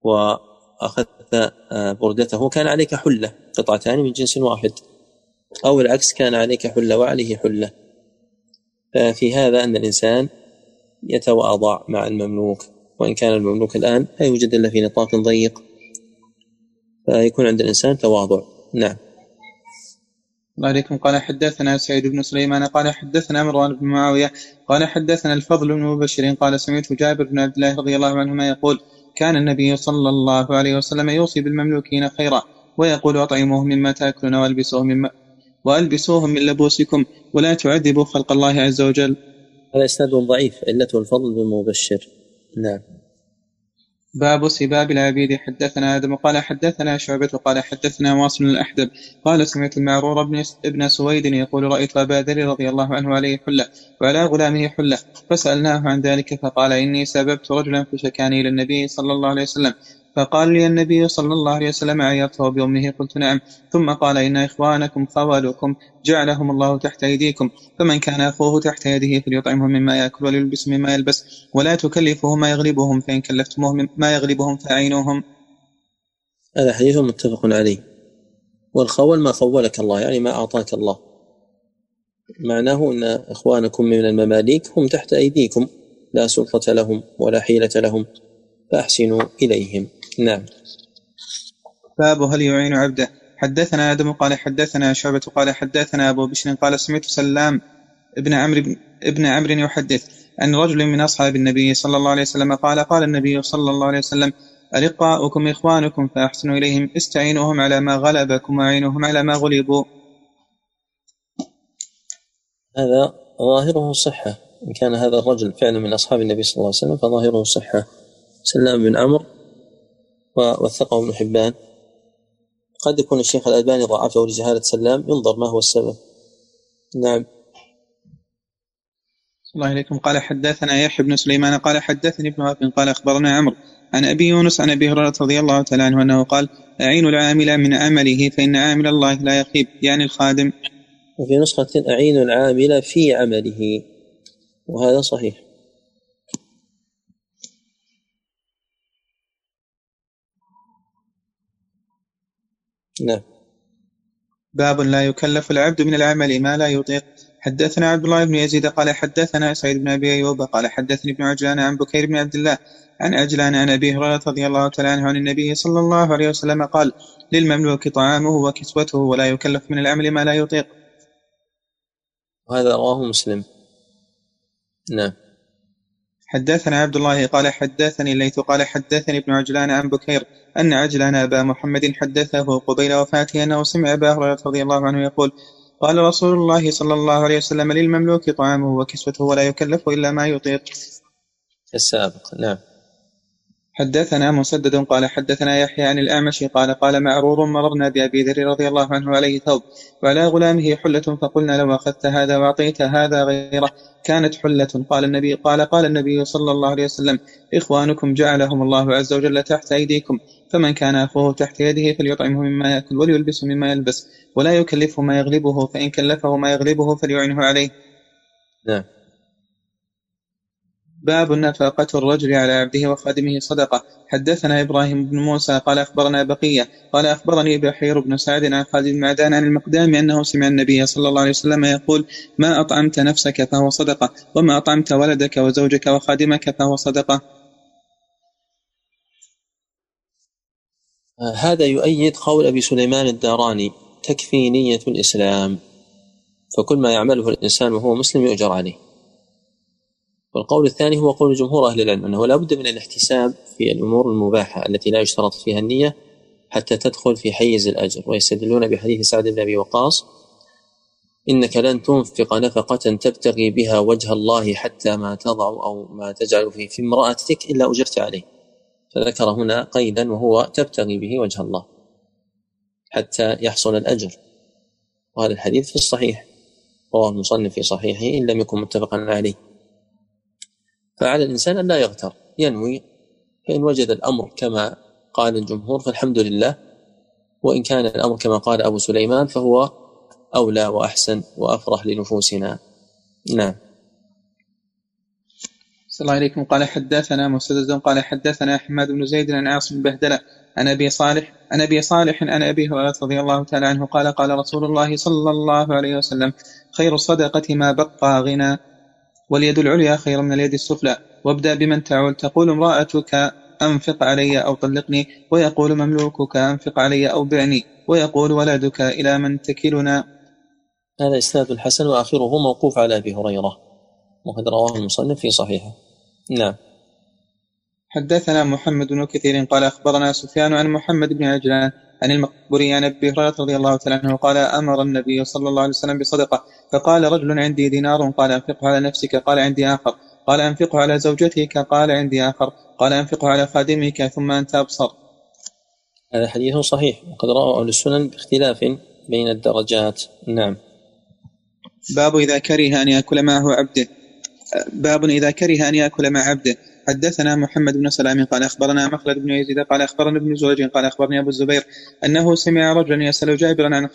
وأخذت بردته كان عليك حلة قطعتان من جنس واحد، أو العكس كان عليك حلة وعليه حلة. ففي هذا أن الإنسان يتواضع مع المملوك، وإن كان المملوك الآن لا يوجد إلا في نطاق ضيق، فيكون عند الإنسان تواضع. نعم. عليكم. قال حدثنا سعيد بن سليمان قال حدثنا مروان بن معاوية قال حدثنا الفضل بن مبشر قال سمعت جابر بن عبد الله رضي الله عنهما يقول كان النبي صلى الله عليه وسلم يوصي بالمملوكين خيرا ويقول أطعموهم مما تأكلون وألبسوهم من لبوسكم ولا تعذبوا خلق الله عز وجل. هذا إسناد ضعيف إلا الفضل بن مبشر. نعم. باب سباب العبيد. حدثنا آدم قال حدثنا شعبة قال حدثنا واصل الأحدب قال سمعت المعرور ابن سويد يقول رأيت أبا ذر رضي الله عنه عليه حلة وعلى غلامه حلة فسألناه عن ذلك فقال إني سببت رجلا فشكاني إلى النبي صلى الله عليه وسلم فقال لي النبي صلى الله عليه وسلم عيضته بأمه؟ قلت نعم. ثم قال إن إخوانكم خوالكم جعلهم الله تحت أيديكم، فمن كان أخوه تحت يده فليطعمهم مما يأكل وليلبس مما يلبس، ولا تكلفوه ما يغلبهم، فإن كلفتموه ما يغلبهم فأعينوهم. هذا حديث متفق عليه. والخول ما خولك الله، يعني ما أعطاك الله، معناه أن إخوانكم من المماليك هم تحت أيديكم، لا سلطة لهم ولا حيلة لهم، فأحسنوا إليهم. نعم. باب هل يعين عبده؟ حدثنا آدم قال حدثنا شعبة قال حدثنا أبو بشر قال سمعت سلام ابن عمرو يحدث عن رجل من أصحاب النبي صلى الله عليه وسلم قال قال النبي صلى الله عليه وسلم ألقاؤكم إخوانكم فأحسنوا إليهم، استعينوهم على ما غلبكم وعينوهم على ما غلبوا. هذا ظاهره صحة، إن كان هذا الرجل فعلا من أصحاب النبي صلى الله عليه وسلم فظاهره صحة. سلام بن عمرو ووثقه ابن حبان. قد يكون الشيخ الألباني ضعفه لجهالة سلام، ينظر ما هو السبب. نعم. الله عليكم. قال حدثنا يحيى بن سليمان قال حدثني ابن وهب قال أخبرنا عمرو عن أبي يونس عن أبي هريرة رضي الله تعالى عنه أنه قال أعين العامل من عمله فإن عامل الله لا يخيب، يعني الخادم. وفي نسخة أعين العامل في عمله، وهذا صحيح. نعم. باب لا يكلف العبد من العمل ما لا يطيق. حدثنا عبد الله بن يزيد قال حدثنا سعيد بن أبي أيوب قال حدثني ابن عجلان عن بكير بن عبد الله عن عجلان عن أبي هريرة رضي الله تعالى عنه عن النبي صلى الله عليه وسلم قال للمملوك طعامه وكسوته ولا يكلف من العمل ما لا يطيق. وهذا رواه مسلم. نعم. حدثنا عبد الله قال حدثني الليث قال حدثني ابن عجلان عن بكير أن عجلان أبا محمد حدثه قبيل وفاته أنه سمع أبا هريرة رضي الله عنه يقول قال رسول الله صلى الله عليه وسلم للمملوك طعامه وكسوته ولا يكلف إلا ما يطيق. السابق. نعم. حدثنا مسدد قال حدثنا يحيى عن الأعمش قال قال معرور مررنا بأبي ذر رضي الله عنه عليه ثوب وعلى غلامه حلة فقلنا لو أخذت هذا وأعطيت هذا غيره كانت حلة. قال النبي صلى الله عليه وسلم إخوانكم جعلهم الله عز وجل تحت أيديكم، فمن كان أخوه تحت يده فليطعمه مما يأكل وليلبس مما يلبس، ولا يكلفه ما يغلبه، فإن كلفه ما يغلبه فليعنه عليه. نعم. باب نفقة الرجل على عبده وخادمه صدقة. حدثنا إبراهيم بن موسى قال أخبرنا بقية قال أخبرني بحير بن سعد عن خالد بن معدان عن المقدام أنه سمع النبي صلى الله عليه وسلم يقول ما أطعمت نفسك فهو صدقة، وما أطعمت ولدك وزوجك وخادمك فهو صدقة. هذا يؤيد قول أبي سليمان الداراني تكفينية الإسلام، فكل ما يعمله الإنسان وهو مسلم يؤجر عليه. والقول الثاني هو قول جمهور أهل العلم أنه لا بد من الاحتساب في الأمور المباحة التي لا يشترط فيها النية حتى تدخل في حيز الأجر، ويستدلون بحديث سعد بن أبي وقاص إنك لن تنفق نفقة تبتغي بها وجه الله حتى ما تضع أو ما تجعل في امرأتك إلا أجرت عليه، فذكر هنا قيدا وهو تبتغي به وجه الله حتى يحصل الأجر. وهذا الحديث في الصحيح، رواه المصنف في صحيحه إن لم يكن متفقا عليه. فعلى الإنسان أن لا يغتر، ينوي، فإن وجد الأمر كما قال الجمهور فالحمد لله، وإن كان الأمر كما قال أبو سليمان فهو أولى وأحسن وأفرح لنفوسنا. نعم. السلام عليكم. قال حدثنا مسدد قال حدثنا أحمد بن زيد عن عاصم بهدلة عن أبي صالح عن أبي هريرة رضي الله تعالى عنه قال قال رسول الله صلى الله عليه وسلم خير الصدقة ما بقى غنى، واليد العليا خير من اليد السفلى، وابدأ بمن تعول، تقول امرأتك أنفق علي أو طلقني، ويقول مملوكك أنفق علي أو بعني، ويقول ولدك إلى من تكلنا. هذا إسناد الحسن وآخره موقوف على أبي هريرة، وقد رواه المصنف في صحيحه. نعم. حدثنا محمد بن كثير قال أخبرنا سفيان عن محمد بن عجلان عن المقبري عن أبي هريرة رضي الله تعالى عنه قال أمر النبي صلى الله عليه وسلم بصدقة، فقال رجل عندي دينار، قال أنفقه على نفسك، قال عندي آخر، قال أنفقه على زوجتك، قال عندي آخر، قال أنفقه على خادمك ثم أنت أبصر. هذا حديث صحيح، وقد رواه أهل السنن باختلاف بين الدرجات. نعم. باب إذا كره أن يأكل معه عبده. باب إذا كره أن يأكل مع عبده. حدثنا محمد بن سلام قال أخبرنا مخلد بن يزيد قال أخبرنا ابن زريج قال أخبرني أبو الزبير أنه سمع رجلا يسأل جابرا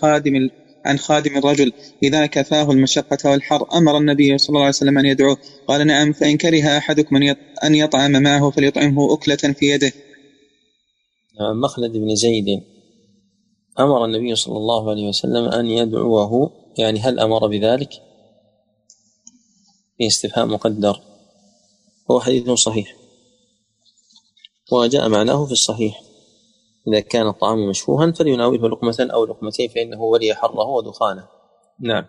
عن خادم الرجل إذا كفاه المشقة والحر أمر النبي صلى الله عليه وسلم أن يدعوه، قال نعم، فإن كره أحدكم أن يطعم معه فليطعمه أكلة في يده. مخلد بن زيد أمر النبي صلى الله عليه وسلم أن يدعوه، يعني هل أمر بذلك؟ في استفهام مقدر، هو حديث صحيح وجاء معناه في الصحيح: إذا كان الطعام مشفوها فليناوله لقمة أو لقمتين فإنه ولي حره ودخانه. نعم.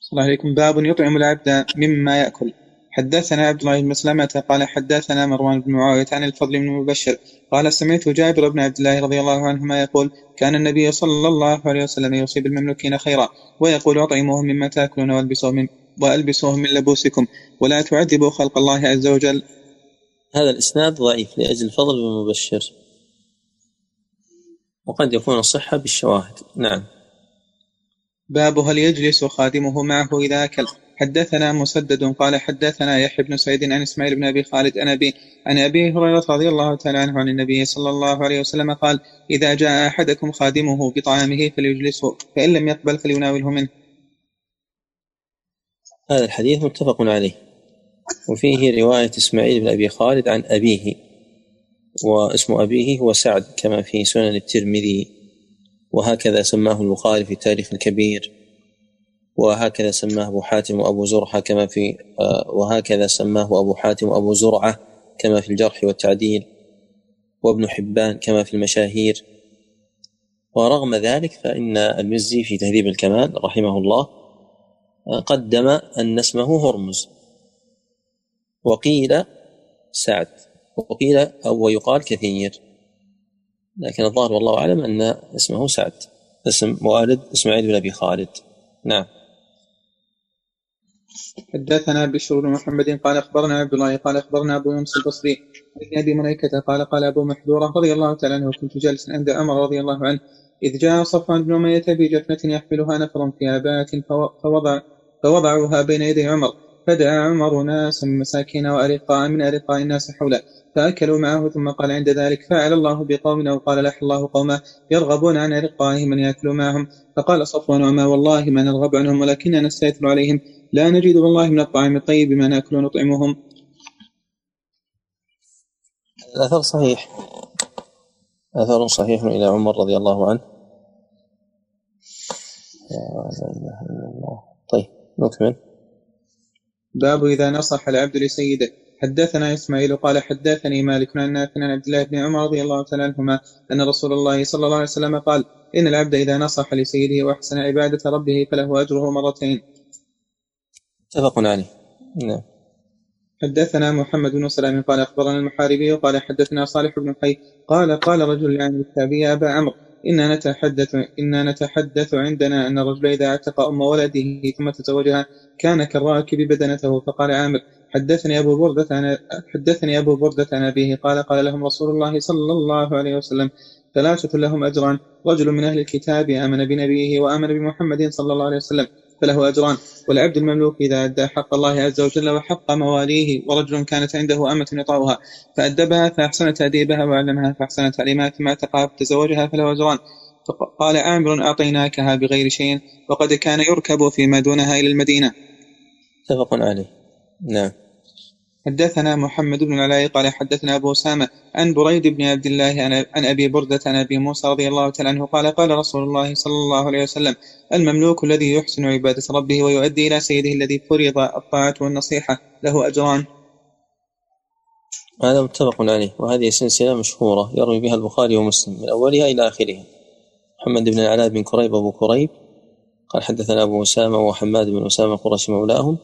السلام عليكم. باب يطعم العبد مما يأكل. حدثنا عبد الله بن مسلمة قال حدثنا مروان بن معاوية عن الفضل بن مبشر قال سمعت جابر بن عبد الله رضي الله عنهما يقول: كان النبي صلى الله عليه وسلم يصيب المملوكين خيرا ويقول: أطعموهم مما تأكلون وألبسوهم من لبوسكم ولا تعذبوا خلق الله عز وجل. هذا الإسناد ضعيف لأجل الفضل بن مبشر، وقد يكون الصحة بالشواهد. نعم. باب هل يجلس خادمه معه إذا أكل. حدثنا مسدد قال حدثنا يحيى بن سعيد عن اسماعيل بن ابي خالد عن ابي هريره رضي الله تعالى عنه عن النبي صلى الله عليه وسلم قال: اذا جاء احدكم خادمه بطعامه فليجلسه، فان لم يقبل فليناوله منه. هذا الحديث متفق عليه، وفيه روايه اسماعيل بن ابي خالد عن ابيه، واسم ابيه هو سعد كما في سنن الترمذي، وهكذا سماه البخاري في التاريخ الكبير، وهكذا سماه أبو حاتم وأبو زرعة كما في الجرح والتعديل، وابن حبان كما في المشاهير. ورغم ذلك فإن المزي في تهذيب الكمال رحمه الله قدم أن اسمه هرمز، وقيل سعد، وقيل أو يقال كثير، لكن الظاهر والله أعلم أن اسمه سعد، اسم والد إسماعيل بن أبي خالد. نعم. حدثنا بشر بن محمد قال أخبرنا عبد الله قال أخبرنا أبو يونس البصري عن أبي مريكة قال قال أبو محذورة رضي الله تعالى عنه: كنت جالسا عند عمر رضي الله عنه إذ جاء صفوان بن أمية بجفنة يحملها نفر في آبات فوضعوها بين يدي عمر، فدعا عمر ناسا مساكين وأرقاء من أرقاء الناس حوله فأكلوا معه، ثم قال عند ذلك: فعل الله بقومنا وقال لح الله قومه يرغبون عن أرقائهم من يأكلوا معهم. فقال صفوان: وما والله ما نرغب عنهم ولكننا نستيثر عليهم، لا نجد والله من الطعام الطيب ما نأكل ونطعمهم. الأثر صحيح، أثر صحيح إلى عمر رضي الله عنه. طيب نكمل. باب إذا نصح العبد لسيده. حدثنا إسماعيل قال حدثني مالك عن نافع عن عبد الله بن عمر رضي الله تعالى عنهما أن رسول الله صلى الله عليه وسلم قال: إن العبد إذا نصح لسيده وأحسن عبادة ربه فله أجره مرتين. اتفق عليه. نعم. حدثنا محمد بن سلام قال أخبرنا المحاربي قال حدثنا صالح بن حي قال رجل عن الشافعي: يا أبا عمرو، إننا نتحدث عندنا أن الرجل إذا اعتق أم ولده ثم تزوجها كان كالراكب بدنته. فقال عامر: حدثني أبو بردة عن أبيه قال لهم رسول الله صلى الله عليه وسلم: ثلاثة لهم أجران: رجل من أهل الكتاب آمن بنبيه وآمن بمحمد صلى الله عليه وسلم فله أجران، والعبد المملوك إذا أدى حق الله عز وجل وحق مواليه، ورجل كانت عنده أمة يطاوها فأدبها فأحسن تأديبها وعلمها فأحسن تعليمها ثم اعتقها فتزوجها فله أجران. فقال عامر: أعطيناكها بغير شيء، وقد كان يركب فيما دونها إلى المدينة. اتفق عليه. نعم. حدثنا محمد بن العلاء قال حدثنا أبو أسامة عن بريد بن عبد الله عن أبي بردة عن أبي موسى رضي الله تعالى عنه قال رسول الله صلى الله عليه وسلم: المملوك الذي يحسن عبادة ربه ويؤدي إلى سيده الذي فرض الطاعة والنصيحة له أجران. هذا متفق عليه، وهذه سلسلة مشهورة يروي بها البخاري ومسلم من أولها إلى آخرها. محمد بن العلاء بن كريب أبو كريب قال حدثنا أبو أسامة وحماد بن أسامة قرشي مولاهم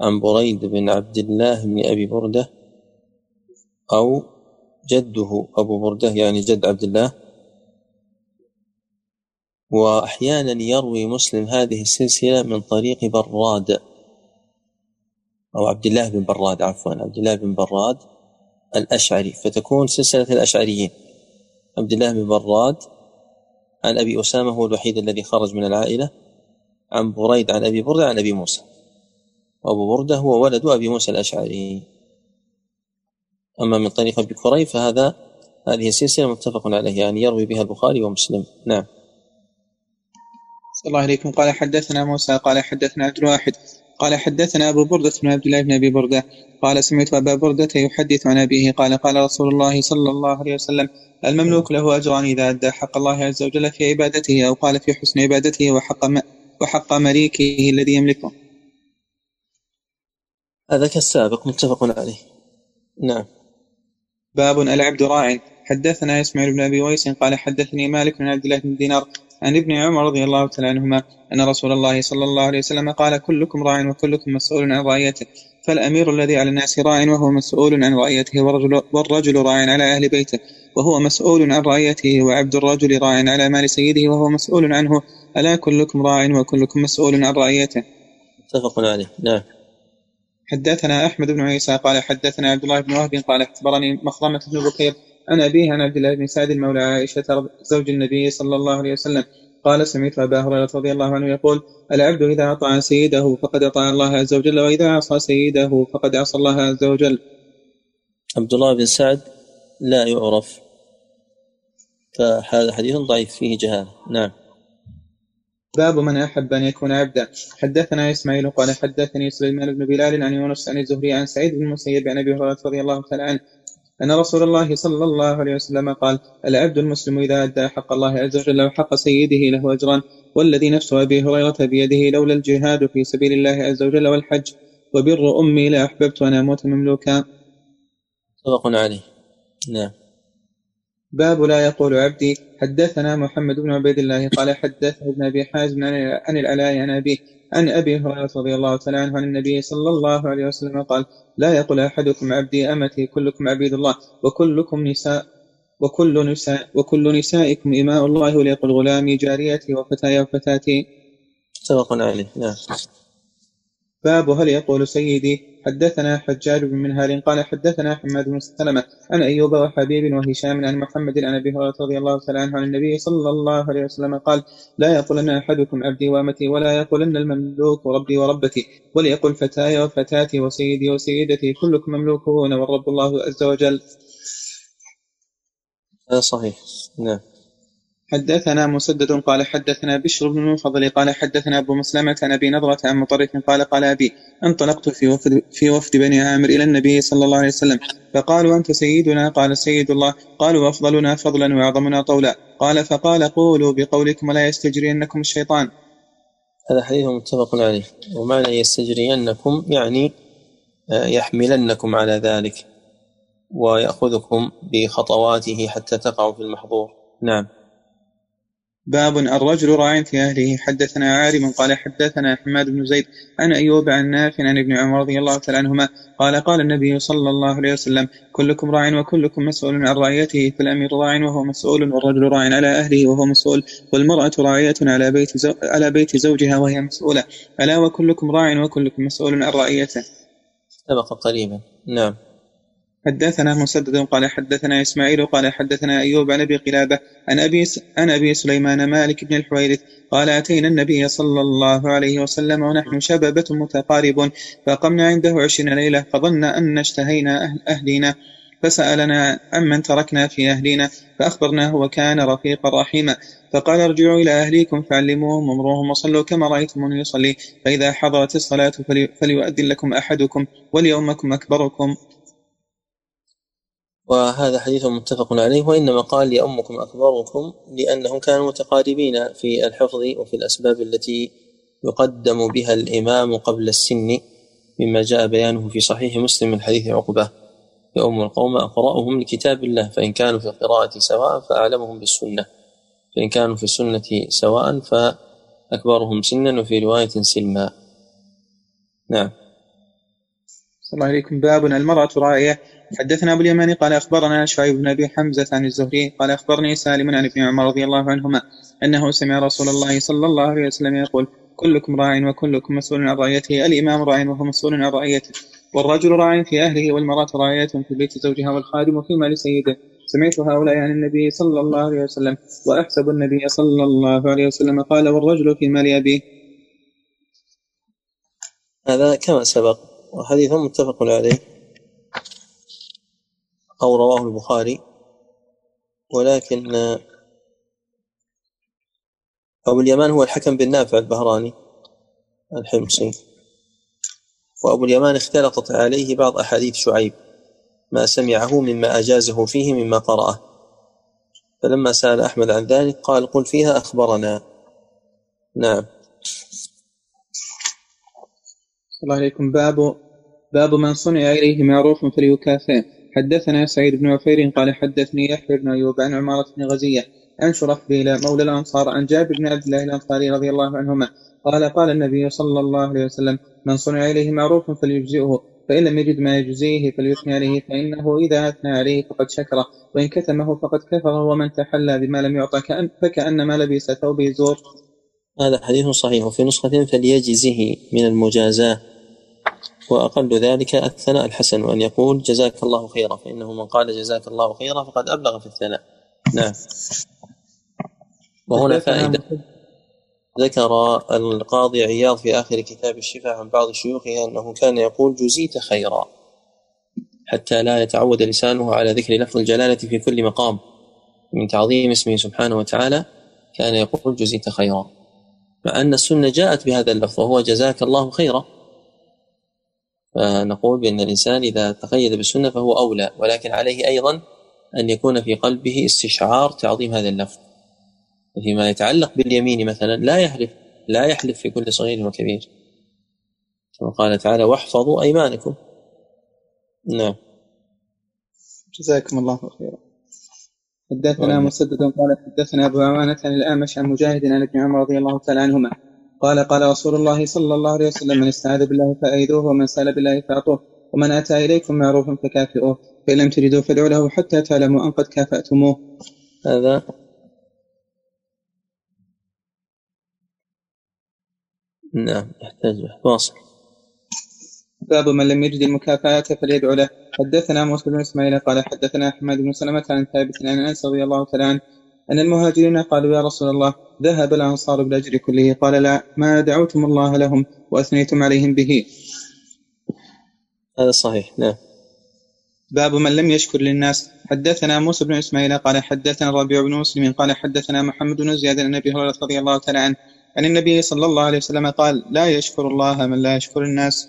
عن بريد بن عبد الله بن أبي بردة أو جده أبو بردة، يعني جد عبد الله. وأحيانا يروي مسلم هذه السلسلة من طريق براد أو عبد الله بن براد الأشعري، فتكون سلسلة الأشعريين. عبد الله بن براد عن أبي أسامة هو الوحيد الذي خرج من العائلة، عن بريد عن أبي بردة عن أبي موسى، وأبو بردة هو ولد أبي موسى الأشعري. أما من طريق أبي كريب فهذا هذه السلسلة متفق عليه، يعني يروي بها البخاري ومسلم. نعم. صلى الله عليكم. قال حدثنا موسى قال حدثنا عبد الواحد قال حدثنا أبو بردة بن عبد الله بن أبي بردة قال سمعت أبا بردة يحدث عن أبيه قال قال رسول الله صلى الله عليه وسلم: المملوك له أجران إذا أدى حق الله عز وجل في عبادته، أو قال في حسن عبادته، وحق مليكه الذي يملكه. هذا كالسابق متفق عليه. نعم. باب العبد راع. حدثنا إسماعيل بن أبي ويس قال حدثني مالك بن عبد الله بن دينار عن ابن عمر رضي الله تعالى عنهما أن رسول الله صلى الله عليه وسلم قال: كلكم راع وكلكم مسؤول عن رعيته، فالأمير الذي على الناس راع وهو مسؤول عن رعيته، والرجل راع على أهل بيته وهو مسؤول عن رعيته، وعبد الرجل راع على مال سيده وهو مسؤول عنه، ألا كلكم راع وكلكم مسؤول عن رعيته. متفق عليه. نعم. حدثنا أحمد بن عيسى قال حدثنا عبد الله بن وهب قال أخبرني مخرمة بن بكير عن أبيه عن عبد الله بن سعد المولى عائشة زوج النبي صلى الله عليه وسلم قال سمعت أبا هريرة رضي الله عنه يقول: العبد إذا أطاع سيده فقد أطاع الله عز وجل، وإذا عصى سيده فقد عصى الله عز وجل. عبد الله بن سعد لا يعرف، فهذا حديث ضعيف فيه جهالة. نعم. باب من أحب أن يكون عبدا. حدثنا إسماعيل قال حدثني سليمان بن بلال عن يونس عن الزهري عن سعيد بن المسيب عن أبي هريرة رضي الله تعالى عنه أن رسول الله صلى الله عليه وسلم قال: العبد المسلم إذا أدى حق الله عز وجل وحق سيده له أجران، والذي نفس أبي هريرة بيده لولا الجهاد في سبيل الله عز وجل والحج وبر أمي لا أحببت أن أموت مملوكا. صدق عليه. نعم. باب لا يقول عبدي. حدثنا محمد بن عبيد الله قال حدثنا ابن أبي حازم عن العلاء عن أبيه عن أبي هريرة رضي الله تعالى عنه عن النبي صلى الله عليه وسلم قال: لا يقول أحدكم عبدي أمتي، كلكم عبيد الله، وكلكم نساء، وكل نسائكم إماء الله، وليقل غلامي جاريتي وفتاي وفتاتي. متفق عليه. نعم. باب هل يقول سيدي. حدثنا حجاج بن منهال قال حدثنا حماد بن سلمة عن أيوب وحبيب وهشام عن محمد عن أبي هريرة رضي الله تعالى عنه عن النبي صلى الله عليه وسلم قال: لا يقولن أحدكم عبدي وأمتي، ولا يقولن المملوك ربي وربتي، وليقل فتاي وفتاتي وسيدي وسيدتي، كلكم مملوكون والرب الله عز وجل. هذا صحيح. نعم. حدثنا مسدد قال حدثنا بشر بن المنفضل قال حدثنا أبو مسلمة عن أبي نضرة عن مطرف قال قال أبي: انطلقت في وفد بني عامر إلى النبي صلى الله عليه وسلم فقالوا: أنت سيدنا؟ قال: سيد الله. قالوا: أفضلنا فضلا وأعظمنا طولا؟ قال: فقال: قولوا بقولكم ولا يستجرينكم الشيطان. هذا حديث متفق عليه. ومعنى يستجرينكم يعني يحملنكم على ذلك ويأخذكم بخطواته حتى تقعوا في المحظور. نعم. باب الرجل راع في أهله. حدثنا عارم قال حدثنا حماد بن زيد عن أيوب عن نافع عن ابن عمر رضي الله تعالى عنهما قال: قال النبي صلى الله عليه وسلم: كلكم راع وكلكم مسؤول عن رعيته، فالأمير راع وهو مسؤول، والرجل راع على أهله وهو مسؤول، والمرأة راعية على بيت زوجها وهي مسؤولة، ألا وكلكم راع وكلكم مسؤول عن رعيته. سبق قريبا. نعم. حدثنا مسدد قال حدثنا إسماعيل قال حدثنا أيوب عن أبي قلابة عن أبي سليمان مالك بن الحويرث قال: أتينا النبي صلى الله عليه وسلم ونحن شبابة متقارب، فقمنا عنده 20 ليلة، فظن أن اشتهينا أهلنا، فسألنا عمن تركنا في أهلنا، فأخبرناه، وكان رفيقا رحيما، فقال: ارجعوا إلى أهليكم فعلموهم وامروهم وصلوا كما رأيتموني يصلي، فإذا حضرت الصلاة فليؤذن لكم أحدكم وليؤمكم أكبركم. وهذا حديث متفق عليه. وإنما قال لأمكم أكبركم لأنهم كانوا متقاربين في الحفظ وفي الأسباب التي يقدم بها الإمام قبل السن، مما جاء بيانه في صحيح مسلم من حديث عقبة: يؤم القوم أقرأهم لكتاب الله، فإن كانوا في القراءة سواء فأعلمهم بالسنة، فإن كانوا في السنة سواء فأكبرهم سنا، وفي رواية سلما. نعم. صلى الله عليكم. باب المرأة راعية. حدثنا أبو اليماني قال أخبرنا شعيب بن أبي حمزة عن الزهري قال أخبرني سالم عن ابن عمر رضي الله عنهما أنه سمع رسول الله صلى الله عليه وسلم يقول: كلكم راع وكلكم مسؤول عن رعيته، الإمام راع وهو مسؤول عن رعيته، والرجل راع في أهله، والمرأة راعية في بيت زوجها، والخادم في مال سيده. سمعت هؤلاء عن النبي صلى الله عليه وسلم، وأحسب النبي صلى الله عليه وسلم قال: والرجل في مال أبيه. هذا كما سبق وحديث متفق عليه أو رواه البخاري، ولكن أبو اليمان هو الحكم بن نافع البهراني الحمصي، وأبو اليمان اختلطت عليه بعض أحاديث شعيب ما سمعه مما أجازه فيه مما قرأه، فلما سأل أحمد عن ذلك قال قل فيها أخبرنا. نعم. الله عليكم. باب من صنع إليه معروف فليكافئه. حدثنا سعيد بن عفير قال حدثني يحيى بن أيوب عن عمارة بن غزية عن شرحبيل مولى الأنصار عن جابر بن عبد الله الأنصاري رضي الله عنهما قال قال النبي صلى الله عليه وسلم من صنع إليه معروف فليجزئه، فإن لم يجد ما يجزيه فليثني عليه، فإنه إذا أثنى عليه فقد شكره، وإن كتمه فقد كفره، ومن تحلى بما لم يعطى فكأنما لبس ثوبه زور. هذا حديث صحيح. وفي نسخة فليجزه من المجازاة، وأقل ذلك الثناء الحسن، وأن يقول جزاك الله خيرا، فإنه من قال جزاك الله خيرا فقد أبلغ في الثناء. نعم. وهنا فائدة ذكر القاضي عياض في آخر كتاب الشفاء عن بعض شيوخه أنه كان يقول جزيت خيرا حتى لا يتعود لسانه على ذكر لفظ الجلالة في كل مقام من تعظيم اسمه سبحانه وتعالى، كان يقول جزيت خيرا، مع أن السنة جاءت بهذا اللفظ وهو جزاك الله خيرا. فنقول بأن الإنسان إذا تقيد بالسنة فهو أولى، ولكن عليه أيضا أن يكون في قلبه استشعار تعظيم هذا اللفظ. فيما يتعلق باليمين مثلا لا يحلف في كل صغير وكبير، كما قال تعالى واحفظوا أيمانكم. نعم. جزاكم الله خيرا. حدثنا مسدد قال حدثنا أبو عوانة عن الأعمش عن مجاهد عن ابن عمر رضي الله تعالى عنهما قال قال رسول الله صلى الله عليه وسلم من استعاذ بالله فأيدوه، ومن سأل بالله فأعطوه، ومن أتى إليكم معروفا فكافئوه، فإن لم تجدوا فادعوا له حتى تعلموا أن قد كافأتموه. هذا نعم يحتاج واصل. باب من لم يجد المكافآت فليدعو له. حدثنا موسى بن اسماعيل قال حدثنا احمد بن سلمة عن ثابت عن انس رضي الله تعالى عنه ان المهاجرين قالوا يا رسول الله ذهب الانصار بالاجر كله، قال لا، ما دعوتم الله لهم واثنيتم عليهم به. هذا صحيح. نعم. باب من لم يشكر للناس. حدثنا موسى بن اسماعيل قال حدثنا ربيع بن مسلم قال حدثنا محمد بن زياد عن ابي هريرة رضي الله تعالى عنه أن النبي صلى الله عليه وسلم قال لا يشكر الله من لا يشكر الناس.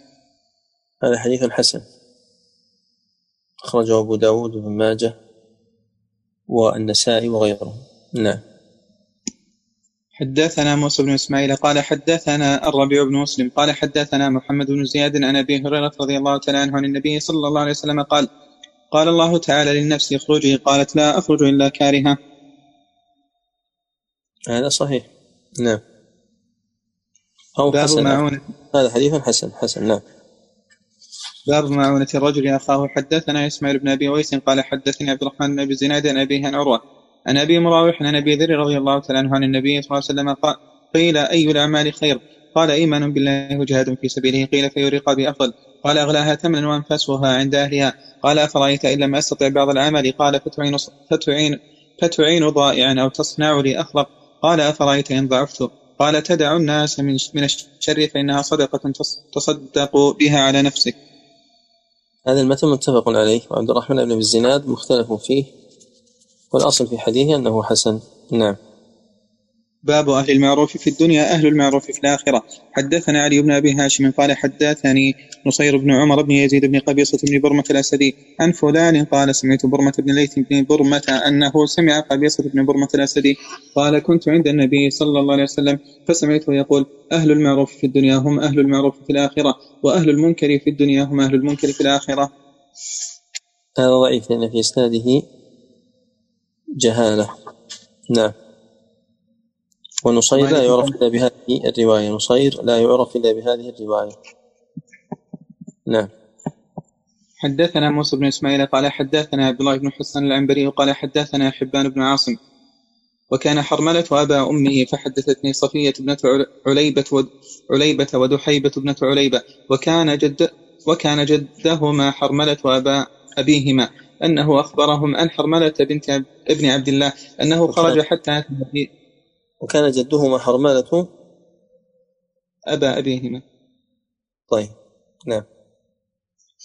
هذا حديث حسن أخرجه أبو داود وابن ماجه والنسائي وغيره. نعم. حدثنا موسى بن إسماعيل قال حدثنا الربيع بن مسلم قال حدثنا محمد بن زياد عن أبي هريرة رضي الله تعالى عنه عن النبي صلى الله عليه وسلم قال قال الله تعالى للنفس اخرجي، قالت لا أخرج إلا كارهة. هذا صحيح. نعم. هذا حديث حسن. نعم. باب معونة الرجل أخاه. حدثنا إسماعيل بن أبي ويس قال حدثني عبد الرحمن بن أبي زناد عن أبيه عن عروة عن أبي مراوح عن أبي ذر رضي الله تعالى عنه عن النبي صلى الله عليه وسلم قال قيل أي الأعمال خير؟ قال إيمان بالله وجهاد في سبيله. قيل فأي رقاب أفضل؟ قال أغلاها ثمنا وأنفسها عند أهلها. قال أفرأيت إن لم أستطع بعض العمل؟ قال فتعين ضائعا أو تصنع لأخرق. قال أفرأيت إن ضعفت؟ قال تدع الناس من الشر فإنها صدقة تصدق بها على نفسك. هذا المتن متفق عليه، وعبد الرحمن بن أبي الزناد مختلف فيه، والأصل في حديثه أنه حسن. نعم. باب أهل المعروف في الدنيا أهل المعروف في الآخرة. حدثنا علي بن أبي هاشم قال حدثني نصير بن عمر بن يزيد بن قبيصة بن برمة الأسدي عن فلان قال سمعت برمة بن ليث بن برمة أنه سمع قبيصة بن برمة الأسدي قال كنت عند النبي صلى الله عليه وسلم فسمعته يقول أهل المعروف في الدنيا هم أهل المعروف في الآخرة، وأهل المنكر في الدنيا هم أهل المنكر في الآخرة. هذا ضعيف لأن في إسناده جهالة. نعم. ونصير لا يعرف إلا بهذه الرواية. نعم. حدثنا موسى بن إسماعيل قال حدثنا عبد الله بن حسن العنبري قال حدثنا حبان بن عاصم وكان حرملة أبا أمه فحدثتني صفية ابنة عليبة ودحيبة ابنة عليبة وكان جدهما حرملة أبا أبيهما أنه أخبرهم أن حرملة بنت ابن عبد الله أنه خرج حتى وكان جدهما حرملة أبا أبيهما طيب نعم.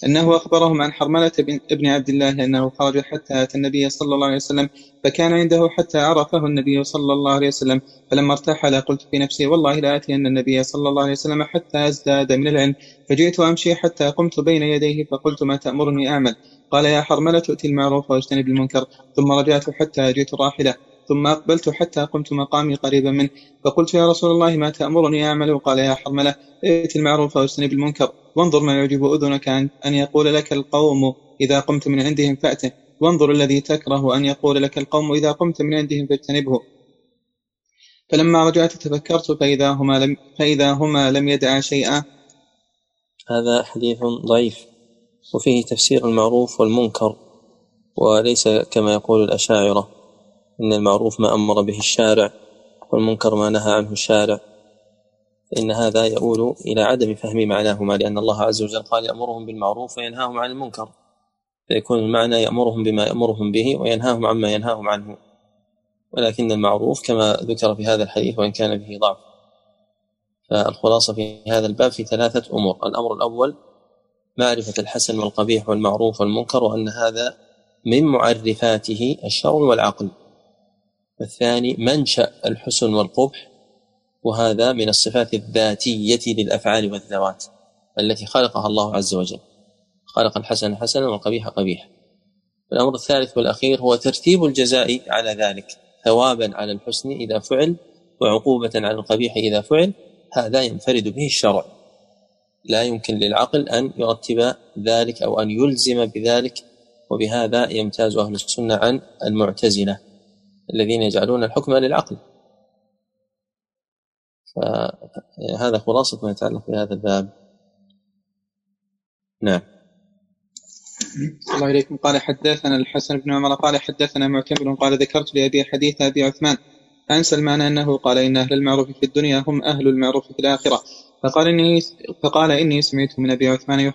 أنه أخبرهم عن حرملة ابن عبد الله أنه خرج حتى أتى النبي صلى الله عليه وسلم فكان عنده حتى عرفه النبي صلى الله عليه وسلم، فلما ارتحل قلت في نفسي والله لا أتي أن النبي صلى الله عليه وسلم حتى أزداد من العلم، فجئت أمشي حتى قمت بين يديه فقلت ما تأمرني أعمل؟ قال يا حرملة ائت المعروف واجتنب المنكر. ثم رجعت حتى جئت راحلة ثم أقبلت حتى قمت مقامي قريبا منه فقلت يا رسول الله ما تأمرني أعمل؟ قال يا حرملة ائت المعروف واجتنب المنكر، وانظر ما يعجب أذنك أن يقول لك القوم إذا قمت من عندهم فأته، وانظر الذي تكره أن يقول لك القوم إذا قمت من عندهم فاجتنبه. فلما رجعت تفكرت فإذا هما لم يدعا شيئا. هذا حديث ضعيف وفيه تفسير المعروف والمنكر، وليس كما يقول الأشاعرة إن المعروف ما أمر به الشارع والمنكر ما نهى عنه الشارع، فإن هذا يؤول إلى عدم فهم معناهما، لأن الله عز وجل قال يأمرهم بالمعروف وينهاهم عن المنكر، فيكون المعنى يأمرهم بما يأمرهم به وينهاهم عما ينهاهم عنه، ولكن المعروف كما ذكر في هذا الحديث وإن كان فيه ضعف. فالخلاصة في هذا الباب في 3 أمور: الأمر الأول معرفة الحسن والقبيح والمعروف والمنكر، وأن هذا من معرفاته الشرع والعقل. والثاني منشأ الحسن والقبح، وهذا من الصفات الذاتية للأفعال والذوات التي خلقها الله عز وجل، خلق الحسن حسنا والقبيح قبيحا. الأمر الثالث والأخير هو ترتيب الجزاء على ذلك، ثوابا على الحسن إذا فعل وعقوبة على القبيح إذا فعل. هذا ينفرد به الشرع، لا يمكن للعقل أن يرتب ذلك أو أن يلزم بذلك، وبهذا يمتاز أهل السنة عن المعتزلة الذين يجعلون الحكم للعقل. فهذا خلاصة ما يتعلق بهذا الباب. نعم. الله عليكم. قال حدثنا الحسن بن عمر قال حدثنا معتمر قال ذكرت لأبي حديث أبي عثمان عن سلمان أنه قال إن أهل المعروف في الدنيا هم أهل المعروف في الآخرة، فقال إني سمعت من أبي عثمان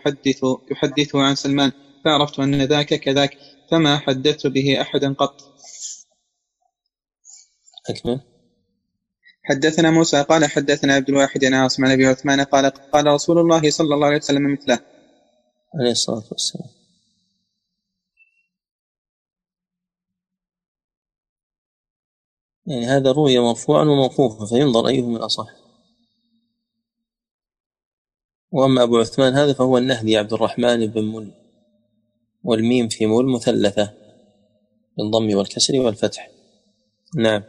يحدث عن سلمان فعرفت أن ذاك كذاك فما حدثت به أحدا قط. أكمل. حدثنا موسى قال حدثنا عبد الواحد عن عاصم عن أبي عثمان قال قال رسول الله صلى الله عليه وسلم مثله عليه الصلاة والسلام. يعني هذا روي مرفوعا وموقوفا، فينظر أيهم الأصح. وأما أبو عثمان هذا فهو النهدي عبد الرحمن بن مل، والميم في مل مثلثة بالضم والكسر والفتح. نعم.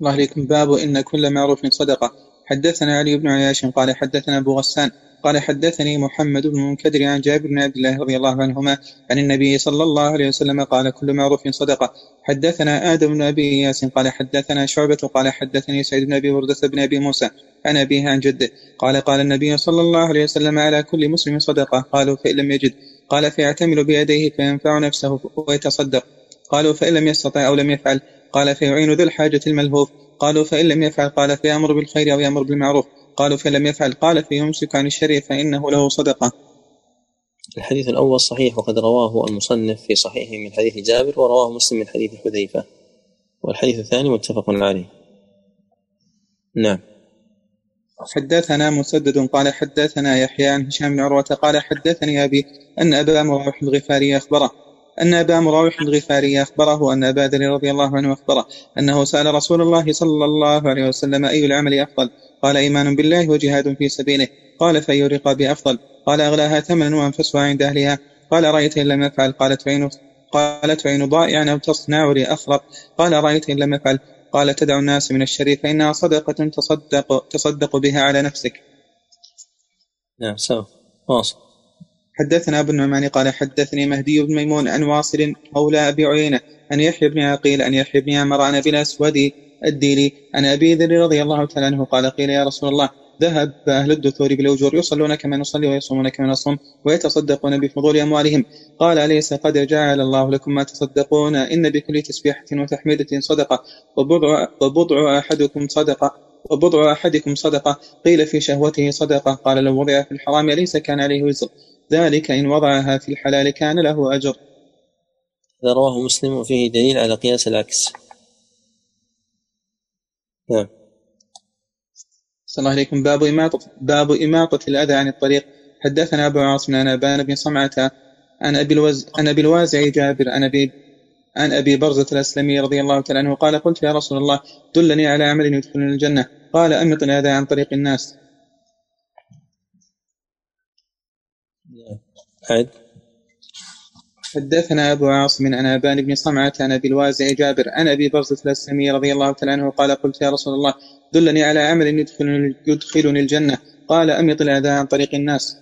الله عليكم. باب إن كل معروف صدقة. حدثنا علي بن عياش قال حدثنا أبو غسان قال حدثني محمد بن منكدر عن جابر بن عبد الله رضي الله عنهما عن النبي صلى الله عليه وسلم قال كل معروف صدقة. حدثنا آدم بن أبي إياس قال حدثنا شعبة قال حدثني سعيد بن أبي وردة بن أبي موسى عن أبيه عن جده قال قال النبي صلى الله عليه وسلم على كل مسلم صدقة. قالوا فإن لم يجد؟ قال فيعتمل بيديه فينفع نفسه ويتصدق. قالوا فإن لم يستطع أو لم يفعل؟ قال فيعين ذو الحاجة الملهوف. قالوا فإن لم يفعل؟ قال فيأمر بالخير أو يأمر بالمعروف. قالوا فإن لم يفعل؟ قال فيمسك عن الشر فإنه له صدقة. الحديث الأول صحيح، وقد رواه المصنف في صحيحه من حديث جابر، ورواه مسلم من حديث حذيفة، والحديث الثاني متفق عليه. نعم. حدثنا مسدد قال حدثنا يحيى عن هشام بن عروة قال حدثني أبي أن أبا مروح الغفاري أخبره أن أبا مروح الغفاري أخبره أن أبا ذر رضي الله عنه أخبره أنه سأل رسول الله صلى الله عليه وسلم أي العمل أفضل؟ قال إيمان بالله وجهاد في سبيله. قال فأي رقاب أفضل؟ قال أغلاها ثمنا وأنفسها عند أهلها. قال رأيت إن لم أفعل؟ قالت عين ضائعا أو تصنع لأخرب. قال رأيت إن لم أفعل؟ قال تدع الناس من الشر فإنها صدقة تصدق بها على نفسك. نعم. واصل. حدثنا ابن نعمان قال حدثني مهدي بن ميمون عن واصل مولى أبي عيينة عن يحيى بن عقيل عن يحيى بن عمرو عن أبي الأسود الديلي عن أبي ذر رضي الله تعالى عنه قال قيل يا رسول الله ذهب أهل الدثور بالأجور يصلون كما نصلي ويصومون كما نصوم ويتصدقون بفضول أموالهم. قال أليس قد جعل الله لكم ما تصدقون؟ إن بكل تسبيحة وتحميدة صدقة وبضع أحدكم صدقة. قيل في شهوته صدقة. قال لو وضع في الحرام أليس كان عليه وزر؟ ذلك إن وضعها في الحلال كان له أجر. هذا رواه مسلم وفيه دليل على قياس العكس. نعم. صلى الله عليكم. باب إماطة الأذى عن الطريق. حدثنا أبو عاصم عن أبان بن سمعة عن أبي الوازع جابر عن أبي برزة الأسلمي رضي الله تعالى عنه قال: قلت يا رسول الله دلني على عمل يدخلني الجنة، قال: أمط الأذى عن طريق الناس. حدثنا أبو عاصم عن أبان بن سمعة عن أبي الوازع جابر عن أبي برزة الأسلمي رضي الله تعالى عنه قال: قلت يا رسول الله دلني على عمل يدخلني الجنة، قال: أمط الأذى عن طريق الناس.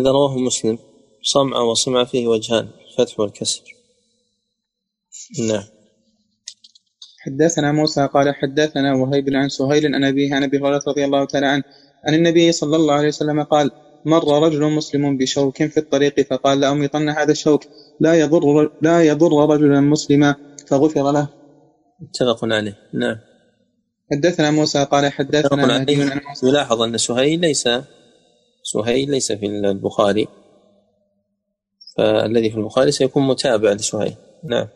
إذا رواه مسلم صمعة، وصمعة فيه وجهان، الفتح والكسر. نعم. حدثنا موسى قال حدثنا وهيب عن سهيل عن أبيه عن أبي هريرة رضي الله تعالى عنه عن النبي صلى الله عليه وسلم قال: مر رجل مسلم بشوك في الطريق فقال: لأميطن هذا الشوك، لا يضر رجلا مسلما، فغفر له. متفق عليه. نعم. حدثنا موسى قال حدثنا هادي عن موسى. يلاحظ أن سهيل ليس في البخاري، فالذي في البخاري سيكون متابع لسهيل. نعم.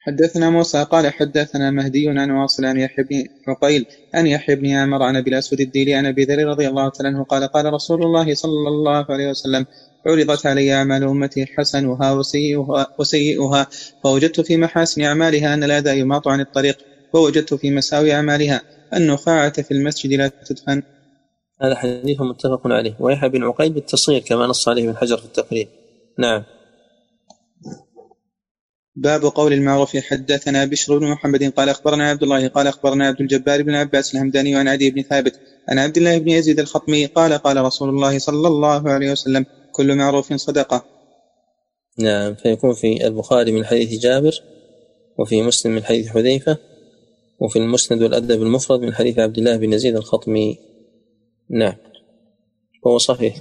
حدثنا موسى قال حدثنا مهدي عن واصل عن يحيى بن عقيل عن يحيى بن عامر عن ابي الاسود الديلي عن ابي ذر رضي الله تعالى عنه قال: قال رسول الله صلى الله عليه وسلم: عرضت علي اعمال امتي حسنها وسيئها، فوجدت في محاسن اعمالها ان الاذى يماط عن الطريق، ووجدت في مساوي اعمالها النخاعة في المسجد لا تدفن. هذا حديث متفق عليه. ويحيى بن عقيل بالتصغير كما نص عليه ابن حجر في التقريب. نعم. باب قول المعروف. حدثنا بشر بن محمد قال أخبرنا عبد الله قال أخبرنا عبد الجبار بن عباس الهمداني عن عدي بن ثابت عن عبد الله بن يزيد الخطمي قال: قال رسول الله صلى الله عليه وسلم: كل معروف صدقة. نعم. فيكون في البخاري من حديث جابر، وفي مسلم من حديث حذيفة، وفي المسند والأدب المفرد من حديث عبد الله بن يزيد الخطمي. نعم، هو صحيح.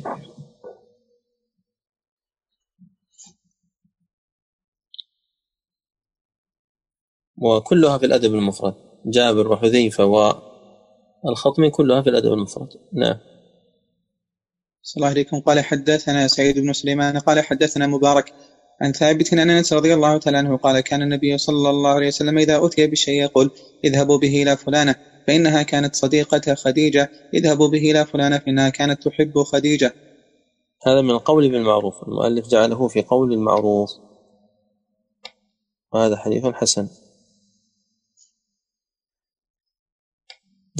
وكلها في الأدب المفرد، جابر وحذيفة والخطمي كلها في الأدب المفرد. نعم. صلى الله عليكم. قال حدثنا سعيد بن سليمان قال حدثنا مبارك عن ثابت عن أنس رضي الله تعالى عنه قال: كان النبي صلى الله عليه وسلم إذا أتي بشيء يقول: اذهبوا به إلى فلانة فإنها كانت صديقة خديجة، اذهبوا به إلى فلانة فإنها كانت تحب خديجة. هذا من القول بالمعروف، المؤلف جعله في قول المعروف، وهذا حديث حسن.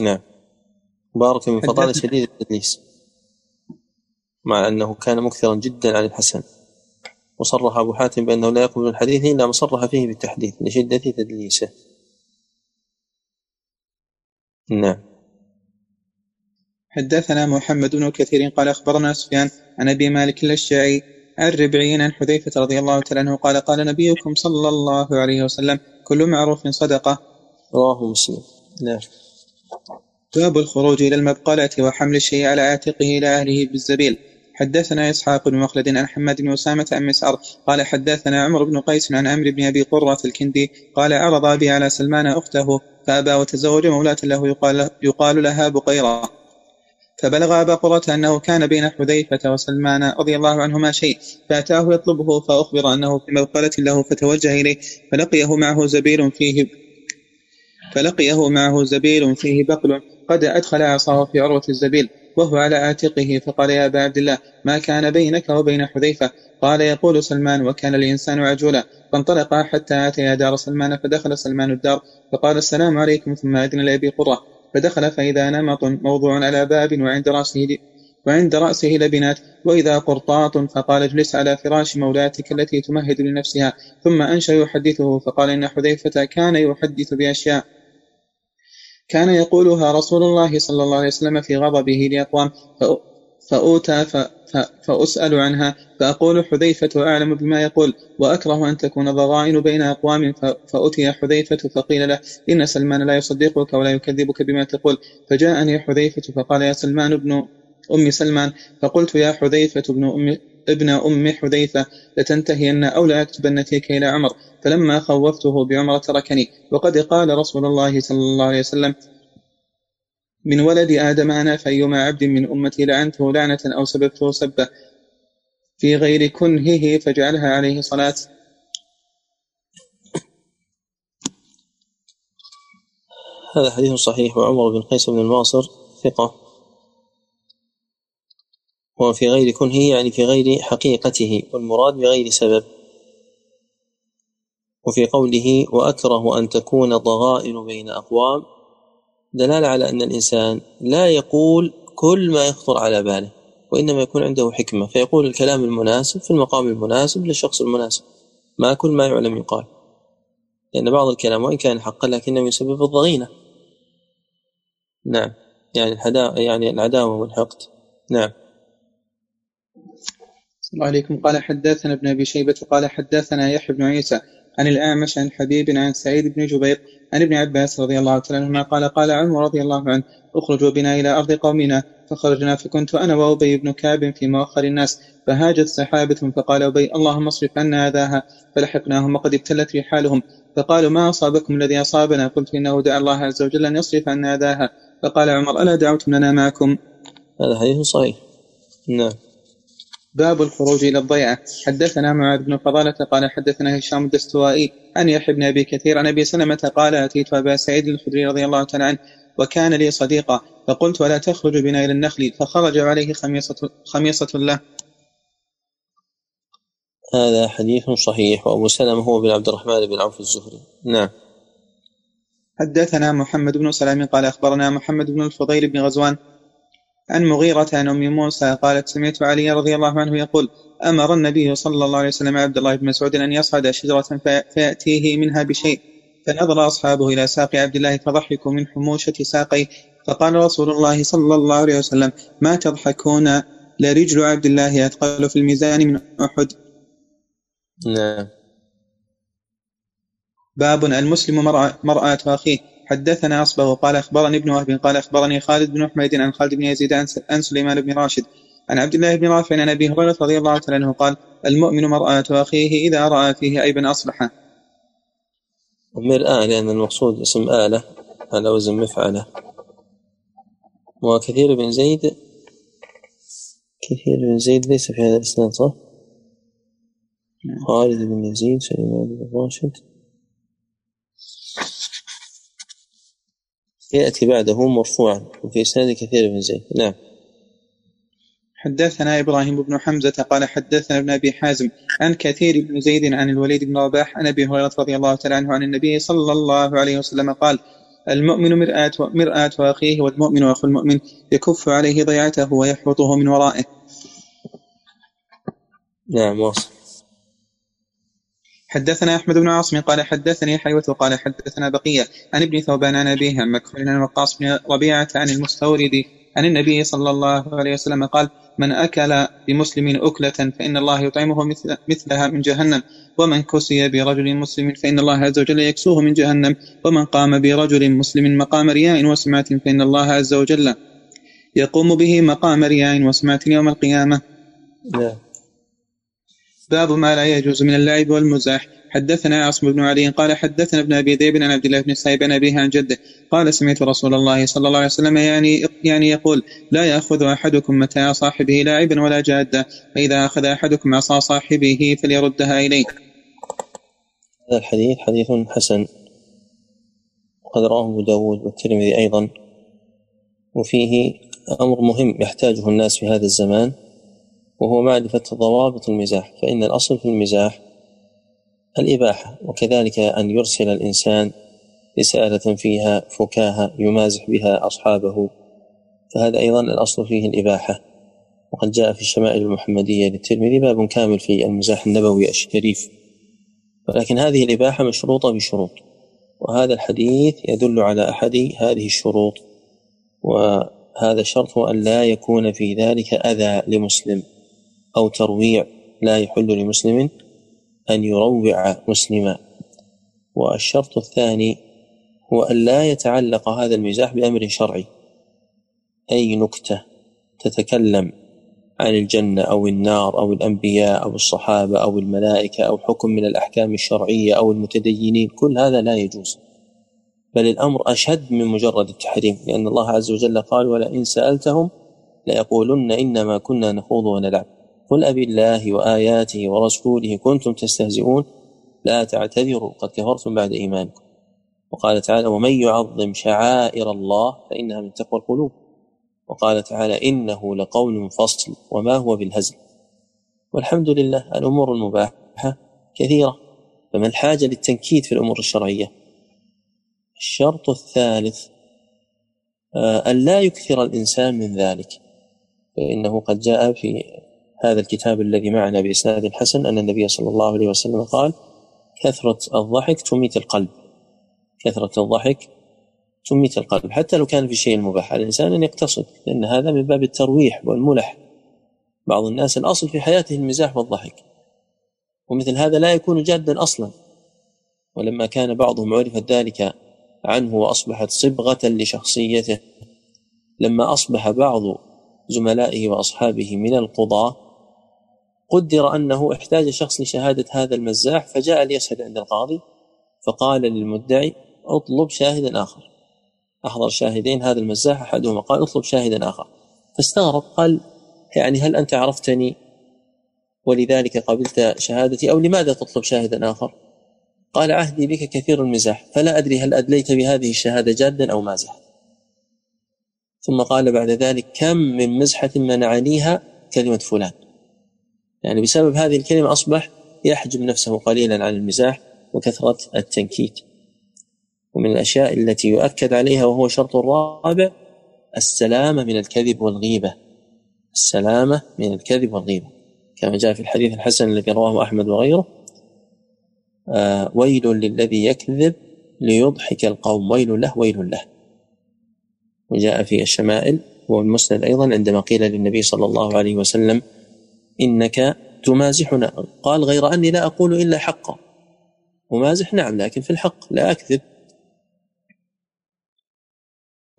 نعم. بارك من فضل شديد التدليس، مع أنه كان مكثرا جدا عن الحسن، وصرح أبو حاتم بأنه لا يقبل الحديث إلا ما صرح فيه بالتحديث لشدة تدليسه. نعم. حدثنا محمد بن كثير قال أخبرنا سفيان عن أبي مالك الأشجعي عن ربعين عن حذيفة رضي الله تعالى عنه قال: قال نبيكم صلى الله عليه وسلم: كل معروف صدقة. رواه مسلم. نعم. باب الخروج إلى المبقلة وحمل الشيء على عاتقه إلى أهله بالزبيل. حدثنا إسحاق بن مخلد عن حماد بن أسامة عن مسعر قال حدثنا عمرو بن قيس عن عمرو بن أبي قرة الكندي قال: عرض أبي على سلمان أخته فأبى، وتزوج مولاة له يقال لها بقيرة، فبلغ أبا قرة أنه كان بين حذيفة وسلمان رضي الله عنهما شيء، فأتاه يطلبه فأخبر أنه في مبقلة له، فتوجه إليه فلقيه معه زبيل فيه بقل قد أدخل عصاه في عروة الزبيل وهو على عاتقه، فقال: يا أبا عبد الله، ما كان بينك وبين حذيفة؟ قال: يقول سلمان: وكان الإنسان عجولا. فانطلقا حتى أتيا دار سلمان، فدخل سلمان الدار فقال: السلام عليكم، ثم أذن لأبي قرة، فدخل فإذا نمط موضوع على باب وعند رأسه لبنات، وإذا قرطاط، فقال: اجلس على فراش مولاتك التي تمهد لنفسها. ثم أنشأ يحدثه فقال: إن حذيفة كان يحدث بأشياء كان يقولها رسول الله صلى الله عليه وسلم في غضبه لأقوام، فأوتى فأسأل عنها فأقول: حذيفة أعلم بما يقول، وأكره أن تكون ضغائن بين أقوام. فأتي حذيفة فقيل له: إن سلمان لا يصدقك ولا يكذبك بما تقول. فجاءني حذيفة فقال: يا سلمان ابن أم سلمان. فقلت: يا حذيفة ابن أم حذيفة، لتنتهين أو لا أكتبن فيك إلى عمر. فلما خوفته بعمر تركني، وقد قال رسول الله صلى الله عليه وسلم: من ولد آدم أنا، فأيما عبد من أمتي لعنته لعنة أو سببته سبة في غير كنهه فجعلها عليه صلاة. هذا حديث صحيح. وعمر بن قيس بن الماصر ثقة، وفي غير كنه يعني في غير حقيقته، والمراد بغير سبب. وفي قوله وأكره أن تكون ضغائن بين أقوام دلالة على أن الإنسان لا يقول كل ما يخطر على باله، وإنما يكون عنده حكمة فيقول الكلام المناسب في المقام المناسب للشخص المناسب، ما كل ما يعلم يقال، لأن بعض الكلام وإن كان حقا لكنه يسبب الضغينة. نعم، يعني العداوة والحقد. نعم. السلام عليكم. قال حدثنا ابن أبي شيبة قال حدثنا يحيى بن عيسى عن الأعمش عن حبيب عن سعيد بن جبير عن ابن عباس رضي الله تعالى عنهما قال قال عمر رضي الله عنه اخرجوا بنا إلى أرض قومنا، فخرجنا فكنت أنا وأبي بن كعب في مؤخر الناس، فهاجت سحابة فقال أبي اللهم اصرف عنا أذاها، فلحقناهم وقد ابتلت رحالهم، فقالوا ما أصابكم الذي أصابنا؟ قلت إنه دعا الله عز وجل أن يصرف عنا أذاها، فقال عمر ألا دعوتم لنا معكم؟ هذا حديث صحيح. نعم. باب الخروج إلى الضيعة. حدثنا معاذ بن فضالة قال حدثنا هشام الدستوائي أن يحيى بن أبي كثير عن أبي سلمة قال أتيت أبا سعيد الخدري رضي الله تعالى عنه وكان لي صديقا، فقلت ولا تخرج بنا إلى النخل، فخرج عليه خميصة له. هذا حديث صحيح. وأبو سلمة هو بن عبد الرحمن بن عوف الزهري. نعم. حدثنا محمد بن سلام قال أخبرنا محمد بن الفضيل بن غزوان عن مغيرة عن أم موسى قالت سمعت علي رضي الله عنه يقول أمر النبي صلى الله عليه وسلم عبد الله بن مسعود أن يصعد شجرة فيأتيه منها بشيء، فنظر أصحابه إلى ساق عبد الله فضحكوا من حموشة ساقيه، فقال رسول الله صلى الله عليه وسلم ما تضحكون؟ لرجل عبد الله أثقل في الميزان من أحد. نعم. باب المسلم مرأة أخيه. حدثنا أصبغ قال أخبرني ابن وهب قال أخبرني خالد بن حميد عن خالد بن يزيد عن سليمان بن راشد عن عبد الله بن رافع عن أبي هريرة رضي الله تعالى عنه قال المؤمن مرآة أخيه إذا رأى فيه عيبا أصلحه. مرآة لأن المقصود اسم آلة على وزن مفعلة. وكثير بن زيد ليس في هذا الإسناد صح؟ خالد بن يزيد سليمان بن راشد يأتي بعده مرفوعا وفي إسناد كثير من زيد. نعم. حدثنا إبراهيم بن حمزة قال حدثنا ابن أبي حازم عن كثير بن زيد عن الوليد بن رباح عن أبي هريرة رضي الله تعالى عنه عن النبي صلى الله عليه وسلم قال المؤمن مرآة أخيه، والمؤمن أخو المؤمن يكف عليه ضيعته ويحوطه من ورائه. نعم. واصل. حدثنا أحمد بن عاصم قال حدثني حيوة قال حدثنا بقية عن ابن ثوبان عن أبيه عن مكحول عن وقاص بن ربيعة عن المستورد عن النبي صلى الله عليه وسلم قال من أكل بمسلم أكلة فإن الله يطعمه مثلها من جهنم، ومن كسي برجل مسلم فإن الله عز وجل يكسوه من جهنم، ومن قام برجل مسلم مقام رياء وسمعة فإن الله عز وجل يقوم به مقام رياء وسمعة يوم القيامة. باب ما لا يجوز من اللعب والمزاح. حدثنا عاصم بن علي قال حدثنا ابن أبي ذئب عن عبد الله بن صعيب عن أبيه عن جده قال سمعت رسول الله صلى الله عليه وسلم يعني يقول لا يأخذ أحدكم متاع صاحبه لاعبا ولا جادا، فإذا أخذ أحدكم عصا صاحبه فليردها إليه. هذا الحديث حديث حسن قد رواه أبو داود والترمذي أيضا، وفيه أمر مهم يحتاجه الناس في هذا الزمان وهو معرفة ضوابط المزاح، فإن الأصل في المزاح الإباحة، وكذلك أن يرسل الإنسان رسالة فيها فكاهة يمازح بها أصحابه، فهذا أيضا الأصل فيه الإباحة. وقد جاء في الشمائل المحمدية للترمذي باب كامل في المزاح النبوي الشريف، ولكن هذه الإباحة مشروطة بشروط، وهذا الحديث يدل على أحد هذه الشروط، وهذا شرط أن لا يكون في ذلك أذى لمسلم أو ترويع، لا يحل لمسلم أن يروع مسلما. والشرط الثاني هو أن لا يتعلق هذا المزاح بأمر شرعي، أي نكتة تتكلم عن الجنة أو النار أو الأنبياء أو الصحابة أو الملائكة أو حكم من الأحكام الشرعية أو المتدينين، كل هذا لا يجوز، بل الأمر أشد من مجرد التحريم، لأن الله عز وجل قال ولئن سألتهم ليقولن إنما كنا نخوض ونلعب، قل أبي الله وآياته ورسوله كنتم تستهزئون لا تعتذروا قد كفرتم بعد إيمانكم. وقال تعالى: ومن يعظم شعائر الله فإنها من تقوى القلوب. وقال تعالى: إنه لقول فصل وما هو بالهزل. والحمد لله الأمور المباحة كثيرة، فما الحاجة للتنكيد في الأمور الشرعية. الشرط الثالث أن لا يكثر الإنسان من ذلك، فإنه قد جاء في هذا الكتاب الذي معنا بإسناد الحسن أن النبي صلى الله عليه وسلم قال: كثرة الضحك تميت القلب، كثرة الضحك تميت القلب. حتى لو كان في شيء مباح على الإنسان أن يقتصد، لأن هذا من باب الترويح والملح. بعض الناس الأصل في حياته المزاح والضحك، ومثل هذا لا يكون جادا أصلا. ولما كان بعضهم عرفت ذلك عنه وأصبحت صبغة لشخصيته، لما أصبح بعض زملائه وأصحابه من القضاة قدر أنه احتاج شخص لشهادة هذا المزاح، فجاء ليشهد عند القاضي فقال للمدعي: اطلب شاهدا آخر، أحضر شاهدين، هذا المزاح أحدهما قال: اطلب شاهدا آخر. فاستغرب، قال: يعني هل أنت عرفتني ولذلك قبلت شهادتي، أو لماذا تطلب شاهدا آخر؟ قال: عهدي بك كثير المزاح، فلا أدري هل أدليت بهذه الشهادة جادا أو مازحا. ثم قال بعد ذلك: كم من مزحة منعنيها كلمة فلان. يعني بسبب هذه الكلمة أصبح يحجب نفسه قليلا عن المزاح وكثرة التنكيت. ومن الأشياء التي يؤكد عليها وهو شرط الرابع السلامة من الكذب والغيبة، السلامة من الكذب والغيبة، كما جاء في الحديث الحسن الذي رواه أحمد وغيره: ويل للذي يكذب ليضحك القوم، ويل له ويل له. وجاء في الشمائل والمسند أيضا عندما قيل للنبي صلى الله عليه وسلم: إنك تمازحنا، قال: غير أني لا أقول إلا حقا، ممازح نعم لكن في الحق لا أكذب.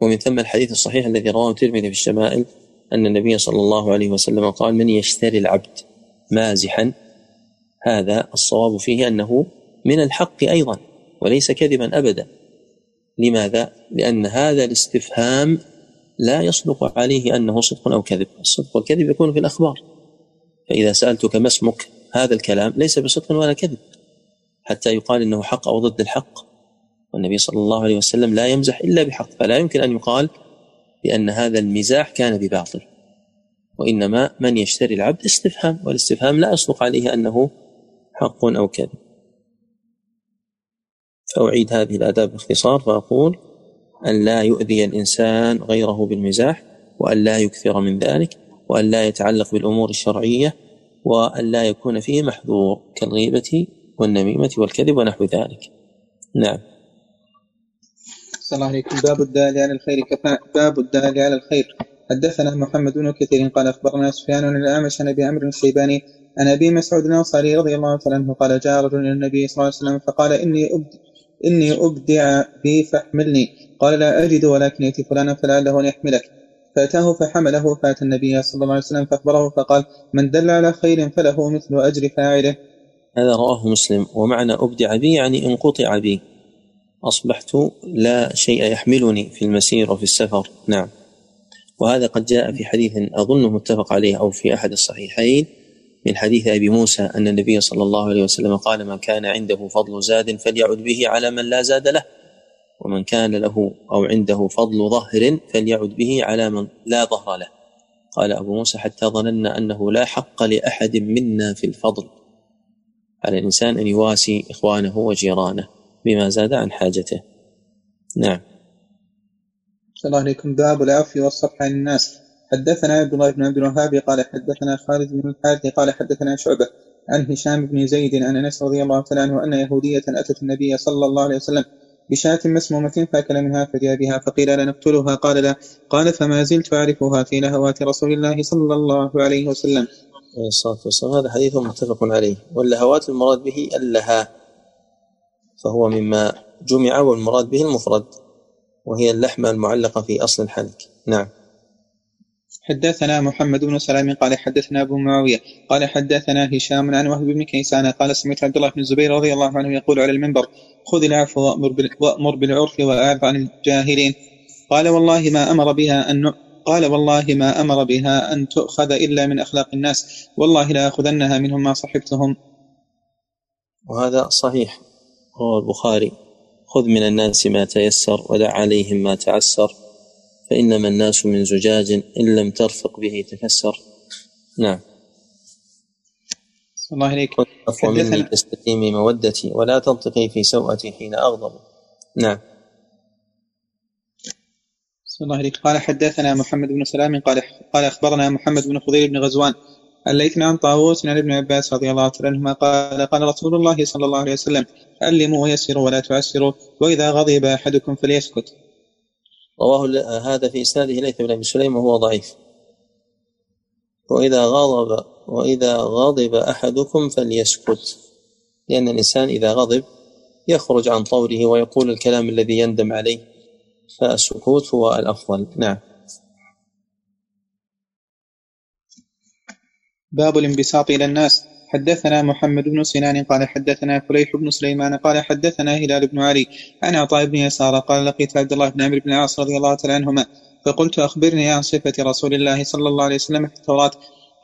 ومن ثم الحديث الصحيح الذي رواه الترمذي في الشمائل أن النبي صلى الله عليه وسلم قال: من يشتري العبد مازحا، هذا الصواب فيه أنه من الحق أيضا وليس كذبا أبدا. لماذا؟ لأن هذا الاستفهام لا يصدق عليه أنه صدق أو كذب. الصدق والكذب يكون في الأخبار، فإذا سألتك ما اسمك، هذا الكلام ليس بصدق ولا كذب حتى يقال إنه حق أو ضد الحق. والنبي صلى الله عليه وسلم لا يمزح إلا بحق، فلا يمكن أن يقال بأن هذا المزاح كان بباطل. وإنما من يشتري العبد استفهام، والاستفهام لا يصدق عليه أنه حق أو كذب. فأعيد هذه الآداب باختصار فأقول: أن لا يؤذي الإنسان غيره بالمزاح، وأن لا يكثر من ذلك، وأن لا يتعلق بالأمور الشرعية، وأن لا يكون فيه محذور كالغيبة والنميمة والكذب ونحو ذلك. نعم. السلام عليكم. باب الدال على الخير. باب الدال على الخير. حدثنا محمد بن كثير قال أخبرنا سفيان عن الأعمش عن أبي عمرو الشيباني عن أبي مسعود الأنصاري رضي الله عنه قال: جاء رجل إلى النبي صلى الله عليه وسلم فقال: إني أبدع بي فاحملني. قال: لا أجد ولكن يأتي فلانا فلعله أن يحملك. فأتاه فحمله، فأتى النبي صلى الله عليه وسلم فأخبره فقال: من دل على خير فله مثل أجر فاعله. هذا رواه مسلم. ومعنى أبدع بي يعني انقطع بي، أصبحت لا شيء يحملني في المسير وفي السفر. نعم. وهذا قد جاء في حديث أظنه متفق عليه أو في أحد الصحيحين من حديث أبي موسى أن النبي صلى الله عليه وسلم قال: ما كان عنده فضل زاد فليعد به على من لا زاد له، ومن كان له أو عنده فضل ظهر فليعد به على من لا ظهر له. قال أبو موسى: حتى ظننا أنه لا حق لأحد منا في الفضل. على الإنسان أن يواسي إخوانه وجيرانه بما زاد عن حاجته. نعم. السلام عليكم. باب العفو والصفح عن الناس. حدثنا عبد الله بن عبد الوهاب قال حدثنا خالد بن الحارث قال حدثنا شعبة عن هشام بن زيد عن أنس رضي الله تعالى عنه أن يهودية أتت النبي صلى الله عليه وسلم بشاة مسمومة فأكل منها فجاء بها فقيل لا نقتلها، قال لا. قال: فما زلت أعرفها في لهوات رسول الله صلى الله عليه وسلم. هذا حديث متفق عليه. واللهوات المراد به اللها، فهو مما جمع والمراد به المفرد، وهي اللحمة المعلقة في أصل الحلق. نعم. حدثنا محمد بن سلام قال حدثنا أبو معاوية قال حدثنا هشام عن وهب بن كيسان قال سمعت عبد الله بن الزبير رضي الله عنه يقول على المنبر: خذ العفو وأمر بالعرف وأعرض عن الجاهلين. قال والله ما أمر بها أن تؤخذ إلا من أخلاق الناس، والله لا أخذنها منهم ما صحبتهم. وهذا صحيح، هو البخاري خذ من الناس ما تيسر ودع عليهم ما تعسر فإنما الناس من زجاج إن لم ترفق به تكسر. نعم. الله عليك. عفوا مني تستقيمي مودتي ولا تنطقي في سوءتي حين أغضب. نعم. الله عليك. قال حدثنا محمد بن سلام قال أخبرنا محمد بن خضير بن غزوان الليث عن طاووس عن ابن عباس رضي الله عنهما قال قال رسول الله صلى الله عليه وسلم علموا ويسروا ولا تعسروا وإذا غضب أحدكم فليسكت. رواه هذا في إسناده إليه ابن سليم وهو ضعيف. وإذا غضب أحدكم فليسكت، لأن الإنسان إذا غضب يخرج عن طوره ويقول الكلام الذي يندم عليه، فالسكوت هو الأفضل. نعم. باب الانبساط إلى الناس. حدثنا محمد بن سنان قال حدثنا فليح بن سليمان قال حدثنا هلال بن علي عن عطاء بن يسار قال لقيت عبد الله بن عمرو بن العاص رضي الله تعالى عنهما فقلت أخبرني عن صفة رسول الله صلى الله عليه وسلم في التوراة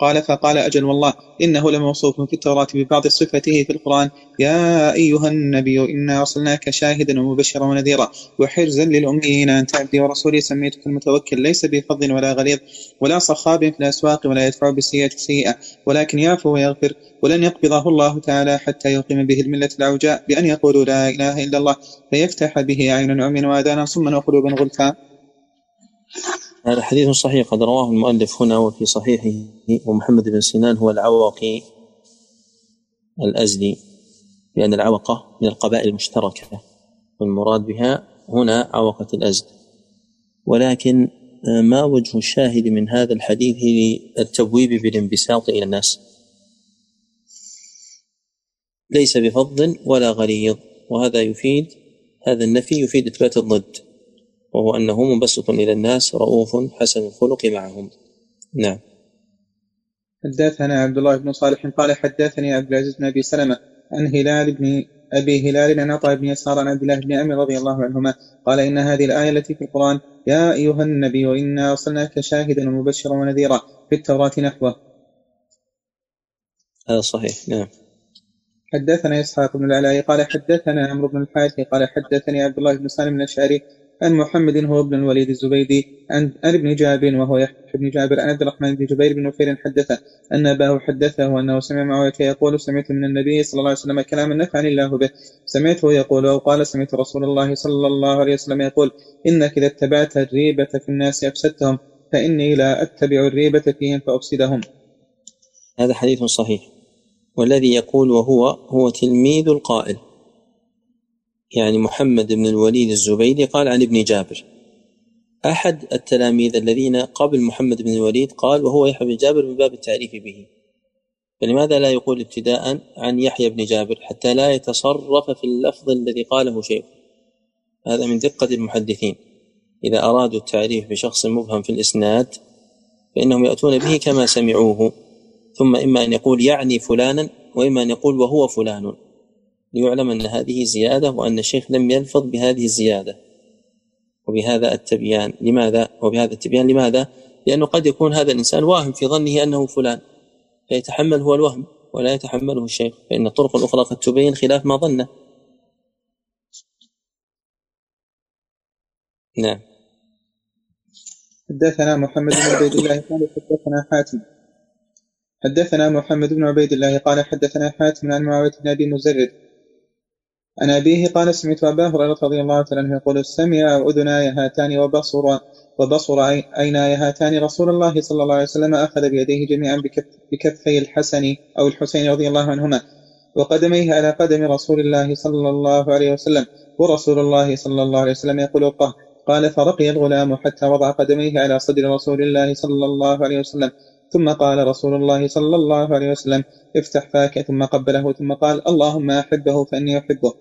قال فقال أجل والله إنه لموصوف في التوراة ببعض صفته في القرآن يا أيها النبي إنا أرسلناك شاهدا ومبشرا ونذيرا وحرزا للأميين أنت عبدي ورسولي سميتك المتوكل ليس بفضل ولا غليظ ولا صخاب في الأسواق ولا يدفع بالسيئة سيئة ولكن يعفو ويغفر ولن يقبضه الله تعالى حتى يقيم به الملة العوجاء بأن يقولوا لا إله إلا الله فيفتح به عينا عميا وآذانا صما وقلوبا غلفا. هذا حديث صحيح قد رواه المؤلف هنا وفي صحيحه، ومحمد بن سنان هو العواقي الأزدي، لأن العوقة من القبائل المشتركة والمراد بها هنا عوقة الأزد. ولكن ما وجه الشاهد من هذا الحديث للتبويب بالانبساط إلى الناس ليس بفض ولا غليظ، وهذا يفيد، هذا النفي يفيد إثبات الضد، وهو أنه منبسط إلى الناس رؤوف حسن الخلق معهم. نعم. حدثنا عبد الله بن صالح قال حدثني عبد العزيز بن أبي سلمة عن هلال بن أبي هلال عن عطاء بن يسار عن عبد الله بن عمرو رضي الله عنهما قال إن هذه الآية التي في القرآن يا أيها النبي وإنا أرسلناك شاهدا ومبشرا ونذيرا في التوراة نحوه. هذا صحيح. نعم. حدثنا إسحاق بن العلاء قال حدثنا عمرو بن الحارث قال حدثني عبد الله بن سالم الأشعري أن محمد هو ابن الوليد الزبيدي عن ابن جابر وهو يحيى بن جابر عن عبد الرحمن بن جبير بن وفير حدثه أن أباه حدثه أنه سمع معاوية يقول سمعت من النبي صلى الله عليه وسلم كلاما نفعني الله به سمعته يقول أو قال سمعت رسول الله صلى الله عليه وسلم يقول إنك إذا اتبعت الريبة في الناس أفسدتهم فإني لا أتبع الريبة فيهم فأفسدهم. هذا حديث صحيح، والذي يقول وهو تلميذ القائل، يعني محمد بن الوليد الزبيدي قال عن ابن جابر، أحد التلاميذ الذين قبل محمد بن الوليد قال وهو يحيى بن جابر من باب التعريف به، فلماذا لا يقول ابتداء عن يحيى بن جابر حتى لا يتصرف في اللفظ الذي قاله شيء؟ هذا من دقة المحدثين، إذا أرادوا التعريف بشخص مبهم في الإسناد فإنهم يأتون به كما سمعوه، ثم إما أن يقول يعني فلانا وإما أن يقول وهو فلان، ليعلم أن هذه زيادة وأن الشيخ لم يلفظ بهذه الزيادة وبهذا التبيان لماذا؟ لأنه قد يكون هذا الإنسان واهم في ظنه أنه فلان فيتحمل هو الوهم ولا يتحمله الشيخ، فإن الطرق الأخرى قد تبين خلاف ما ظنه. نعم. حدثنا محمد بن عبيد الله قال حدثنا حاتم قال حدثنا حاتم عن معاوية بن أبي مزرد عن أبيه قال سمعت أبا هريرة رضي الله عنه يقول سمع أذناي هاتان وبصر عيناي هاتان رسول الله صلى الله عليه وسلم أخذ بيديه جميعا بكفي الحسن أو الحسين رضي الله عنهما وقدميه على قدم رسول الله صلى الله عليه وسلم ورسول الله صلى الله عليه وسلم يقول قه. قال فرقي الغلام حتى وضع قدميه على صدر رسول الله صلى الله عليه وسلم ثم قال رسول الله صلى الله عليه وسلم افتح فاك ثم قبله ثم قال اللهم أحبه فإني أحبه.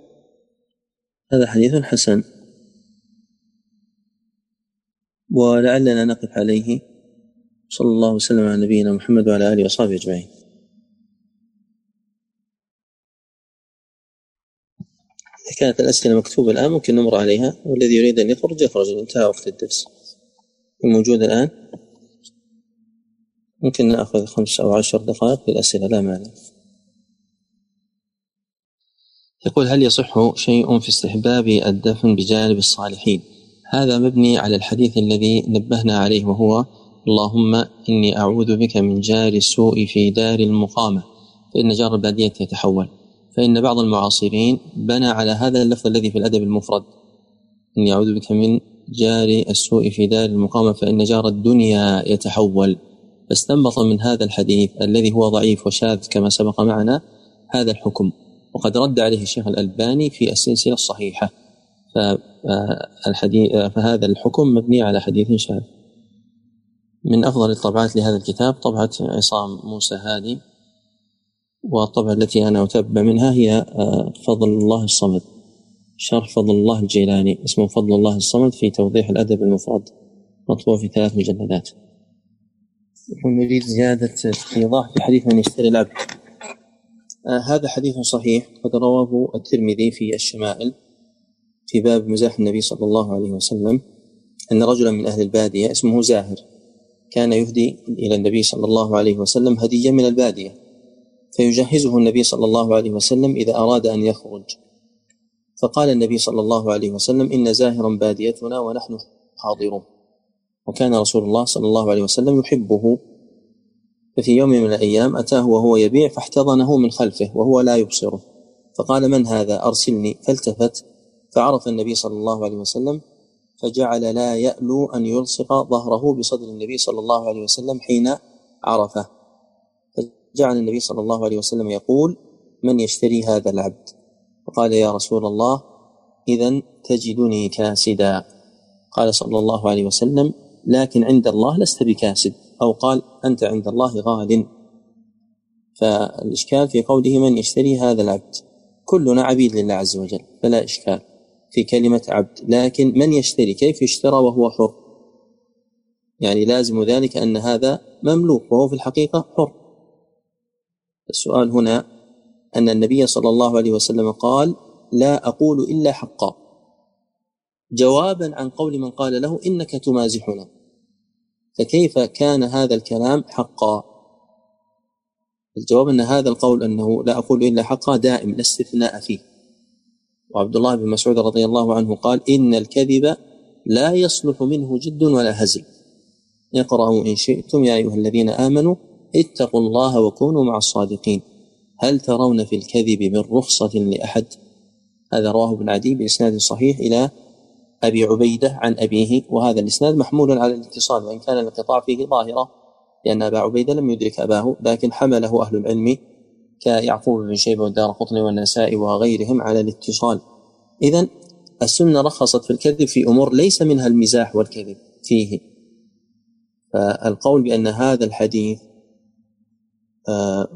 هذا حديث حسن، ولعلنا نقف عليه، صلى الله وسلم على نبينا محمد وعلى آله وصحبه أجمعين. كانت الأسئلة مكتوبة الآن ممكن نمر عليها، والذي يريد أن يخرج انتهى وقت الدرس الموجود الآن، ممكن نأخذ 5 أو 10 دقائق بالأسئلة لا مانع. يقول: هل يصح شيء في استحباب الدفن بجانب الصالحين؟ هذا مبني على الحديث الذي نبهنا عليه، وهو: اللهم إني أعوذ بك من جار السوء في دار المقامة، فإن جار البادية يتحول. فإن بعض المعاصرين بنى على هذا اللفظ الذي في الأدب المفرد: إني أعوذ بك من جار السوء في دار المقامة فإن جار الدنيا يتحول، فاستنبط من هذا الحديث الذي هو ضعيف وشاذ كما سبق معنا هذا الحكم، وقد رد عليه الشيخ الألباني في السلسلة الصحيحة. فهذا الحكم مبني على حديث شاذ. من أفضل الطبعات لهذا الكتاب طبعة عصام موسى هادي، والطبعة التي أنا أتبع منها هي فضل الله الصمد، شرح فضل الله الجيلاني، اسمه فضل الله الصمد في توضيح الأدب المفرد، مطبوع في 3 مجلدات. ونريد زيادة إيضاح في حديث من يشتري العبد. هذا حديث صحيح قد رواه الترمذي في الشمائل في باب مزاح النبي صلى الله عليه وسلم، أن رجلا من أهل البادية اسمه زاهر كان يهدي إلى النبي صلى الله عليه وسلم هديا من البادية، فيجهزه النبي صلى الله عليه وسلم إذا أراد أن يخرج، فقال النبي صلى الله عليه وسلم: إن زاهرا باديتنا ونحن حاضرون. وكان رسول الله صلى الله عليه وسلم يحبه، ففي يوم من الأيام أتاه وهو يبيع فاحتضنه من خلفه وهو لا يبصره، فقال: من هذا؟ أرسلني. فالتفت فعرف النبي صلى الله عليه وسلم، فجعل لا يألو أن يلصق ظهره بصدر النبي صلى الله عليه وسلم حين عرفه، فجعل النبي صلى الله عليه وسلم يقول: من يشتري هذا العبد؟ فقال: يا رسول الله، إذن تجدني كاسدا. قال صلى الله عليه وسلم: لكن عند الله لست بكاسد، أو قال: أنت عند الله غال. فالإشكال في قوله من يشتري هذا العبد، كلنا عبيد لله عز وجل فلا إشكال في كلمة عبد، لكن من يشتري كيف يشترى وهو حر؟ يعني لازم ذلك أن هذا مملوك وهو في الحقيقة حر. السؤال هنا أن النبي صلى الله عليه وسلم قال: لا أقول إلا حقا، جوابا عن قول من قال له: إنك تمازحنا، فكيف كان هذا الكلام حقا؟ الجواب أن هذا القول أنه لا أقول إلا حقا دائم لا استثناء فيه، وعبد الله بن مسعود رضي الله عنه قال: إن الكذب لا يصلح منه جد ولا هزل، اقرأوا إن شئتم يا أيها الذين آمنوا اتقوا الله وكونوا مع الصادقين، هل ترون في الكذب من رخصة لأحد؟ هذا رواه ابن عدي بإسناد صحيح إلى أبي عبيدة عن أبيه، وهذا الإسناد محمول على الاتصال، وإن كان الانقطاع فيه ظاهرة لأن أبا عبيدة لم يدرك أباه، لكن حمله أهل العلم كيعقوب بن شيبة والدارقطني والنسائي وغيرهم على الاتصال. إذن السنة رخصت في الكذب في أمور ليس منها المزاح والكذب فيه، فالقول بأن هذا الحديث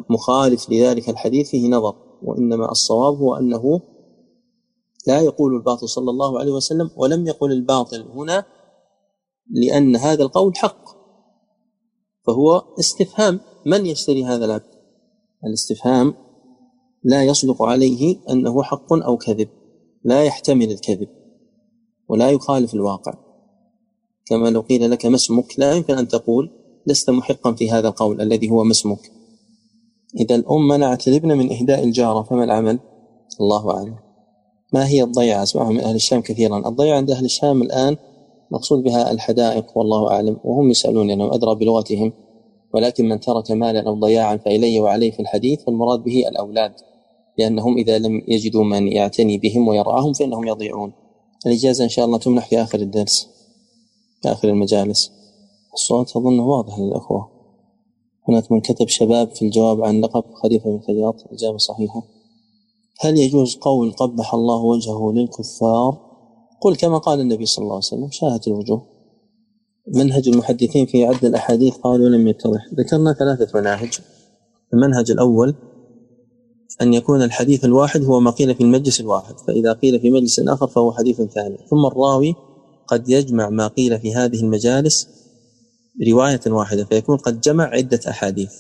مخالف لذلك الحديث فيه نظر، وإنما الصواب هو أنه لا يقول الباطل صلى الله عليه وسلم، ولم يقل الباطل هنا لأن هذا القول حق، فهو استفهام من يشتري هذا العبد، الاستفهام لا يصدق عليه أنه حق أو كذب، لا يحتمل الكذب ولا يخالف الواقع، كما لو قيل لك ما اسمك لا يمكن أن تقول لست محقا في هذا القول الذي هو ما اسمك. إذا الأم منعت الابن من إهداء الجارة فما العمل؟ الله أعلم. ما هي الضيعة؟ اسمعها من أهل الشام كثيرا، الضيعة عند أهل الشام الآن مقصود بها الحدائق والله أعلم، وهم يسألون لأنهم أدرى بلغتهم، ولكن من ترك مالا أو ضياعا فإلي وعليه في الحديث، فالمراد به الأولاد، لأنهم إذا لم يجدوا من يعتني بهم ويرعاهم فإنهم يضيعون. الإجازة إن شاء الله تمنح في آخر الدرس، في آخر المجالس. الصوت أظنه واضح للأخوة. هناك من كتب شباب في الجواب عن لقب خليفة بن خياط، إجابة صحيحة. هل يجوز قول قبح الله وجهه للكفار؟ قل كما قال النبي صلى الله عليه وسلم، شاهت الوجوه. منهج المحدثين في عدد الأحاديث قالوا لم يتضح. ذكرنا 3 مناهج. المنهج الأول أن يكون الحديث الواحد هو ما قيل في المجلس الواحد، فإذا قيل في مجلس آخر فهو حديث ثاني، ثم الراوي قد يجمع ما قيل في هذه المجالس رواية واحدة، فيكون قد جمع عدة أحاديث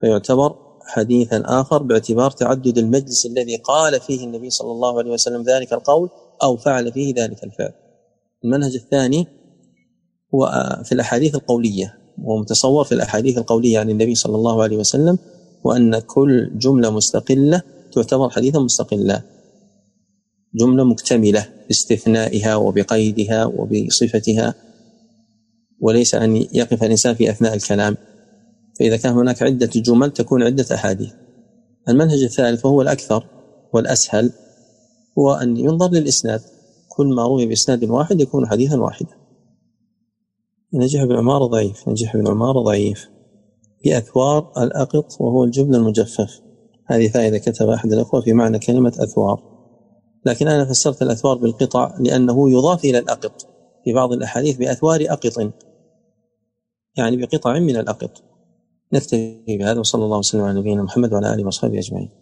فيعتبر حديثا آخر باعتبار تعدد المجلس الذي قال فيه النبي صلى الله عليه وسلم ذلك القول أو فعل فيه ذلك الفعل. المنهج الثاني هو في الأحاديث القولية، ومتصور في الأحاديث القولية عن النبي صلى الله عليه وسلم، وأن كل جملة مستقلة تعتبر حديثا مستقلا جملة مكتملة باستثنائها وبقيدها وبصفتها، وليس أن يقف الإنسان في أثناء الكلام. فإذا كان هناك عدة جمل تكون عدة أحاديث. المنهج الثالث وهو الأكثر والأسهل هو أن ينظر للإسناد، كل ما روي بإسناد واحد يكون حديثا واحدا. نجح بن عمار ضعيف، نجح بن عمار ضعيف بأثوار الأقط وهو الجبن المجفف. هذه فائدة كتب أحد الأخوة في معنى كلمة أثوار، لكن أنا فسرت الأثوار بالقطع لأنه يضاف إلى الأقط في بعض الأحاديث بأثوار أقط، يعني بقطع من الأقط. نكتفي بهذا، وصلى الله وسلم على نبينا محمد وعلى آله وصحبه أجمعين.